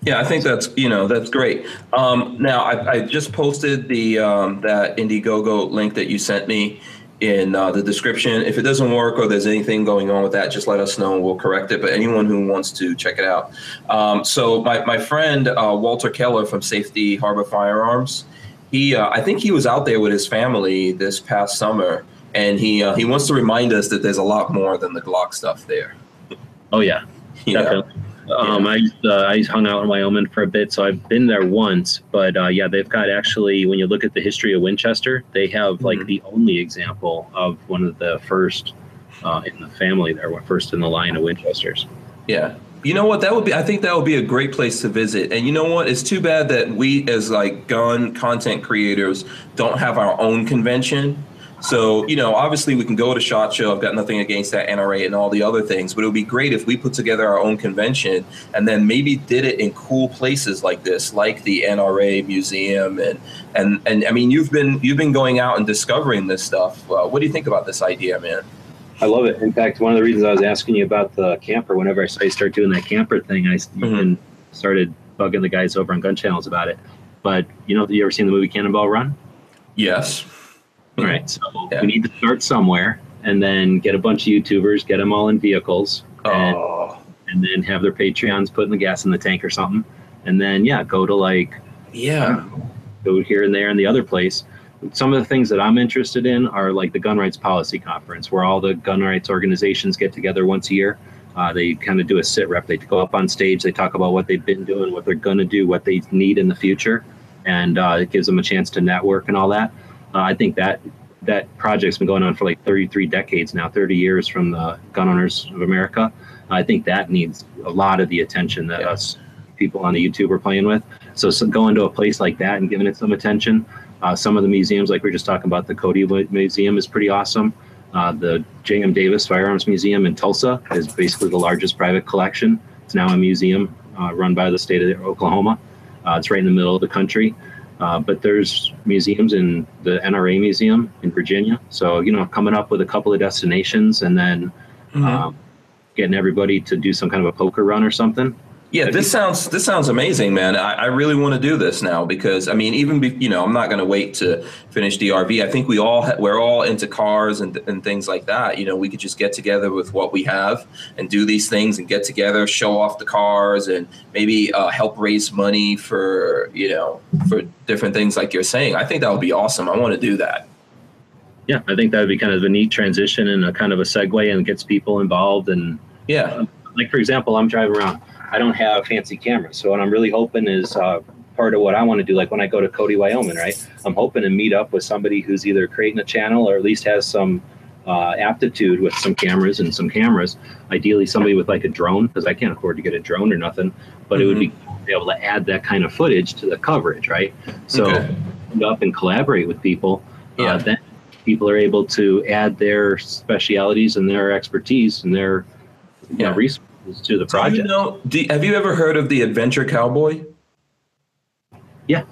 Yeah, I think that's, you know, that's great. Um, now, I, I just posted the um, that Indiegogo link that you sent me in uh, the description. If it doesn't work or there's anything going on with that, just let us know and we'll correct it. But anyone who wants to check it out. Um, so my, my friend, uh, Walter Keller from Safety Harbor Firearms, he uh, I think he was out there with his family this past summer. And he uh, he wants to remind us that there's a lot more than the Glock stuff there. Oh, yeah. Definitely. Yeah. Um, yeah. I, uh, I hung out in Wyoming for a bit, so I've been there once. But, uh, yeah, they've got actually, when you look at the history of Winchester, they have, like, mm-hmm. the only example of one of the first uh, in the family there. We're first in the line of Winchesters. Yeah. You know what, that would be, I think that would be a great place to visit. And you know what, it's too bad that we as like gun content creators don't have our own convention. So, you know, obviously we can go to SHOT Show. I've got nothing against that N R A and all the other things, but it would be great if we put together our own convention and then maybe did it in cool places like this, like the N R A museum. And, and, and I mean, you've been, you've been going out and discovering this stuff. Uh, what do you think about this idea, man? I love it. In fact, one of the reasons I was asking you about the camper, whenever I saw you start doing that camper thing, I mm-hmm. even started bugging the guys over on Gun Channels about it. But, you know, have you ever seen the movie Cannonball Run? Yes. All right. So yeah. we need to start somewhere and then get a bunch of YouTubers, get them all in vehicles, and, oh. and then have their Patreons putting the gas in the tank or something. And then, yeah, go to like, yeah, know, go here and there and the other place. Some of the things that I'm interested in are like the Gun Rights Policy Conference, where all the gun rights organizations get together once a year. Uh, they kind of do a sit rep. They go up on stage. They talk about what they've been doing, what they're going to do, what they need in the future. And uh, it gives them a chance to network and all that. Uh, I think that that project's been going on for like thirty-three decades now, thirty years from the Gun Owners of America. I think that needs a lot of the attention that yeah. us people on the YouTube are playing with. So, so going to a place like that and giving it some attention. Uh, some of the museums, like we were just talking about, the Cody Museum is pretty awesome. Uh, the J M Davis Firearms Museum in Tulsa is basically the largest private collection. It's now a museum uh, run by the state of Oklahoma. Uh, it's right in the middle of the country. Uh, but there's museums in the N R A Museum in Virginia. So, you know, coming up with a couple of destinations and then mm-hmm. um, getting everybody to do some kind of a poker run or something. Yeah, this sounds this sounds amazing, man. I, I really want to do this now because, I mean, even, be, you know, I'm not going to wait to finish D R V. I think we all ha- we're all into cars and, and things like that. You know, we could just get together with what we have and do these things and get together, show off the cars and maybe uh, help raise money for, you know, for different things like you're saying. I think that would be awesome. I want to do that. Yeah, I think that would be kind of a neat transition and a kind of a segue and gets people involved. And yeah, uh, like, for example, I'm driving around. I don't have fancy cameras. So what I'm really hoping is uh, part of what I want to do, like when I go to Cody, Wyoming, right? I'm hoping to meet up with somebody who's either creating a channel or at least has some uh, aptitude with some cameras and some cameras. Ideally, somebody with like a drone, because I can't afford to get a drone or nothing, but mm-hmm. it would be cool to be able to add that kind of footage to the coverage, right? So okay. end up and collaborate with people. Yeah. Uh, then people are able to add their specialities and their expertise and their you yeah. know, resources. To the project. So, you know, do, have you ever heard of the Adventure Cowboy? Yeah.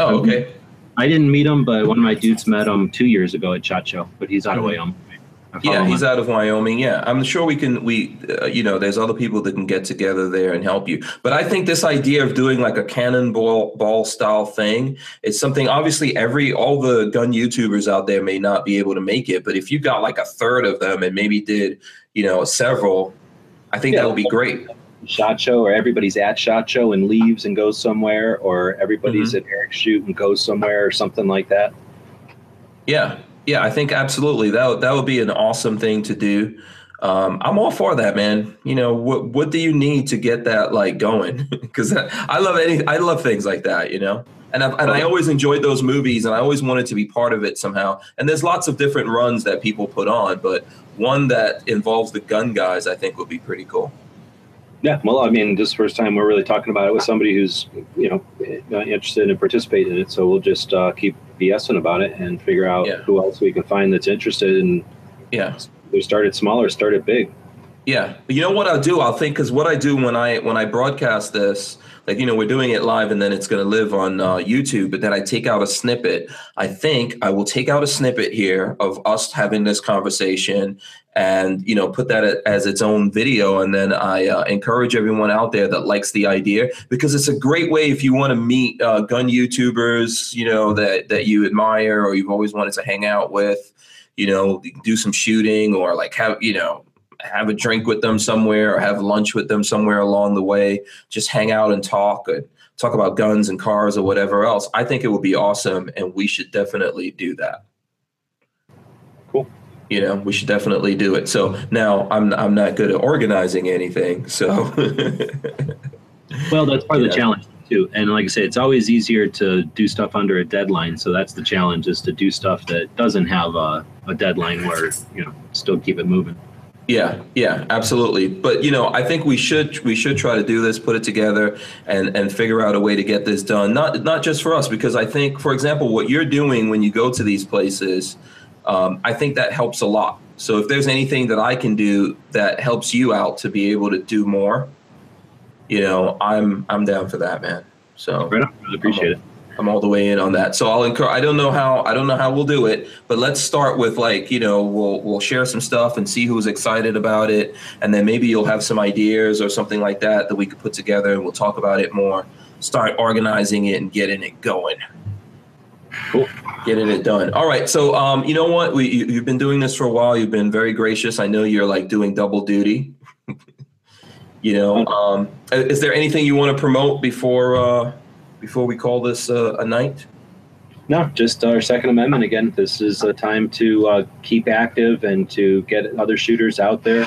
Oh, okay. I didn't meet him, but one of my dudes met him two years ago at SHOT Show, but he's out of Wyoming. Yeah, he's out of Wyoming. Yeah, I'm sure we can, we, uh, you know, there's other people that can get together there and help you. But I think this idea of doing like a cannonball ball style thing is something, obviously, every, all the gun YouTubers out there may not be able to make it. But if you got like a third of them and maybe did, you know, several, I think yeah, that'll be great. SHOT Show, or everybody's at SHOT Show and leaves and goes somewhere, or everybody's mm-hmm. at Eric's shoot and goes somewhere, or something like that. Yeah, yeah, I think absolutely that that would be an awesome thing to do. Um, I'm all for that, man. You know, what what do you need to get that like going? Because I love any, I love things like that, you know. And I've, and I always enjoyed those movies, and I always wanted to be part of it somehow. And there's lots of different runs that people put on, but one that involves the gun guys, I think, would be pretty cool. Yeah, well, I mean, this is the first time we're really talking about it with somebody who's, you know, interested in participating in it. So we'll just uh, keep BSing about it and figure out yeah. who else we can find that's interested. And yeah, we started small or started big. Yeah, you know what I'll do? I'll think because what I do when I when I broadcast this. Like, you know, we're doing it live and then it's going to live on uh, YouTube. But then I take out a snippet. I think I will take out a snippet here of us having this conversation and, you know, put that as its own video. And then I uh, encourage everyone out there that likes the idea, because it's a great way if you want to meet uh, gun YouTubers, you know, that, that you admire or you've always wanted to hang out with, you know, do some shooting or like have, you know, have a drink with them somewhere or have lunch with them somewhere along the way, just hang out and talk and talk about guns and cars or whatever else. I think it would be awesome. And we should definitely do that. Cool. You know, we should definitely do it. So now I'm, I'm not good at organizing anything. So, well, that's part yeah. of the challenge too. And like I said, it's always easier to do stuff under a deadline. So that's the challenge, is to do stuff that doesn't have a, a deadline where, you know, still keep it moving. Yeah, yeah, absolutely. But, you know, I think we should we should try to do this, put it together and, and figure out a way to get this done. Not not just for us, because I think, for example, what you're doing when you go to these places, um, I think that helps a lot. So if there's anything that I can do that helps you out to be able to do more, you know, I'm I'm down for that, man. So I really appreciate it. I'm all the way in on that. So I'll encourage, I don't know how, I don't know how we'll do it, but let's start with, like, you know, we'll, we'll share some stuff and see who's excited about it. And then maybe you'll have some ideas or something like that, that we could put together, and we'll talk about it more, start organizing it and getting it going. Cool. Getting it done. All right. So, um, you know what, we, you, you've been doing this for a while. You've been very gracious. I know you're, like, doing double duty, you know, um, is there anything you want to promote before, uh, before we call this uh, a night? No, just our Second Amendment again. This is a time to uh, keep active and to get other shooters out there.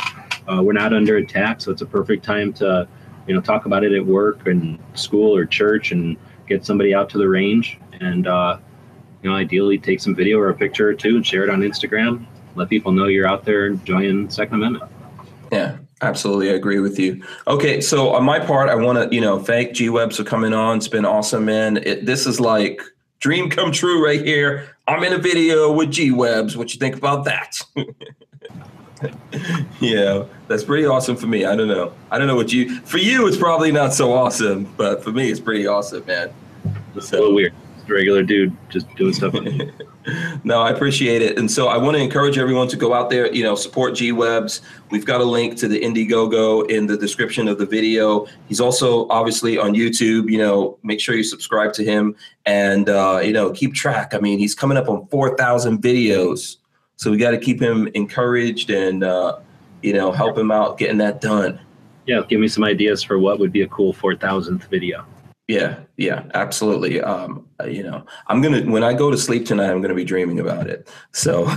Uh, we're not under attack, so it's a perfect time to, you know, talk about it at work and school or church, and get somebody out to the range. And, uh, you know, ideally take some video or a picture or two and share it on Instagram. Let people know you're out there enjoying Second Amendment. Yeah. Absolutely, I agree with you. Okay, so on my part, I want to, you know, thank G-Webs for coming on. It's been awesome, man. It, this is like dream come true right here. I'm in a video with G-Webs. What you think about that? Yeah, that's pretty awesome for me. I don't know. I don't know what you, for you, it's probably not so awesome, but for me, it's pretty awesome, man. It's so. A little weird. Regular dude just doing stuff. No, I appreciate it. And so I want to encourage everyone to go out there, you know, support G-Webs. We've got a link to the Indiegogo in the description of the video. He's also obviously on YouTube, you know, make sure you subscribe to him and, uh, you know, keep track. I mean, he's coming up on four thousand videos. So we got to keep him encouraged and, uh, you know, help him out getting that done. Yeah. Give me some ideas for what would be a cool four thousandth video. Yeah, yeah, absolutely. Um, you know, I'm going to, when I go to sleep tonight, I'm going to be dreaming about it. So,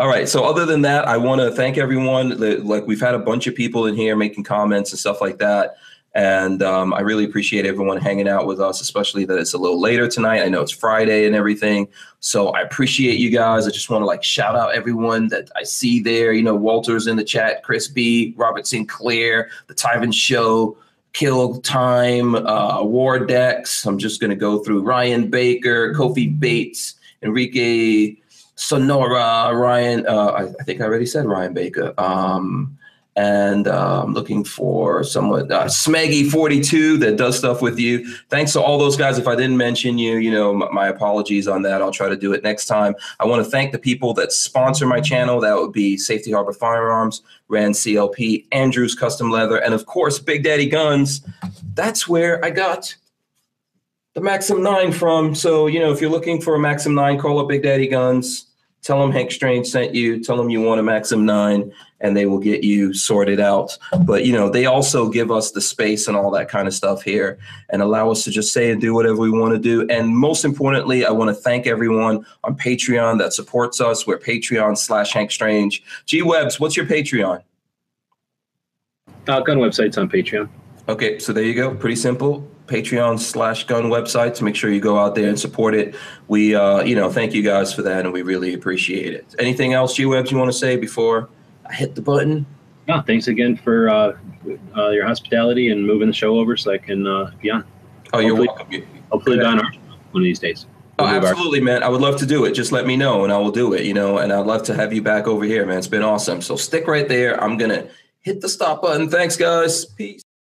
all right. So other than that, I want to thank everyone. Like, we've had a bunch of people in here making comments and stuff like that. And um, I really appreciate everyone hanging out with us, especially that it's a little later tonight. I know it's Friday and everything. So I appreciate you guys. I just want to, like, shout out everyone that I see there. You know, Walter's in the chat, Chris B, Robert Sinclair, The Tyven Show, Kill Time, uh, War Dex. I'm just going to go through Ryan Baker, Kofi Bates, Enrique Sonora, Ryan. Uh, I, I think I already said Ryan Baker. Um, and I'm um, looking for someone, uh, Smeggy forty-two, that does stuff with you. Thanks to all those guys. If I didn't mention you, you know, my, my apologies on that. I'll try to do it next time. I want to thank the people that sponsor my channel. That would be Safety Harbor Firearms, Rand C L P, Andrews Custom Leather, and of course, Big Daddy Guns. That's where I got the Maxim nine from. So, you know, if you're looking for a Maxim nine, call up Big Daddy Guns. Tell them Hank Strange sent you. Tell them you want a Maxim nine, and they will get you sorted out. But, you know, they also give us the space and all that kind of stuff here and allow us to just say and do whatever we want to do. And most importantly, I want to thank everyone on Patreon that supports us. We're Patreon slash Hank Strange. G-Webs, what's your Patreon? Uh, Gun Websites on Patreon. Okay, so there you go. Pretty simple. Patreon slash Gun Websites. Make sure you go out there and support it. We, uh, you know, thank you guys for that, and we really appreciate it. Anything else, G-Webs, you want to say before I hit the button? No, thanks again for uh, uh, your hospitality and moving the show over so I can uh, be on. Oh, hopefully, you're welcome. Hopefully, Don, yeah. One of these days. We'll oh, absolutely, man. I would love to do it. Just let me know, and I will do it, you know, and I'd love to have you back over here, man. It's been awesome. So stick right there. I'm going to hit the stop button. Thanks, guys. Peace.